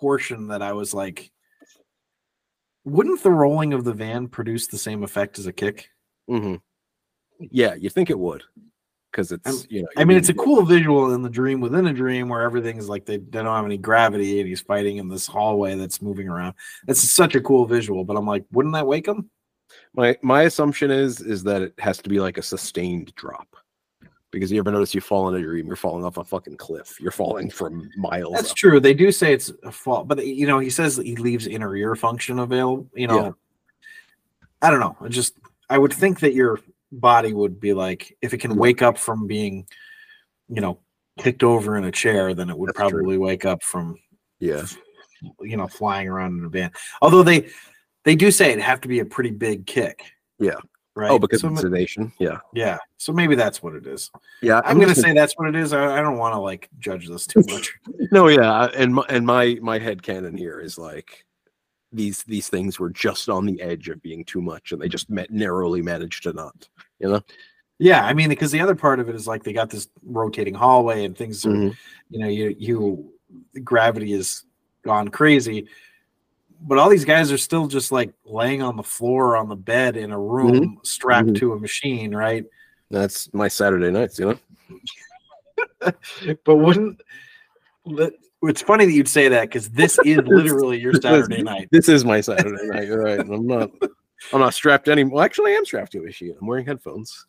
portion that I was like, wouldn't the rolling of the van produce the same effect as a kick? Mm-hmm. Yeah, you think it would, because it's, you know, I mean, it's a cool visual in the dream within a dream, where everything's like they, they don't have any gravity and he's fighting in this hallway that's moving around. That's such a cool visual, but I'm like, wouldn't that wake him? My my assumption is is that it has to be like a sustained drop, because you ever notice you fall in a dream, you're falling off a fucking cliff, you're falling from miles. That's up. True. They do say it's a fall, but you know, he says he leaves inner ear function available. You know, yeah. I don't know. It just. I would think that your body would be like, if it can wake up from being, you know, kicked over in a chair, then it would That's probably true. wake up from, yeah, you know, flying around in a van. Although they, they do say it'd have to be a pretty big kick. Yeah. Right. Oh, because so of sedation. Yeah. Yeah. So maybe that's what it is. Yeah. I'm, I'm going to say that's what it is. I, I don't want to like judge this too much. No. Yeah. And my, and my, my headcanon here is like, These these things were just on the edge of being too much, and they just met, narrowly managed to not, you know? Yeah, I mean, because the other part of it is like they got this rotating hallway and things are, mm-hmm. you know, you you gravity has gone crazy, but all these guys are still just like laying on the floor on the bed in a room mm-hmm. strapped mm-hmm. to a machine, right? That's my Saturday nights, you know? But wouldn't... Let, It's funny that you'd say that, because this is literally your Saturday this, night. This is my Saturday night. You're right. I'm not. I'm not strapped anymore. Well, actually, I am strapped to a sheet. I'm wearing headphones.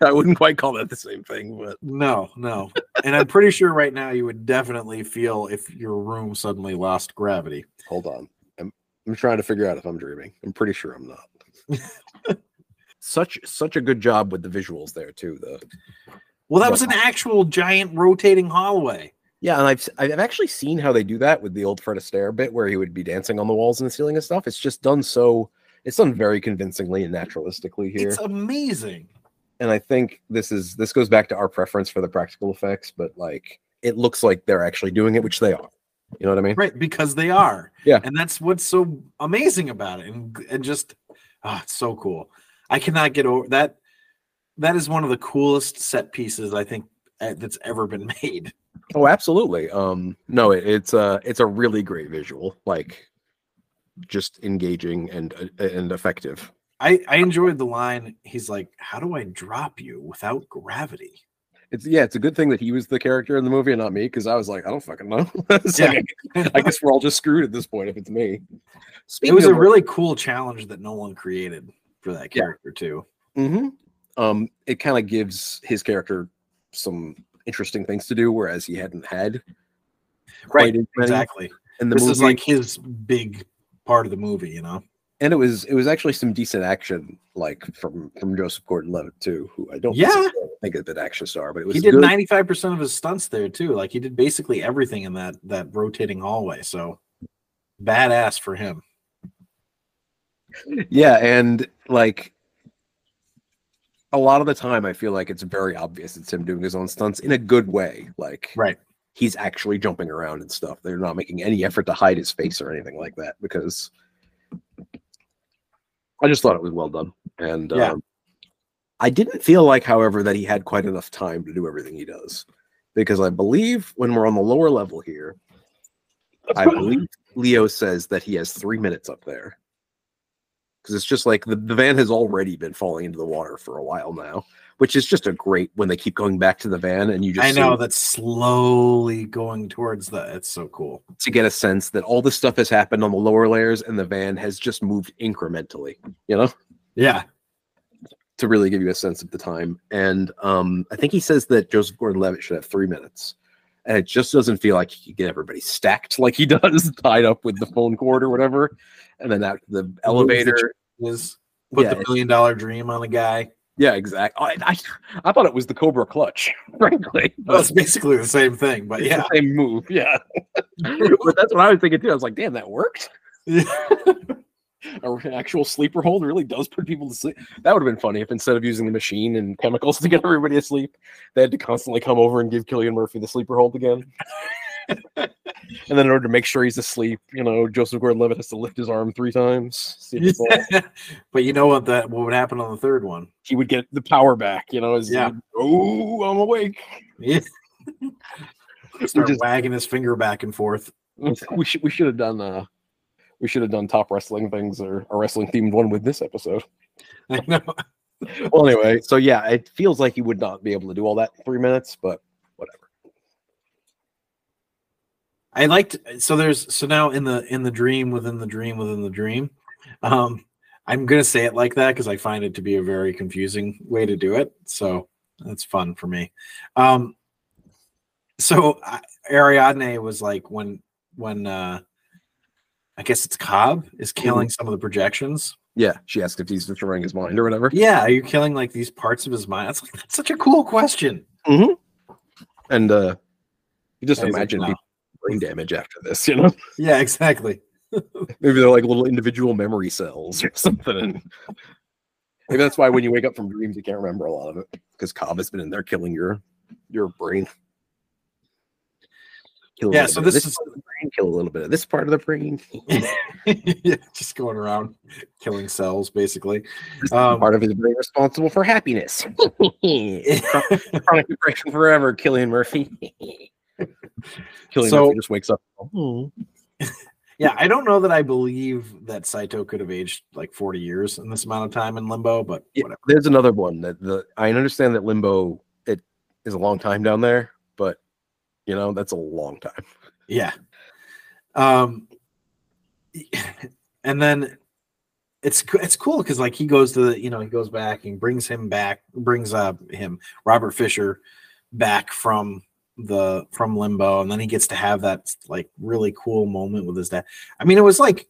I wouldn't quite call that the same thing, but no, no. And I'm pretty sure right now you would definitely feel if your room suddenly lost gravity. Hold on. I'm. I'm trying to figure out if I'm dreaming. I'm pretty sure I'm not. such such a good job with the visuals there too, though. Well, that was an actual giant rotating hallway. Yeah, and I've I've actually seen how they do that with the old Fred Astaire bit, where he would be dancing on the walls and the ceiling and stuff. It's just done so it's done very convincingly and naturalistically here. It's amazing. And I think this is this goes back to our preference for the practical effects, but like it looks like they're actually doing it, which they are. You know what I mean? Right, because they are. Yeah, and that's what's so amazing about it, and and just ah, oh, it's so cool. I cannot get over that. That is one of the coolest set pieces I think that's ever been made. Oh, absolutely. Um, no, it, it's a it's a really great visual, like just engaging and uh, and effective. I, I enjoyed the line. He's like, "How do I drop you without gravity?" It's yeah. It's a good thing that he was the character in the movie and not me, because I was like, I don't fucking know. Yeah. Like, I guess we're all just screwed at this point if it's me. Speaking it was a really it, cool challenge that Nolan created for that character yeah. too. Mm-hmm. Um, it kind of gives his character some interesting things to do, whereas he hadn't had right exactly. And this movie is like his big part of the movie, you know. And it was it was actually some decent action, like from, from Joseph Gordon-Levitt too, who I don't yeah. think is an action star, but it was he did ninety five percent of his stunts there too. Like he did basically everything in that that rotating hallway. So badass for him. Yeah, and like a lot of the time, I feel like it's very obvious it's him doing his own stunts in a good way. Like right, he's actually jumping around and stuff. They're not making any effort to hide his face or anything like that because. I just thought it was well done, and yeah. um, I didn't feel like, however, that he had quite enough time to do everything he does, because I believe when we're on the lower level here, I believe Leo says that he has three minutes up there, because it's just like the, the van has already been falling into the water for a while now, which is just a great when they keep going back to the van and you just I know that's slowly going towards the. It's so cool to get a sense that all this stuff has happened on the lower layers and the van has just moved incrementally, you know? Yeah. To really give you a sense of the time. And um, I think he says that Joseph Gordon-Levitt should have three minutes. And it just doesn't feel like he could get everybody stacked like he does, tied up with the phone cord or whatever. And then that the elevator was put yeah, the million dollar dream on a guy. Yeah, exactly. I, I I thought it was the Cobra Clutch, frankly. Well, it's basically the same thing, but yeah, the same move. Yeah, but that's what I was thinking too. I was like, damn, that worked. Yeah. An actual sleeper hold really does put people to sleep. That would have been funny if instead of using the machine and chemicals to get everybody to sleep, they had to constantly come over and give Cillian Murphy the sleeper hold again. And then in order to make sure he's asleep, you know, Joseph Gordon-Levitt has to lift his arm three times. See if yeah. But you know what that what would happen on the third one? He would get the power back, you know, as yeah. Like, oh, I'm awake. Yeah. Start just, wagging his finger back and forth. We should we should have done uh we should have done top wrestling things or a wrestling themed one with this episode. I know. Well anyway, so yeah, it feels like he would not be able to do all that in three minutes, but whatever. I liked so there's so now in the in the dream within the dream within the dream. Um, I'm gonna say it like that because I find it to be a very confusing way to do it. So that's fun for me. Um, so I, Ariadne was like when when uh, I guess it's Cobb is killing some of the projections. Yeah, she asked if he's destroying his mind or whatever. Yeah, are you killing like these parts of his mind? That's like that's such a cool question. Mm-hmm. And uh, you just imagine like, wow. people. Brain damage after this, you know? Yeah, exactly. Maybe they're like little individual memory cells or something. Maybe that's why when you wake up from dreams, you can't remember a lot of it because Cobb has been in there killing your your brain. Kill yeah, so this, this is brain, kill a little bit of this part of the brain. Yeah, just going around killing cells, basically. Um, part of his brain responsible for happiness. Chronic depression forever, Cillian Murphy. Killing so, Murphy just wakes up. Oh. Yeah, I don't know that I believe that Saito could have aged like forty years in this amount of time in Limbo, but whatever. Yeah, there's another one that the I understand that Limbo it is a long time down there, but you know that's a long time. Yeah. Um, and then it's it's cool because like he goes to the, you know he goes back and brings him back brings up uh, him Robert Fisher back from. the from Limbo, and then he gets to have that like really cool moment with his dad. I mean, it was like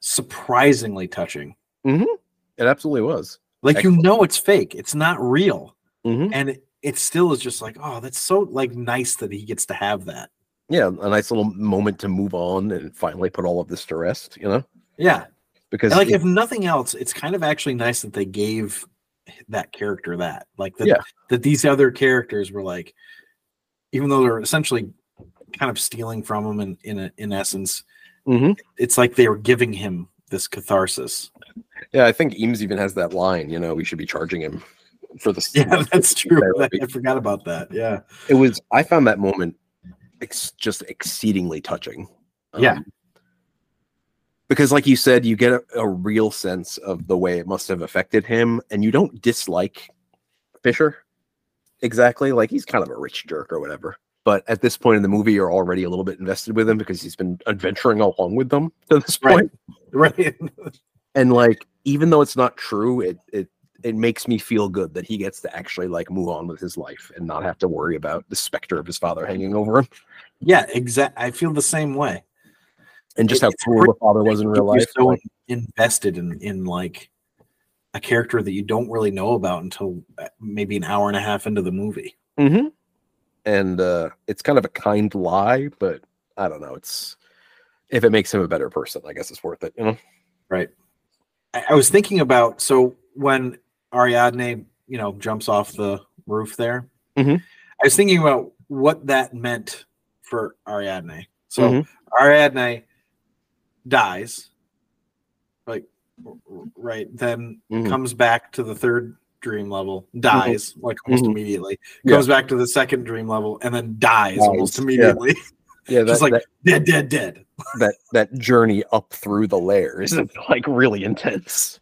surprisingly touching. Mm-hmm. It absolutely was. Like Excellent. You know, it's fake. It's not real, mm-hmm. and it, it still is just like, oh, that's so like nice that he gets to have that. Yeah, a nice little moment to move on and finally put all of this to rest. You know. Yeah, because and, like it, if nothing else, it's kind of actually nice that they gave that character that like that, yeah. that these other characters were like. Even though they're essentially kind of stealing from him in in, a, in essence, mm-hmm. it's like they were giving him this catharsis. Yeah, I think Eames even has that line, you know, we should be charging him for the... Yeah, that's true. Therapy. I forgot about that, yeah. It was, I found that moment ex- just exceedingly touching. Um, yeah. Because like you said, you get a, a real sense of the way it must have affected him, and you don't dislike Fisher. Exactly, like he's kind of a rich jerk or whatever. But at this point in the movie, you're already a little bit invested with him because he's been adventuring along with them to this point, right? right. And like, even though it's not true, it it it makes me feel good that he gets to actually like move on with his life and not have to worry about the specter of his father hanging over him. Yeah, exactly. I feel the same way. And just it's how cruel the father was in real life. So like, invested in in like a character that you don't really know about until maybe an hour and a half into the movie. Mm-hmm. And uh, it's kind of a kind lie, but I don't know. It's if it makes him a better person, I guess it's worth it, you know? Right. I, I was thinking about, so when Ariadne, you know, jumps off the roof there, mm-hmm. I was thinking about what that meant for Ariadne. So mm-hmm. Ariadne dies, like right, then mm-hmm. comes back to the third dream level, dies mm-hmm. like almost mm-hmm. immediately, goes yeah. back to the second dream level, and then dies nice. almost immediately. Yeah. Yeah, that's like that, dead, dead, dead. That that journey up through the layers is like really intense.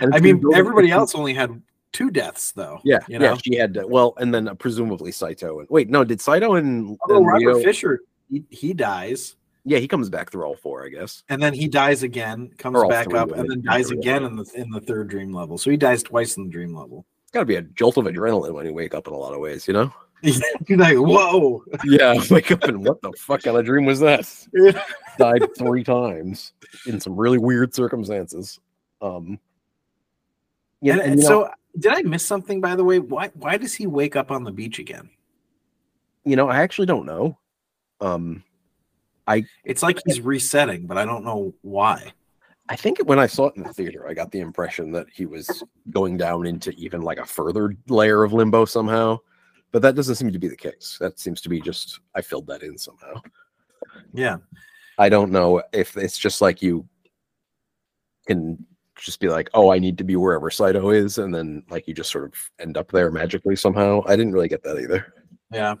I mean, really everybody intense. else only had two deaths, though. Yeah, you know? yeah, she had to, well, and then uh, presumably Saito. And wait, no, did Saito and, oh, and Robert Leo, Fisher? He, he dies. Yeah, he comes back through all four, I guess. And then he dies again, comes back three, up, and then dies again in the in the third dream level. So he dies twice in the dream level. It's got to be a jolt of adrenaline when you wake up in a lot of ways, you know. You're like, whoa. Yeah, I wake up and what the fuck kind of dream was this? Yeah. Died three times in some really weird circumstances. Um, yeah, and, and, and so know, did I miss something, by the way? Why why does he wake up on the beach again? You know, I actually don't know. Um, I It's like he's resetting, but I don't know why. I think when I saw it in the theater, I got the impression that he was going down into even like a further layer of limbo somehow. But that doesn't seem to be the case. That seems to be just, I filled that in somehow. Yeah. I don't know if it's just like you can just be like, oh, I need to be wherever Saito is. And then like you just sort of end up there magically somehow. I didn't really get that either. Yeah.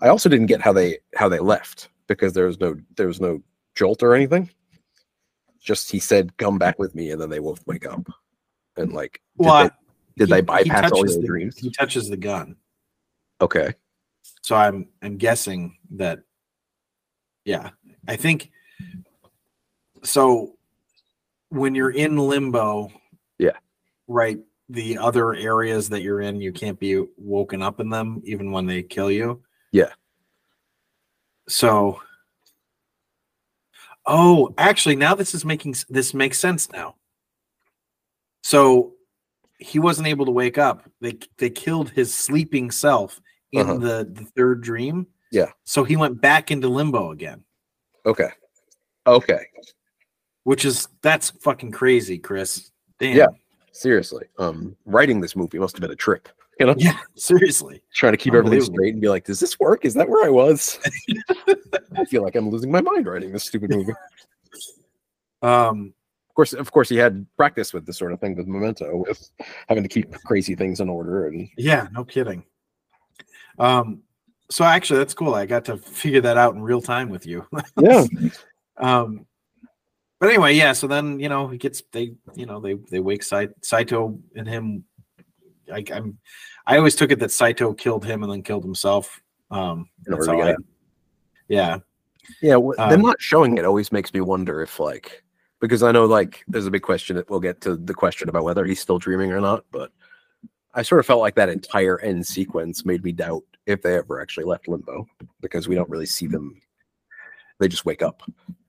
I also didn't get how they how they left because there was no, there was no jolt or anything. Just he said, come back with me. And then they both wake up. And like, did, well, they, did he, they bypass all your dreams? He touches the gun. Okay, so I'm I'm guessing that, yeah, I think so. When you're in limbo, yeah, right. The other areas that you're in, you can't be woken up in them, even when they kill you. Yeah. So, oh, actually, now this is making this makes sense now. So he wasn't able to wake up. They they killed his sleeping self in uh-huh. the, the third dream. Yeah. So he went back into limbo again. Okay. Okay. Which is, that's fucking crazy, Chris. Damn. Yeah. Seriously. Um, writing this movie must have been a trip. You know? Yeah. Seriously. Trying to keep everything straight and be like, does this work? Is that where I was? I feel like I'm losing my mind writing this stupid movie. Um. Of course, of course, he had practice with this sort of thing with Memento, with having to keep crazy things in order. And yeah, no kidding. Um, so actually, that's cool. I got to figure that out in real time with you. Yeah. um, but anyway, yeah. So then, you know, he gets they, you know, they they wake Saito and him. I, I'm, I always took it that Saito killed him and then killed himself. Um, in order to get I, him. Yeah. Yeah. Well, um, them not showing it always makes me wonder if like. Because I know, like, there's a big question that we'll get to the question about whether he's still dreaming or not. But I sort of felt like that entire end sequence made me doubt if they ever actually left limbo because we don't really see them. They just wake up.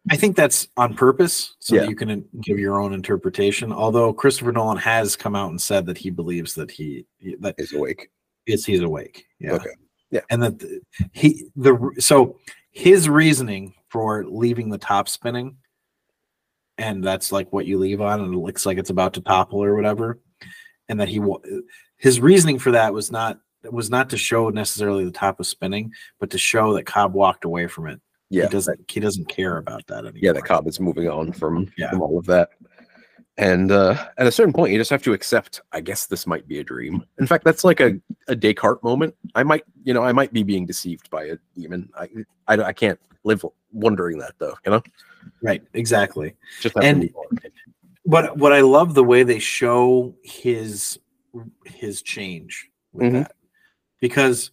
I think that's on purpose so yeah. that you can give your own interpretation. Although Christopher Nolan has come out and said that he believes that he that is awake. Is he's awake? Yeah. Okay. Yeah. And that the, he the so his reasoning for leaving the top spinning. And that's like what you leave on, and it looks like it's about to topple or whatever. And that he, his reasoning for that was not was not to show necessarily the top was spinning, but to show that Cobb walked away from it. Yeah, he doesn't he doesn't care about that anymore. Yeah, that Cobb is moving on from, yeah. from all of that. And uh, at a certain point, you just have to accept. I guess this might be a dream. In fact, that's like a, a Descartes moment. I might you know I might be being deceived by a demon. I I, I can't live wondering that though. You know. Right, exactly. Just and but what I love the way they show his his change with mm-hmm. that, because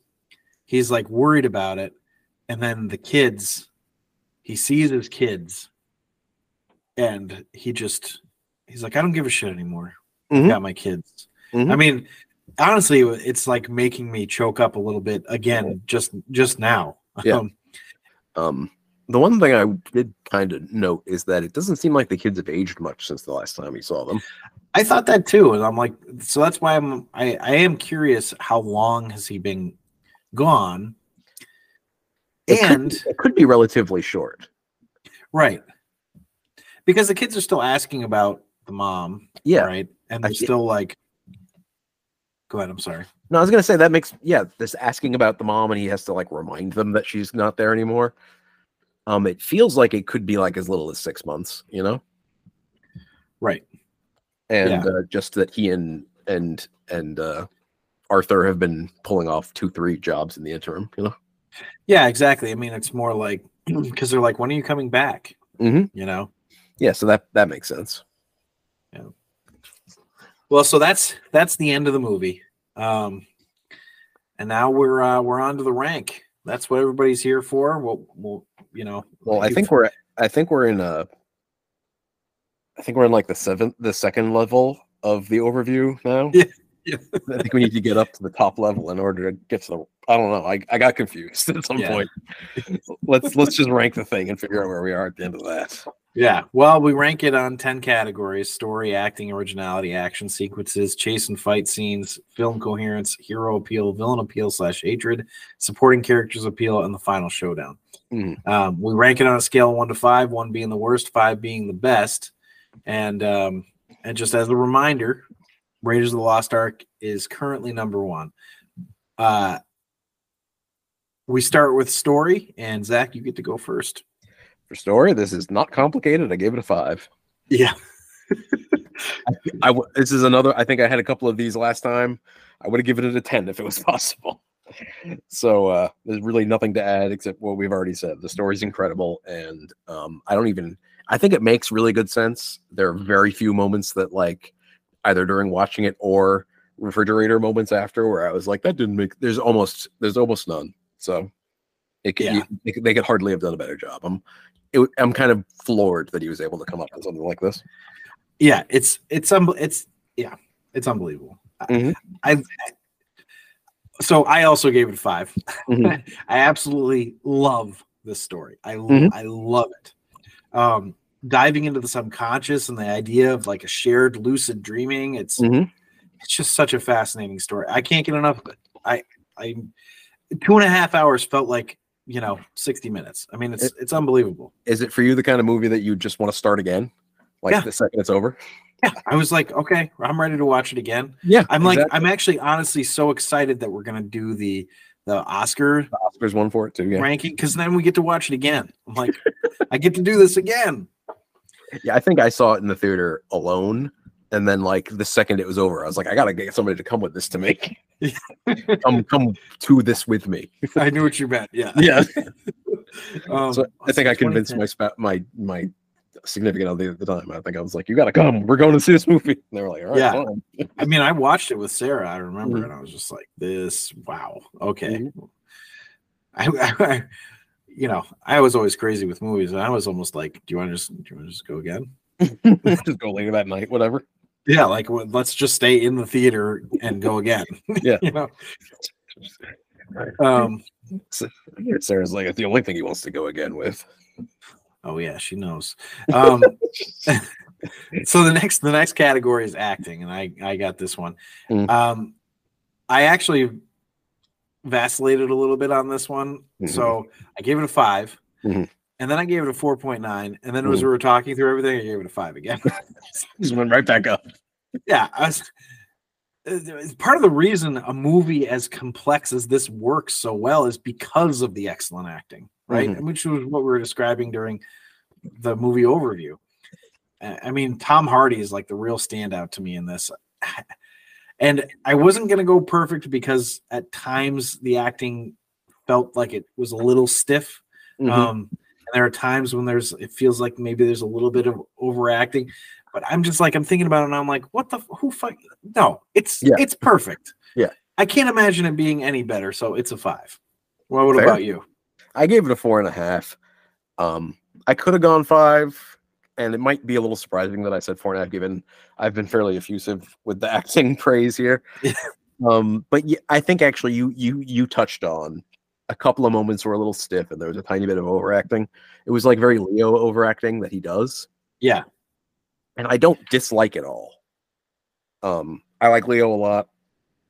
he's like worried about it, and then the kids, he sees his kids, and he just he's like, I don't give a shit anymore. Mm-hmm. I got my kids. Mm-hmm. I mean, honestly, it's like making me choke up a little bit again just just now. Yeah. Um, um The one thing I did kind of note is that it doesn't seem like the kids have aged much since the last time we saw them. I thought that too, and I'm like, so that's why I'm I, I am curious how long has he been gone? It and could be, it could be relatively short, right? Because the kids are still asking about the mom, yeah, right, and they're I, still like, go ahead. I'm sorry. No, I was gonna say that makes yeah, this asking about the mom, and he has to like remind them that she's not there anymore. Um, it feels like it could be like as little as six months, you know? Right. And yeah. uh, just that he and and and uh, Arthur have been pulling off two, three jobs in the interim, you know? Yeah, exactly. I mean, it's more like because they're like, when are you coming back? Mm-hmm. You know? Yeah. So that that makes sense. Yeah. Well, so that's that's the end of the movie, um, and now we're uh, we're on to the rank. That's what everybody's here for. We'll, we'll you know. Well, I think we're I think we're in a. I think we're in like the seventh, the second level of the overview now. Yeah, yeah. I think we need to get up to the top level in order to get to the. I don't know. I, I got confused at some yeah. point. Let's let's just rank the thing and figure out where we are at the end of that. Yeah. Well, we rank it on ten categories: story, acting, originality, action sequences, chase and fight scenes, film coherence, hero appeal, villain appeal slash hatred, supporting characters appeal, and the final showdown. Mm. Um, we rank it on a scale of one to five, one being the worst, five being the best. And um, and just as a reminder, Raiders of the Lost Ark is currently number one. Uh, we start with story, and Zach, you get to go first. For story, this is not complicated. I gave it a five. Yeah. I, I, this is another, I think I had a couple of these last time. I would have given it a ten if it was possible. So uh, there's really nothing to add except what we've already said. The story's incredible, and um, I don't even, I think it makes really good sense. There are very few moments that, like, either during watching it or refrigerator moments after where I was like, that didn't make, there's almost, there's almost none. So it could, yeah. you, they could hardly have done a better job. I'm, It, I'm kind of floored that he was able to come up with something like this. Yeah, it's it's um, it's yeah, it's unbelievable. Mm-hmm. I, I so I also gave it five. Mm-hmm. I absolutely love this story. I mm-hmm. I love it. Um, diving into the subconscious and the idea of like a shared lucid dreaming. It's mm-hmm. it's just such a fascinating story. I can't get enough of it. I I two and a half hours felt like, you know, sixty minutes. I mean, it's it, it's unbelievable. Is it for you the kind of movie that you just want to start again, like yeah. the second it's over? Yeah, I was like, okay, I'm ready to watch it again. Yeah, I'm exactly. like, I'm actually honestly so excited that we're gonna do the the Oscar the Oscars one for it too, yeah. ranking, because then we get to watch it again. I'm like, I get to do this again. Yeah, I think I saw it in the theater alone, and then like the second it was over, I was like, I gotta get somebody to come with this to me. come come to this with me. I knew what you meant. Yeah, yeah. um, so I think I convinced my sp- my my significant other at the time. I think I was like, "You got to come. We're going to see this movie." And they were like, "All right." Yeah. Well. I mean, I watched it with Sarah. I remember, mm-hmm. and I was just like, "This, wow, okay." Mm-hmm. I, I, I, you know, I was always crazy with movies, and I was almost like, "Do you want to just do you want to just go again? Just go later that night, whatever." Yeah, like let's just stay in the theater and go again. Yeah, you know. Um, Sarah's like it's the only thing he wants to go again with. Oh yeah, she knows. Um, so the next the next category is acting, and I I got this one. Mm. Um, I actually vacillated a little bit on this one, mm-hmm. so I gave it a five. Mm-hmm. And then I gave it a four point nine. And then as we were talking through everything, I gave it a five again. Just went right back up. Yeah. I was, part of the reason a movie as complex as this works so well is because of the excellent acting, right? Mm-hmm. Which was what we were describing during the movie overview. I mean, Tom Hardy is like the real standout to me in this. And I wasn't going to go perfect because at times the acting felt like it was a little stiff. Mm-hmm. Um, And there are times when there's, it feels like maybe there's a little bit of overacting, but I'm just like, I'm thinking about it and I'm like, what the, who fuck? No, it's, yeah. it's perfect. Yeah. I can't imagine it being any better. So it's a five. Well, what Fair. about you? I gave it a four and a half. Um, I could have gone five, and it might be a little surprising that I said four and a half, given I've been fairly effusive with the acting praise here. um, but yeah, I think actually you, you, you touched on a couple of moments were a little stiff and there was a tiny bit of overacting. It was like very Leo overacting that he does. Yeah. And I don't dislike it all. Um, I like Leo a lot,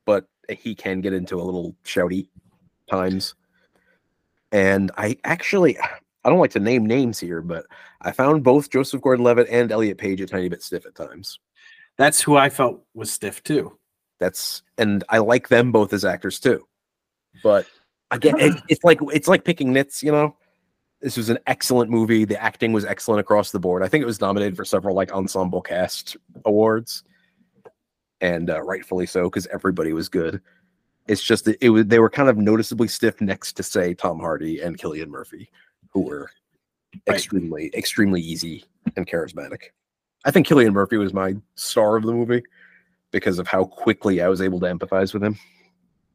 but he can get into a little shouty times. And I actually, I don't like to name names here, but I found both Joseph Gordon-Levitt and Elliot Page a tiny bit stiff at times. That's who I felt was stiff too. That's, and I like them both as actors too. But again, it, it's like it's like picking nits, you know. This was an excellent movie. The acting was excellent across the board. I think it was nominated for several like ensemble cast awards, and uh, rightfully so because everybody was good. It's just that it was they were kind of noticeably stiff next to say Tom Hardy and Cillian Murphy, who were right. extremely extremely easy and charismatic. I think Cillian Murphy was my star of the movie because of how quickly I was able to empathize with him.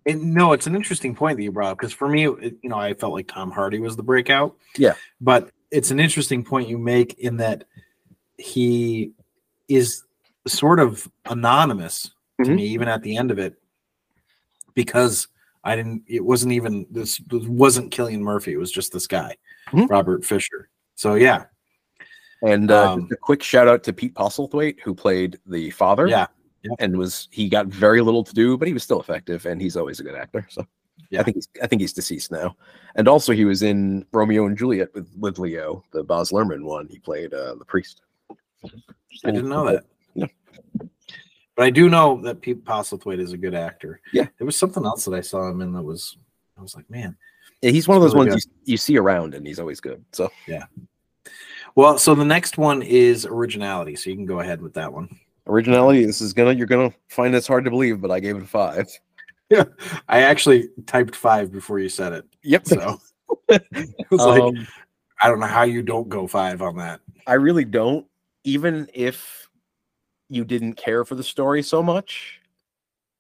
And no, it's an interesting point that you brought up because for me, it, you know, I felt like Tom Hardy was the breakout. Yeah. But it's an interesting point you make in that he is sort of anonymous mm-hmm. to me, even at the end of it, because I didn't, it wasn't even, this wasn't Cillian Murphy. It was just this guy, mm-hmm. Robert Fisher. So, yeah. And uh, um, just a quick shout out to Pete Postlethwaite, who played the father. Yeah, yeah. And was he got very little to do, but he was still effective, and he's always a good actor. So, yeah. I think he's I think he's deceased now. And also, he was in Romeo and Juliet with, with Leo, the Baz Luhrmann one. He played uh, the priest. I didn't know that. Yeah. But I do know that Pete Postlethwaite is a good actor. Yeah, there was something else that I saw him in that was I was like, man, yeah, he's one of those really ones you, you see around, and he's always good. So yeah. Well, so the next one is originality. So you can go ahead with that one. Originality. This is gonna you're gonna find this hard to believe, but I gave it a five. Yeah, I actually typed five before you said it. Yep. So it's like um, I don't know how you don't go five on that. I really don't. Even if you didn't care for the story so much,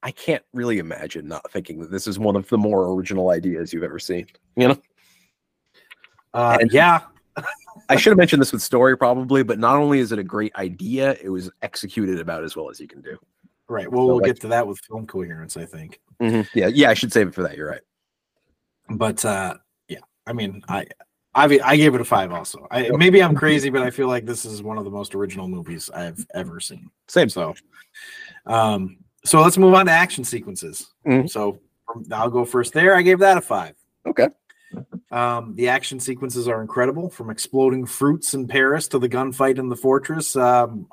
I can't really imagine not thinking that this is one of the more original ideas you've ever seen. You know? Uh, and, yeah. I should have mentioned this with story probably, but not only is it a great idea, it was executed about as well as you can do. Right. Well, so we'll like, get to that with film coherence, I think. Mm-hmm. Yeah. Yeah. I should save it for that. You're right. But uh, yeah, I mean, I, I, I gave it a five also. I, maybe I'm crazy, but I feel like this is one of the most original movies I've ever seen. Same. So, um, so let's move on to action sequences. Mm-hmm. So I'll go first there. I gave that a five. Okay. Um, the action sequences are incredible, from exploding fruits in Paris to the gunfight in the fortress. Um,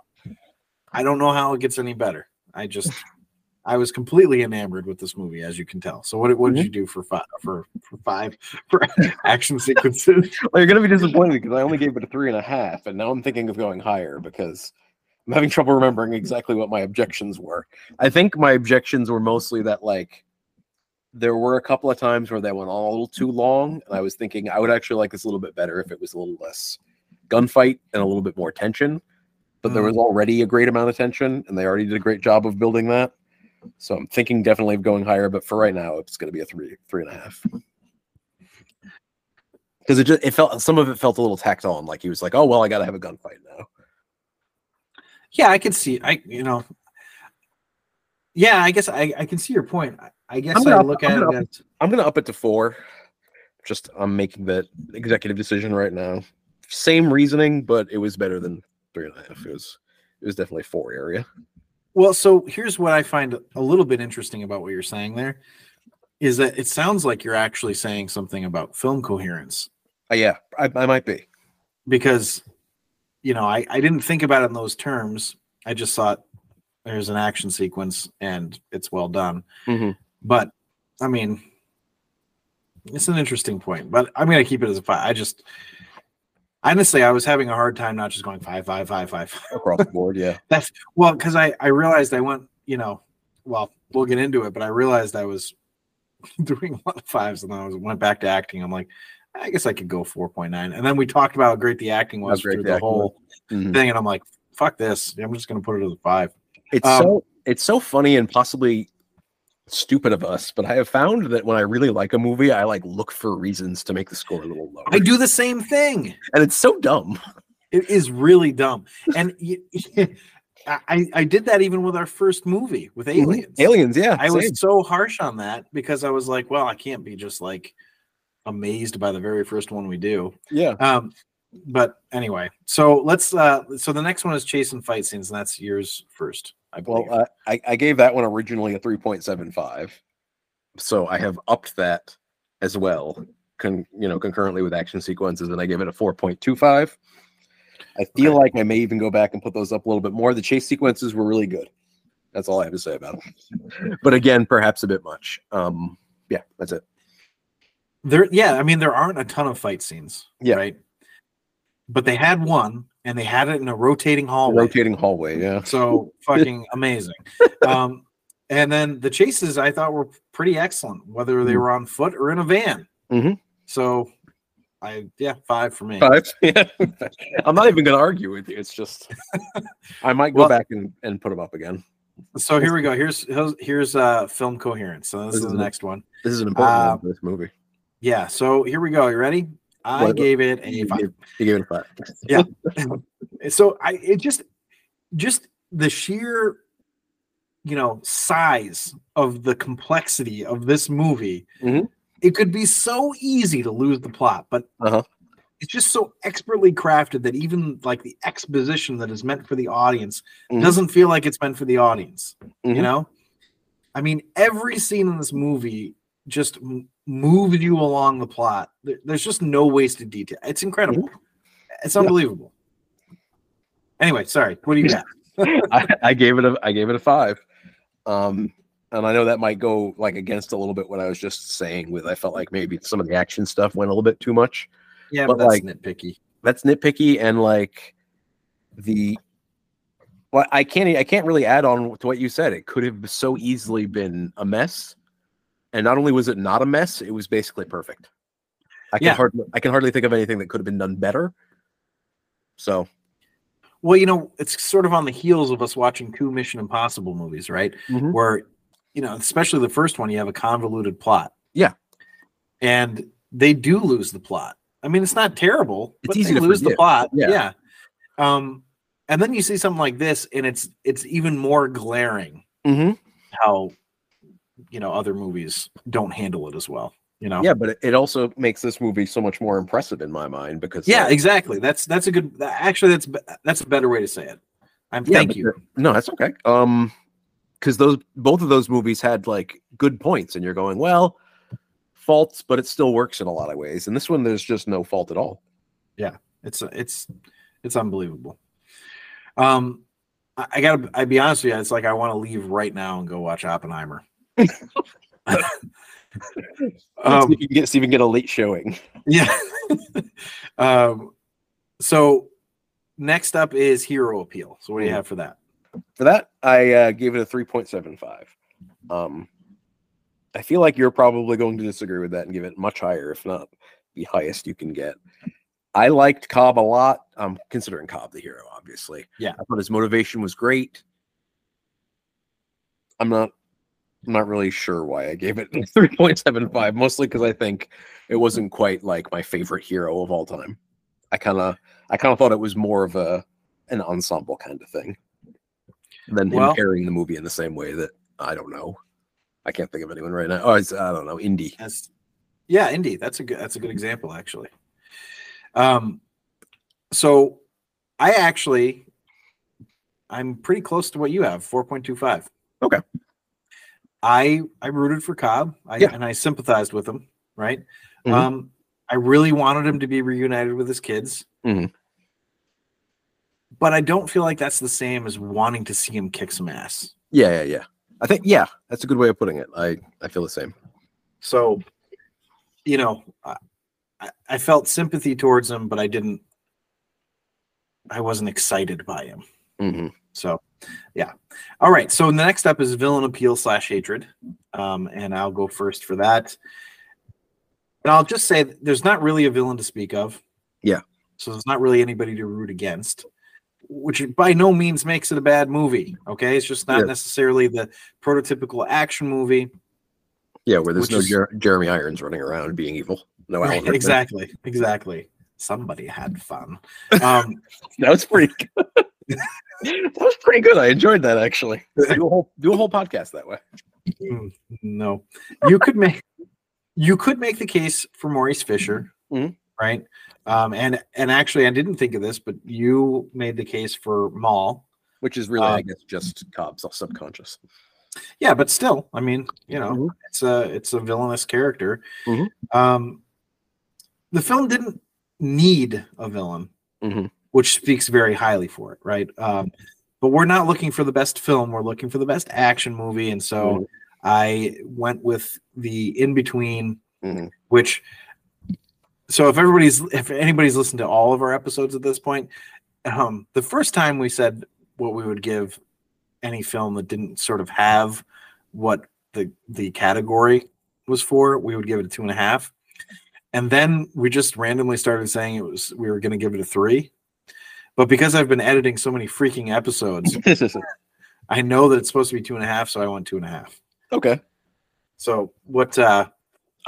I don't know how it gets any better. I just, I was completely enamored with this movie, as you can tell. So, what, what did you do for five? For, for five for action sequences? Well, you're going to be disappointed because I only gave it a three and a half, and now I'm thinking of going higher because I'm having trouble remembering exactly what my objections were. I think my objections were mostly that, like, there were a couple of times where they went on a little too long, and I was thinking I would actually like this a little bit better if it was a little less gunfight and a little bit more tension. But there was already a great amount of tension, and they already did a great job of building that. So I'm thinking definitely of going higher, but for right now, it's going to be a three, three and a half. Because it just it felt some of it felt a little tacked on, like he was like, "Oh well, I got to have a gunfight now." Yeah, I can see. I you know, yeah, I guess I I can see your point. I guess I'm gonna I look up, at I'm it. Up, I'm going to up it to four. Just I'm making that executive decision right now. Same reasoning, but it was better than three and a half. It was it was definitely four area. Well, so here's what I find a little bit interesting about what you're saying there is that it sounds like you're actually saying something about film coherence. Uh, yeah, I, I might be because you know I I didn't think about it in those terms. I just thought there's an action sequence and it's well done. Mm-hmm. But I mean, it's an interesting point. But I'm gonna keep it as a five. I just honestly, I was having a hard time not just going five, five, five, five, five. Across the board. Yeah, that's well because I I realized I went you know well we'll get into it, but I realized I was doing a lot of fives, and then I was, went back to acting. I'm like, I guess I could go four point nine, and then we talked about how great the acting was through the whole mm-hmm. thing, and I'm like, fuck this, I'm just gonna put it as a five. It's um, so it's so funny and possibly stupid of us, but I have found that when I really like a movie, I like look for reasons to make the score a little lower. I do the same thing, and it's so dumb. It is really dumb, and I I did that even with our first movie with Aliens. Aliens, yeah. I same. was so harsh on that because I was like, well, I can't be just like amazed by the very first one we do. Yeah. Um, but anyway, so let's. Uh, so the next one is chase and fight scenes, and that's yours first. I believe. Well, uh, I, I gave that one originally a three point seven five, so I have upped that as well. Con, you know, concurrently with action sequences, and I gave it a four point two five. I feel okay. like I may even go back and put those up a little bit more. The chase sequences were really good. That's all I have to say about them. But again, perhaps a bit much. Um, yeah, that's it. There, yeah, I mean, there aren't a ton of fight scenes, yeah. right? But they had one, and they had it in a rotating hallway. Rotating hallway, yeah. So fucking amazing. Um, and then the chases I thought were pretty excellent, whether they were on foot or in a van. Mm-hmm. So, I yeah, five for me. Five. Yeah. I'm not even going to argue with you. It's just I might go well, back and, and put them up again. So here we go. Here's here's uh, film coherence. So this, this is the next one. This is an important uh, one for this movie. Yeah. So here we go. You ready? I what, gave it a five. You gave, gave it a five. Yeah. So I it just just the sheer you know size of the complexity of this movie. Mm-hmm. It could be so easy to lose the plot, but uh-huh. it's just so expertly crafted that even like the exposition that is meant for the audience mm-hmm. doesn't feel like it's meant for the audience. Mm-hmm. You know, I mean, every scene in this movie just m- moves you along the plot. There- there's just no wasted detail. It's incredible. Mm-hmm. It's unbelievable. Yeah. Anyway, sorry. What do you got? I, I gave it a I gave it a five. Um, And I know that might go like against a little bit what I was just saying with I felt like maybe some of the action stuff went a little bit too much. Yeah, but, but that's like, nitpicky. That's nitpicky and like the well, I can't I can't really add on to what you said. It could have so easily been a mess. And not only was it not a mess, it was basically perfect. I can yeah. hardly I can hardly think of anything that could have been done better. So well, you know, it's sort of on the heels of us watching two Mission Impossible movies, right? Mm-hmm. Where you know, especially the first one, you have a convoluted plot. Yeah. And they do lose the plot. I mean, it's not terrible, it's but easy they to lose forget. the plot. Yeah. yeah. Um, and then you see something like this, and it's it's even more glaring mm-hmm. how, you know, other movies don't handle it as well, you know? Yeah, but it also makes this movie so much more impressive in my mind because... Yeah, like, exactly. That's that's a good... Actually, that's that's a better way to say it. I'm yeah, Thank you. No, that's okay. Um... Because those both of those movies had like good points, and you're going, well, faults, but it still works in a lot of ways. And this one, there's just no fault at all. Yeah, it's it's it's unbelievable. Um, I, I gotta, I be honest with you, it's like I want to leave right now and go watch Oppenheimer. um, you can get Steven get a late showing. Yeah. um. So next up is Hero Appeal. So what do you have for that? For that, I uh, gave it a three point seven five. Um, I feel like you're probably going to disagree with that and give it much higher, if not the highest you can get. I liked Cobb a lot. I'm considering Cobb the hero, obviously. Yeah. I thought his motivation was great. I'm not I'm not really sure why I gave it a three point seven five, mostly because I think it wasn't quite like my favorite hero of all time. I kind of I kind of thought it was more of a an ensemble kind of thing. And then him well, carrying the movie in the same way that I don't know, I can't think of anyone right now. Oh, it's, I don't know, Indy. That's, yeah, Indy. That's a good. That's a good example, actually. Um, so I actually, I'm pretty close to what you have, four point two five. Okay. I I rooted for Cobb, I, yeah. and I sympathized with him. Right. Mm-hmm. Um, I really wanted him to be reunited with his kids. Mm-hmm. But I don't feel like that's the same as wanting to see him kick some ass. Yeah, yeah, yeah. I think, yeah, that's a good way of putting it. I, I feel the same. So, you know, I, I felt sympathy towards him, but I didn't, I wasn't excited by him. Mm-hmm. So, yeah. All right. So the next up is villain appeal slash hatred. Um, and I'll go first for that. And I'll just say there's not really a villain to speak of. Yeah. So there's not really anybody to root against. Which by no means makes it a bad movie, okay? It's just not yeah. necessarily the prototypical action movie. Yeah, where there's no is... Jer- Jeremy Irons running around being evil. No, right, Alan exactly, Rickman. exactly. Somebody had fun. Um, that was pretty. Good. That was pretty good. I enjoyed that actually. Do a whole do a whole podcast that way. No, you could make you could make the case for Maurice Fisher, mm-hmm. right? Um, and and actually, I didn't think of this, but you made the case for Maul, which is really, um, I guess, just Cobb's subconscious. Yeah, but still, I mean, you know, mm-hmm. it's a it's a villainous character. Mm-hmm. Um, the film didn't need a villain, mm-hmm. which speaks very highly for it, right? Um, but we're not looking for the best film; we're looking for the best action movie, and so mm-hmm. I went with the in between, mm-hmm. which. So if everybody's if anybody's listened to all of our episodes at this point, um, the first time we said what we would give any film that didn't sort of have what the the category was for, we would give it a two and a half. And then we just randomly started saying it was we were going to give it a three. But because I've been editing so many freaking episodes, I know that it's supposed to be two and a half, so I went two and a half. Okay. So what? Uh,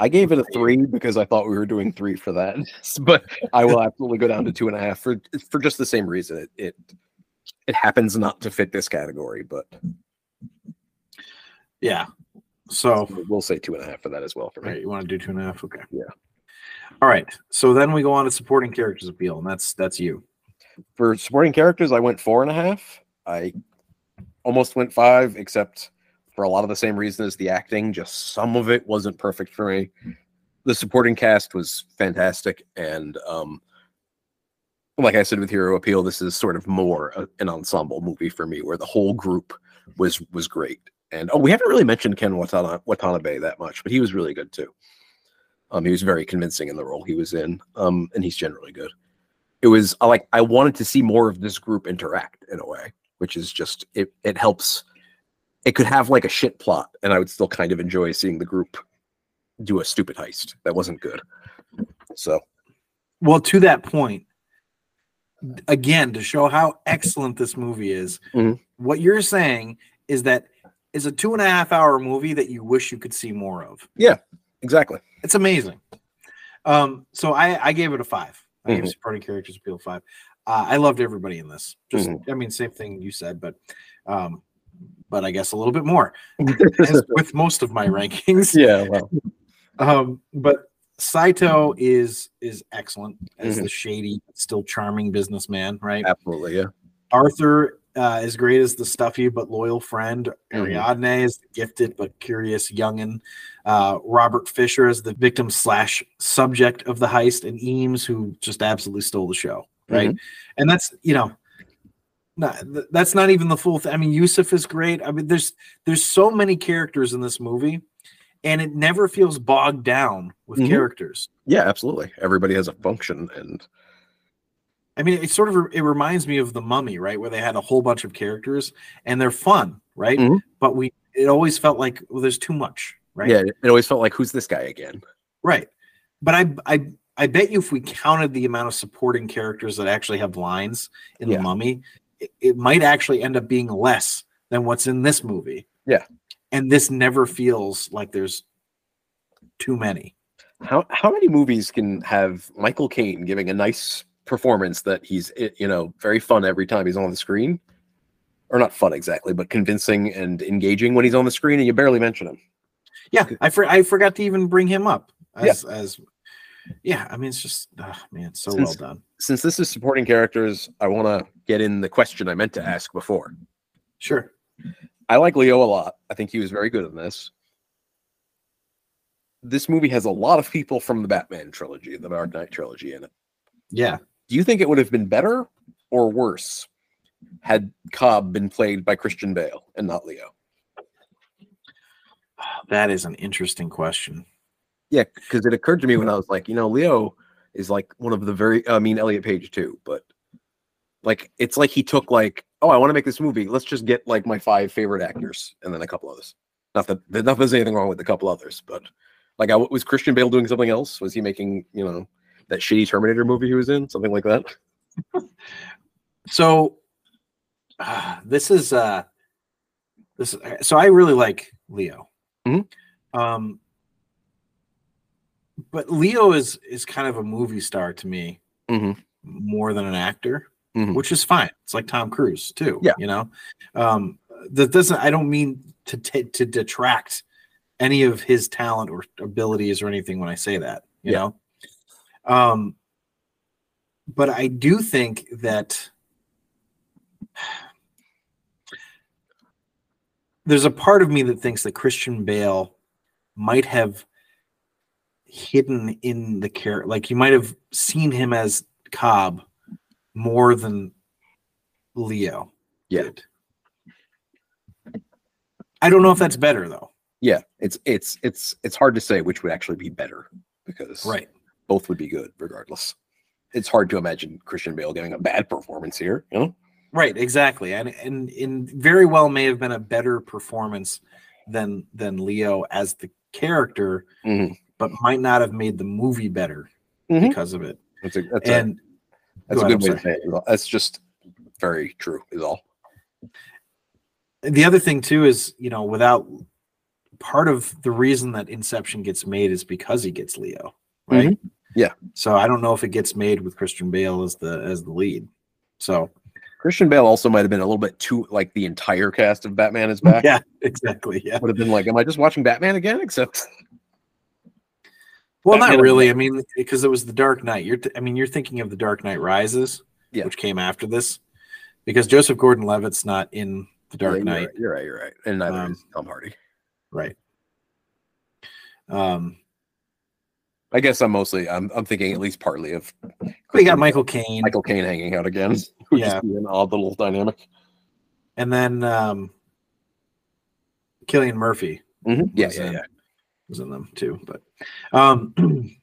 I gave it a three because I thought we were doing three for that, but I will absolutely go down to two and a half for for just the same reason. It it, it happens not to fit this category, but yeah. So, so we'll say two and a half for that as well. For me, right, you want to do two and a half? Okay. Yeah. All right. So then we go on to supporting characters appeal, and that's that's you. For supporting characters, I went four and a half. I almost went five, except. For a lot of the same reason as the acting, just some of it wasn't perfect for me. The supporting cast was fantastic, and um, like I said with Hero Appeal, this is sort of more a, an ensemble movie for me, where the whole group was was great. And oh, we haven't really mentioned Ken Watana- Watanabe that much, but he was really good too. Um, he was very convincing in the role he was in, um, and he's generally good. It was I like I wanted to see more of this group interact in a way, which is just it. It helps. It could have like a shit plot, and I would still kind of enjoy seeing the group do a stupid heist that wasn't good. So, well, to that point, again, to show how excellent this movie is, mm-hmm. what you're saying is that it's a two and a half hour movie that you wish you could see more of. Yeah, exactly. It's amazing. Um, so I, I gave it a five. I mm-hmm. gave supporting characters appeal five. Uh, I loved everybody in this. Just, mm-hmm. I mean, same thing you said, but. Um, But I guess a little bit more with most of my rankings. Yeah. Well. Um, but Saito is is excellent as mm-hmm. the shady, still charming businessman, right? Absolutely. Yeah. Arthur uh, is great as the stuffy but loyal friend. Mm-hmm. Ariadne is the gifted but curious youngin. Uh, Robert Fisher is the victim slash subject of the heist, and Eames, who just absolutely stole the show, right? Mm-hmm. And that's you know. No, that's not even the full thing. I mean, Yusuf is great. I mean, there's there's so many characters in this movie, and it never feels bogged down with mm-hmm. characters. Yeah, absolutely. Everybody has a function, and I mean, it sort of it reminds me of The Mummy, right, where they had a whole bunch of characters, and they're fun, right? Mm-hmm. But we it always felt like well, there's too much, right? Yeah, it always felt like who's this guy again, right? But I I I bet you if we counted the amount of supporting characters that actually have lines in yeah. The Mummy. It might actually end up being less than what's in this movie. Yeah. And this never feels like there's too many. How how many movies can have Michael Caine giving a nice performance that he's, you know, very fun every time he's on the screen? Or not fun exactly, but convincing and engaging when he's on the screen and you barely mention him. Yeah. I, for, I forgot to even bring him up as, yeah. as, yeah, I mean, it's just, oh, man, so since, well done. Since this is supporting characters, I want to get in the question I meant to ask before. Sure. I like Leo a lot. I think he was very good in this. This movie has a lot of people from the Batman trilogy, the Dark Knight trilogy in it. Yeah. Do you think it would have been better or worse had Cobb been played by Christian Bale and not Leo? That is an interesting question. Yeah, because it occurred to me when I was like, you know, Leo is like one of the very, I mean, Elliot Page too, but like, it's like he took like, oh, I want to make this movie. Let's just get like my five favorite actors and then a couple others. Not that, not that there's anything wrong with a couple others, but like, I, was Christian Bale doing something else? Was he making, you know, that shitty Terminator movie he was in? Something like that? So uh, this is, uh, this. so I really like Leo. Mm-hmm. Um. But Leo is is kind of a movie star to me mm-hmm. more than an actor, mm-hmm. which is fine. It's like Tom Cruise too, yeah. you know. Um, that doesn't. I don't mean to t- to detract any of his talent or abilities or anything when I say that, you yeah. know? Um, but I do think that there's a part of me that thinks that Christian Bale might have hidden in the character. Like, you might have seen him as Cobb more than Leo yeah. did. I don't know if that's better, though. Yeah, it's it's it's it's hard to say which would actually be better, because right. both would be good regardless. It's hard to imagine Christian Bale giving a bad performance here, you know? Right, exactly. And and in very well may have been a better performance than than Leo as the character, mm-hmm. but might not have made the movie better mm-hmm. because of it. That's a that's and, a, that's go a good ahead, way sorry. to say it. That's just very true, is all. And the other thing too is, you know, without part of the reason that Inception gets made is because he gets Leo, right? Mm-hmm. Yeah. So I don't know if it gets made with Christian Bale as the as the lead. So Christian Bale also might have been a little bit too, like, the entire cast of Batman is back. Yeah, exactly. Yeah. Would have been like, am I just watching Batman again? Except Well, Batman not really. I mean, because it was The Dark Knight. You're t- I mean, you're thinking of The Dark Knight Rises, yeah. which came after this, because Joseph Gordon-Levitt's not in The Dark yeah, Knight. You're right, you're right, you're right. And neither um, is Tom Hardy. Right. Um, I guess I'm mostly I'm I'm thinking at least partly of. We got Michael Caine. Michael Caine hanging out again. Would yeah, just be an odd little dynamic. And then um, Cillian Murphy. Mm-hmm. Yeah, was yeah, in, yeah, was in them too. But um,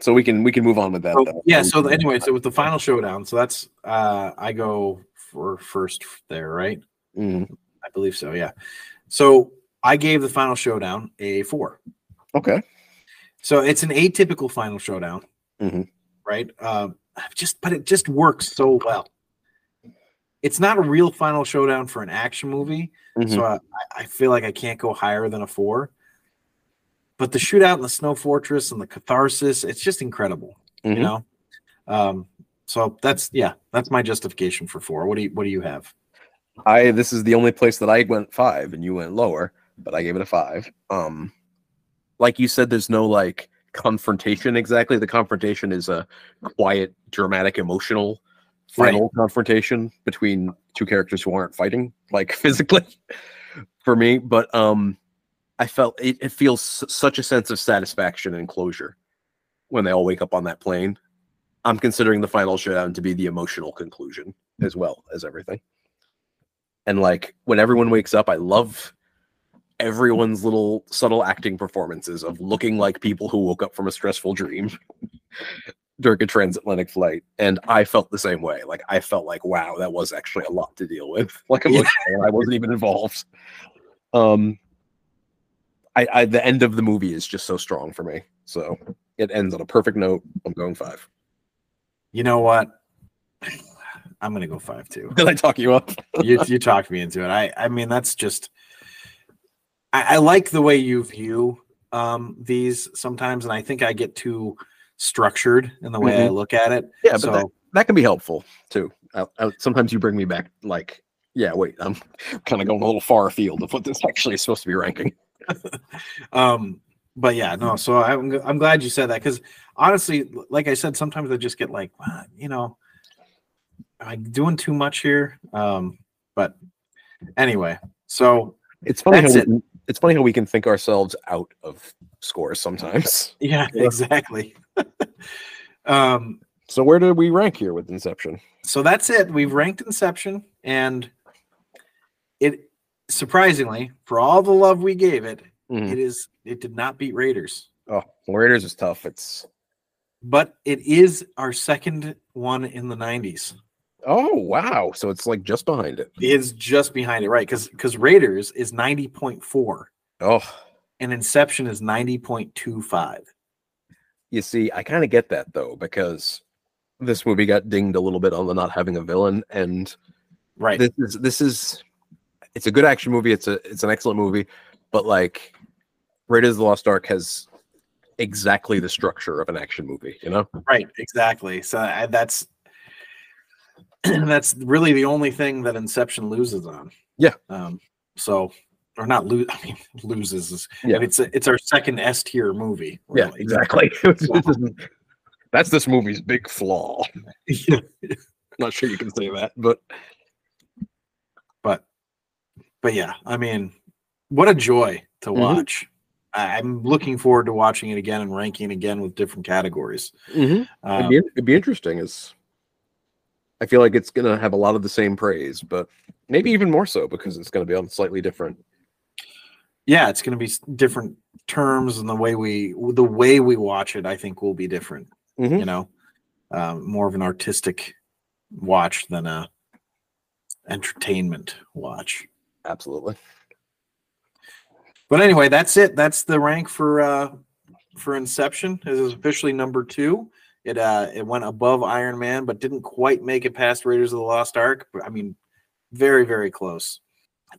so we can we can move on with that. So, though. Yeah. So anyway, so with the final showdown, so that's uh, I go for first there, right? Mm-hmm. I believe so. Yeah. So I gave the final showdown a four. Okay. So it's an atypical final showdown, mm-hmm. right? Uh, just, but it just works so well. It's not a real final showdown for an action movie, mm-hmm. so I, I feel like I can't go higher than a four. But the shootout and the snow fortress and the catharsis, it's just incredible, mm-hmm. you know? Um, so that's, yeah, that's my justification for four. What do you, what do you have? I, this is the only place that I went five and you went lower, but I gave it a five. Um, Like you said, there's no, like, confrontation exactly. The confrontation is a quiet, dramatic, emotional final right. confrontation between two characters who aren't fighting, like, physically, for me. But um, I felt it, it feels such a sense of satisfaction and closure when they all wake up on that plane. I'm considering the final showdown to be the emotional conclusion as well as everything. And, like, when everyone wakes up, I love everyone's little subtle acting performances of looking like people who woke up from a stressful dream during a transatlantic flight. And I felt the same way. Like, I felt like, wow, that was actually a lot to deal with. Like, I'm yeah. like, I wasn't even involved. Um, I, I the end of the movie is just so strong for me. So it ends on a perfect note. I'm going five. You know what? I'm going to go five too. Did I talk you up? you you talked me into it. I, I mean, that's just, I, I like the way you view um, these sometimes, and I think I get too structured in the way mm-hmm. I look at it. Yeah, so, but that, that can be helpful, too. I, I, sometimes you bring me back, like, yeah, wait, I'm kind of going a little far afield of what this actually is supposed to be ranking. um, but, yeah, no, so I'm, I'm glad you said that, because, honestly, like I said, sometimes I just get like, wow, you know, am I doing too much here? Um, but, anyway, so it's funny that's how it. we, It's funny how we can think ourselves out of scores sometimes. Yeah, exactly. um, so where do we rank here with Inception? So that's it. We've ranked Inception, and it, surprisingly, for all the love we gave it, mm-hmm. it is it did not beat Raiders. Oh, well, Raiders is tough. It's but it is our second one in the nineties. Oh, wow. So it's like just behind it. It's just behind it, right? Because because Raiders is ninety point four. Oh. And Inception is ninety point two five. You see, I kind of get that, though, because this movie got dinged a little bit on the not having a villain. And right. this is, this is it's a good action movie. It's a it's an excellent movie. But, like, Raiders of the Lost Ark has exactly the structure of an action movie, you know? Right, exactly. So I, that's... And that's really the only thing that Inception loses on. Yeah. Um, so or not lose. I mean, loses. Yeah. And it's a, it's our second S tier movie. Really. Yeah, exactly. That's this movie's big flaw. Yeah. Not sure you can say that, but but but yeah. I mean, what a joy to watch. Mm-hmm. I'm looking forward to watching it again and ranking again with different categories. Mm-hmm. Um, it'd, be, it'd be interesting. It's, I feel like it's going to have a lot of the same praise, but maybe even more so because it's going to be on slightly different. Yeah, it's going to be different terms, and the way we the way we watch it, I think, will be different. Mm-hmm. You know, um, more of an artistic watch than a entertainment watch. Absolutely. But anyway, that's it. That's the rank for uh, for Inception. This is officially number two. It uh, it went above Iron Man, but didn't quite make it past Raiders of the Lost Ark. I mean, very, very close.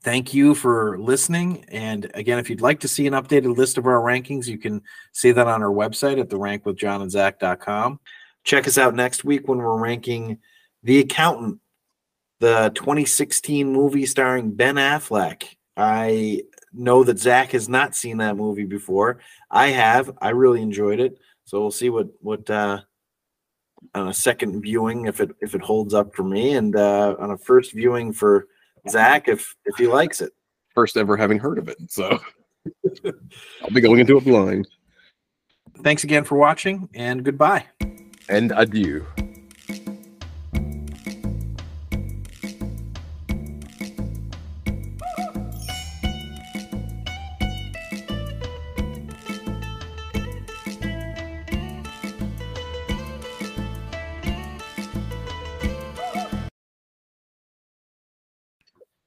Thank you for listening. And again, if you'd like to see an updated list of our rankings, you can see that on our website at the rank with john and zach dot com. Check us out next week when we're ranking The Accountant, the twenty sixteen movie starring Ben Affleck. I... know that Zach has not seen that movie before. I have. I really enjoyed it. So we'll see what what uh, on a second viewing if it if it holds up for me, and uh, on a first viewing for Zach if if he likes it. First ever having heard of it, so I'll be going into it blind. Thanks again for watching, and goodbye. And adieu.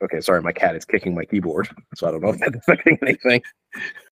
Okay, sorry, my cat is kicking my keyboard, so I don't know if that's affecting anything.